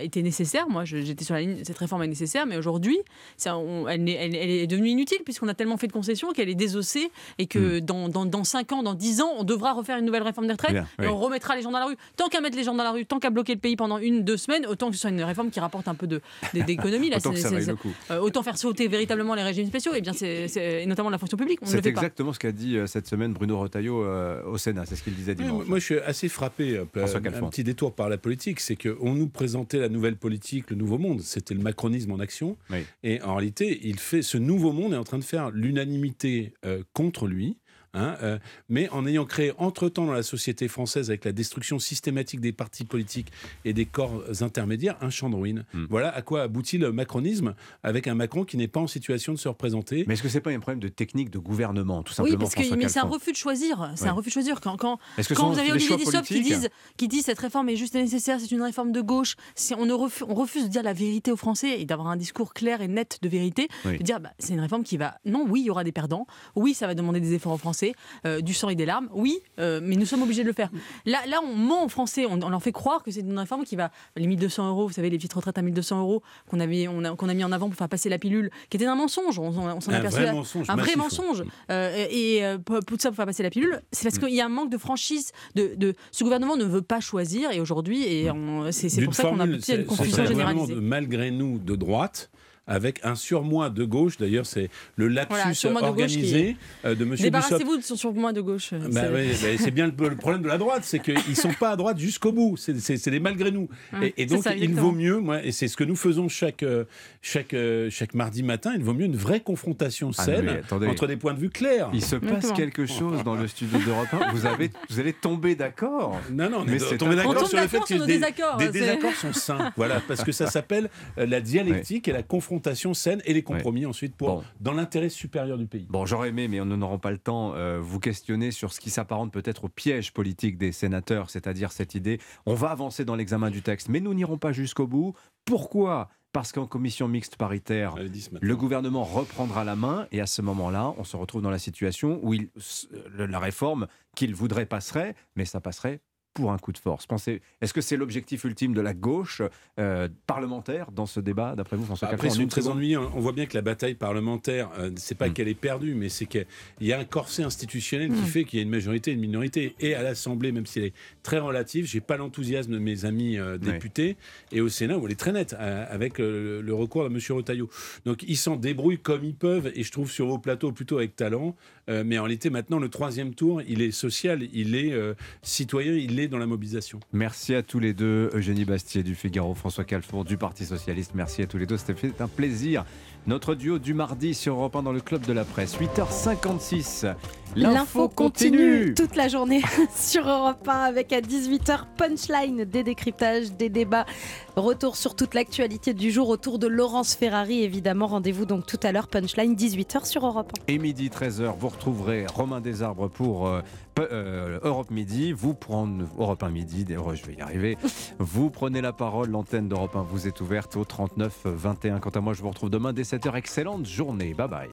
était nécessaire. Moi, j'étais sur la ligne. Cette réforme est nécessaire, mais aujourd'hui, elle est devenue inutile puisqu'on a tellement fait de concessions qu'elle est désossée et que dans 5 ans, dans 10 ans, on devra refaire une nouvelle réforme des retraites et on remettra les gens dans la rue. Tant qu'à mettre les gens dans la rue, tant qu'à bloquer le pays pendant 1-2 semaines, autant que ce soit une réforme qui rapporte un peu d'économie. Là, autant faire sauter véritablement les régimes spéciaux et bien et notamment la fonction publique. C'est exactement ce qu'a dit cette semaine Bruno Retailleau au Sénat. C'est ce qu'il disait dimanche. Moi, je suis assez frappé. François Calfon. Détour par la politique, c'est qu'on nous présentait la nouvelle politique, le nouveau monde, c'était le macronisme en action, et en réalité ce nouveau monde est en train de faire l'unanimité contre lui, mais en ayant créé entre-temps dans la société française, avec la destruction systématique des partis politiques et des corps intermédiaires, un champ de ruines. Voilà à quoi aboutit le macronisme, avec un Macron qui n'est pas en situation de se représenter. Mais est-ce que c'est pas un problème de technique de gouvernement, tout simplement? Oui, mais c'est un refus de choisir. C'est un refus de choisir. Quand vous avez Olivier Dussopt qui dit cette réforme est juste et nécessaire, c'est une réforme de gauche, on refuse de dire la vérité aux Français et d'avoir un discours clair et net de vérité, de dire c'est une réforme qui va... Non, oui, il y aura des perdants. Oui, ça va demander des efforts aux Français. Du sang et des larmes, mais nous sommes obligés de le faire. Là, on ment aux Français, on leur fait croire que c'est une réforme qui va... Les 1 200 €, vous savez, les petites retraites à 1 200 € qu'on a mis en avant pour faire passer la pilule, qui était un mensonge, on s'en est aperçu. Un vrai mensonge. Tout ça pour faire passer la pilule, c'est parce qu'il y a un manque de franchise. Ce gouvernement ne veut pas choisir, et aujourd'hui, c'est pour ça qu'on a abouti à une confusion généralisée. De malgré nous, de droite... avec un surmoi de gauche, d'ailleurs c'est le lapsus organisé de M. Dussopt. Débarrassez-vous de son surmoi de gauche. C'est bien le problème de la droite, c'est qu'ils ne sont pas à droite jusqu'au bout, c'est les malgré nous. Et donc il vaut mieux, et c'est ce que nous faisons chaque mardi matin, il vaut mieux une vraie confrontation saine entre des points de vue clairs. Il se passe quelque chose dans le studio d'Europe 1, vous allez tomber d'accord. Non, mais c'est tomber d'accord sur le fait que des désaccords sont sains, voilà, parce que ça s'appelle la dialectique et la confrontation saine et les compromis ensuite dans l'intérêt supérieur du pays. Bon, j'aurais aimé, mais on n'aura pas le temps, vous questionner sur ce qui s'apparente peut-être au piège politique des sénateurs, c'est-à-dire cette idée, on va avancer dans l'examen du texte, mais nous n'irons pas jusqu'au bout. Pourquoi ? Parce qu'en commission mixte paritaire, le gouvernement reprendra la main et à ce moment-là, on se retrouve dans la situation où la réforme qu'il voudrait passerait, mais ça passerait pour un coup de force. Est-ce que c'est l'objectif ultime de la gauche parlementaire dans ce débat, d'après vous, François Calfon? Après, c'est très ennuyeux. On voit bien que la bataille parlementaire, c'est pas qu'elle est perdue, mais c'est qu'il y a un corset institutionnel qui fait qu'il y a une majorité et une minorité. Et à l'Assemblée, même si elle est très relative, j'ai pas l'enthousiasme de mes amis députés. Et au Sénat, où elle est très nette, avec le recours à M. Retailleau. Donc, ils s'en débrouillent comme ils peuvent, et je trouve sur vos plateaux plutôt avec talent. Mais en réalité, maintenant, le 3e tour, il est social, il est citoyen, il est dans la mobilisation. Merci à tous les deux, Eugénie Bastié du Figaro, François Calfon du Parti Socialiste. Merci à tous les deux, c'était un plaisir. Notre duo du mardi sur Europe 1 dans le Club de la Presse, 8h56. L'info continue toute la journée sur Europe 1 avec à 18h punchline, des décryptages, des débats. Retour sur toute l'actualité du jour autour de Laurence Ferrari, évidemment. Rendez-vous donc tout à l'heure, punchline, 18h sur Europe 1. Et midi, 13h, vous retrouverez Romain Desarbres pour Europe Midi. Vous prenez Europe 1 Midi, je vais y arriver. Vous prenez la parole, l'antenne d'Europe 1 vous est ouverte au 39 21. Quant à moi, je vous retrouve demain dès 7h. Excellente journée, bye bye.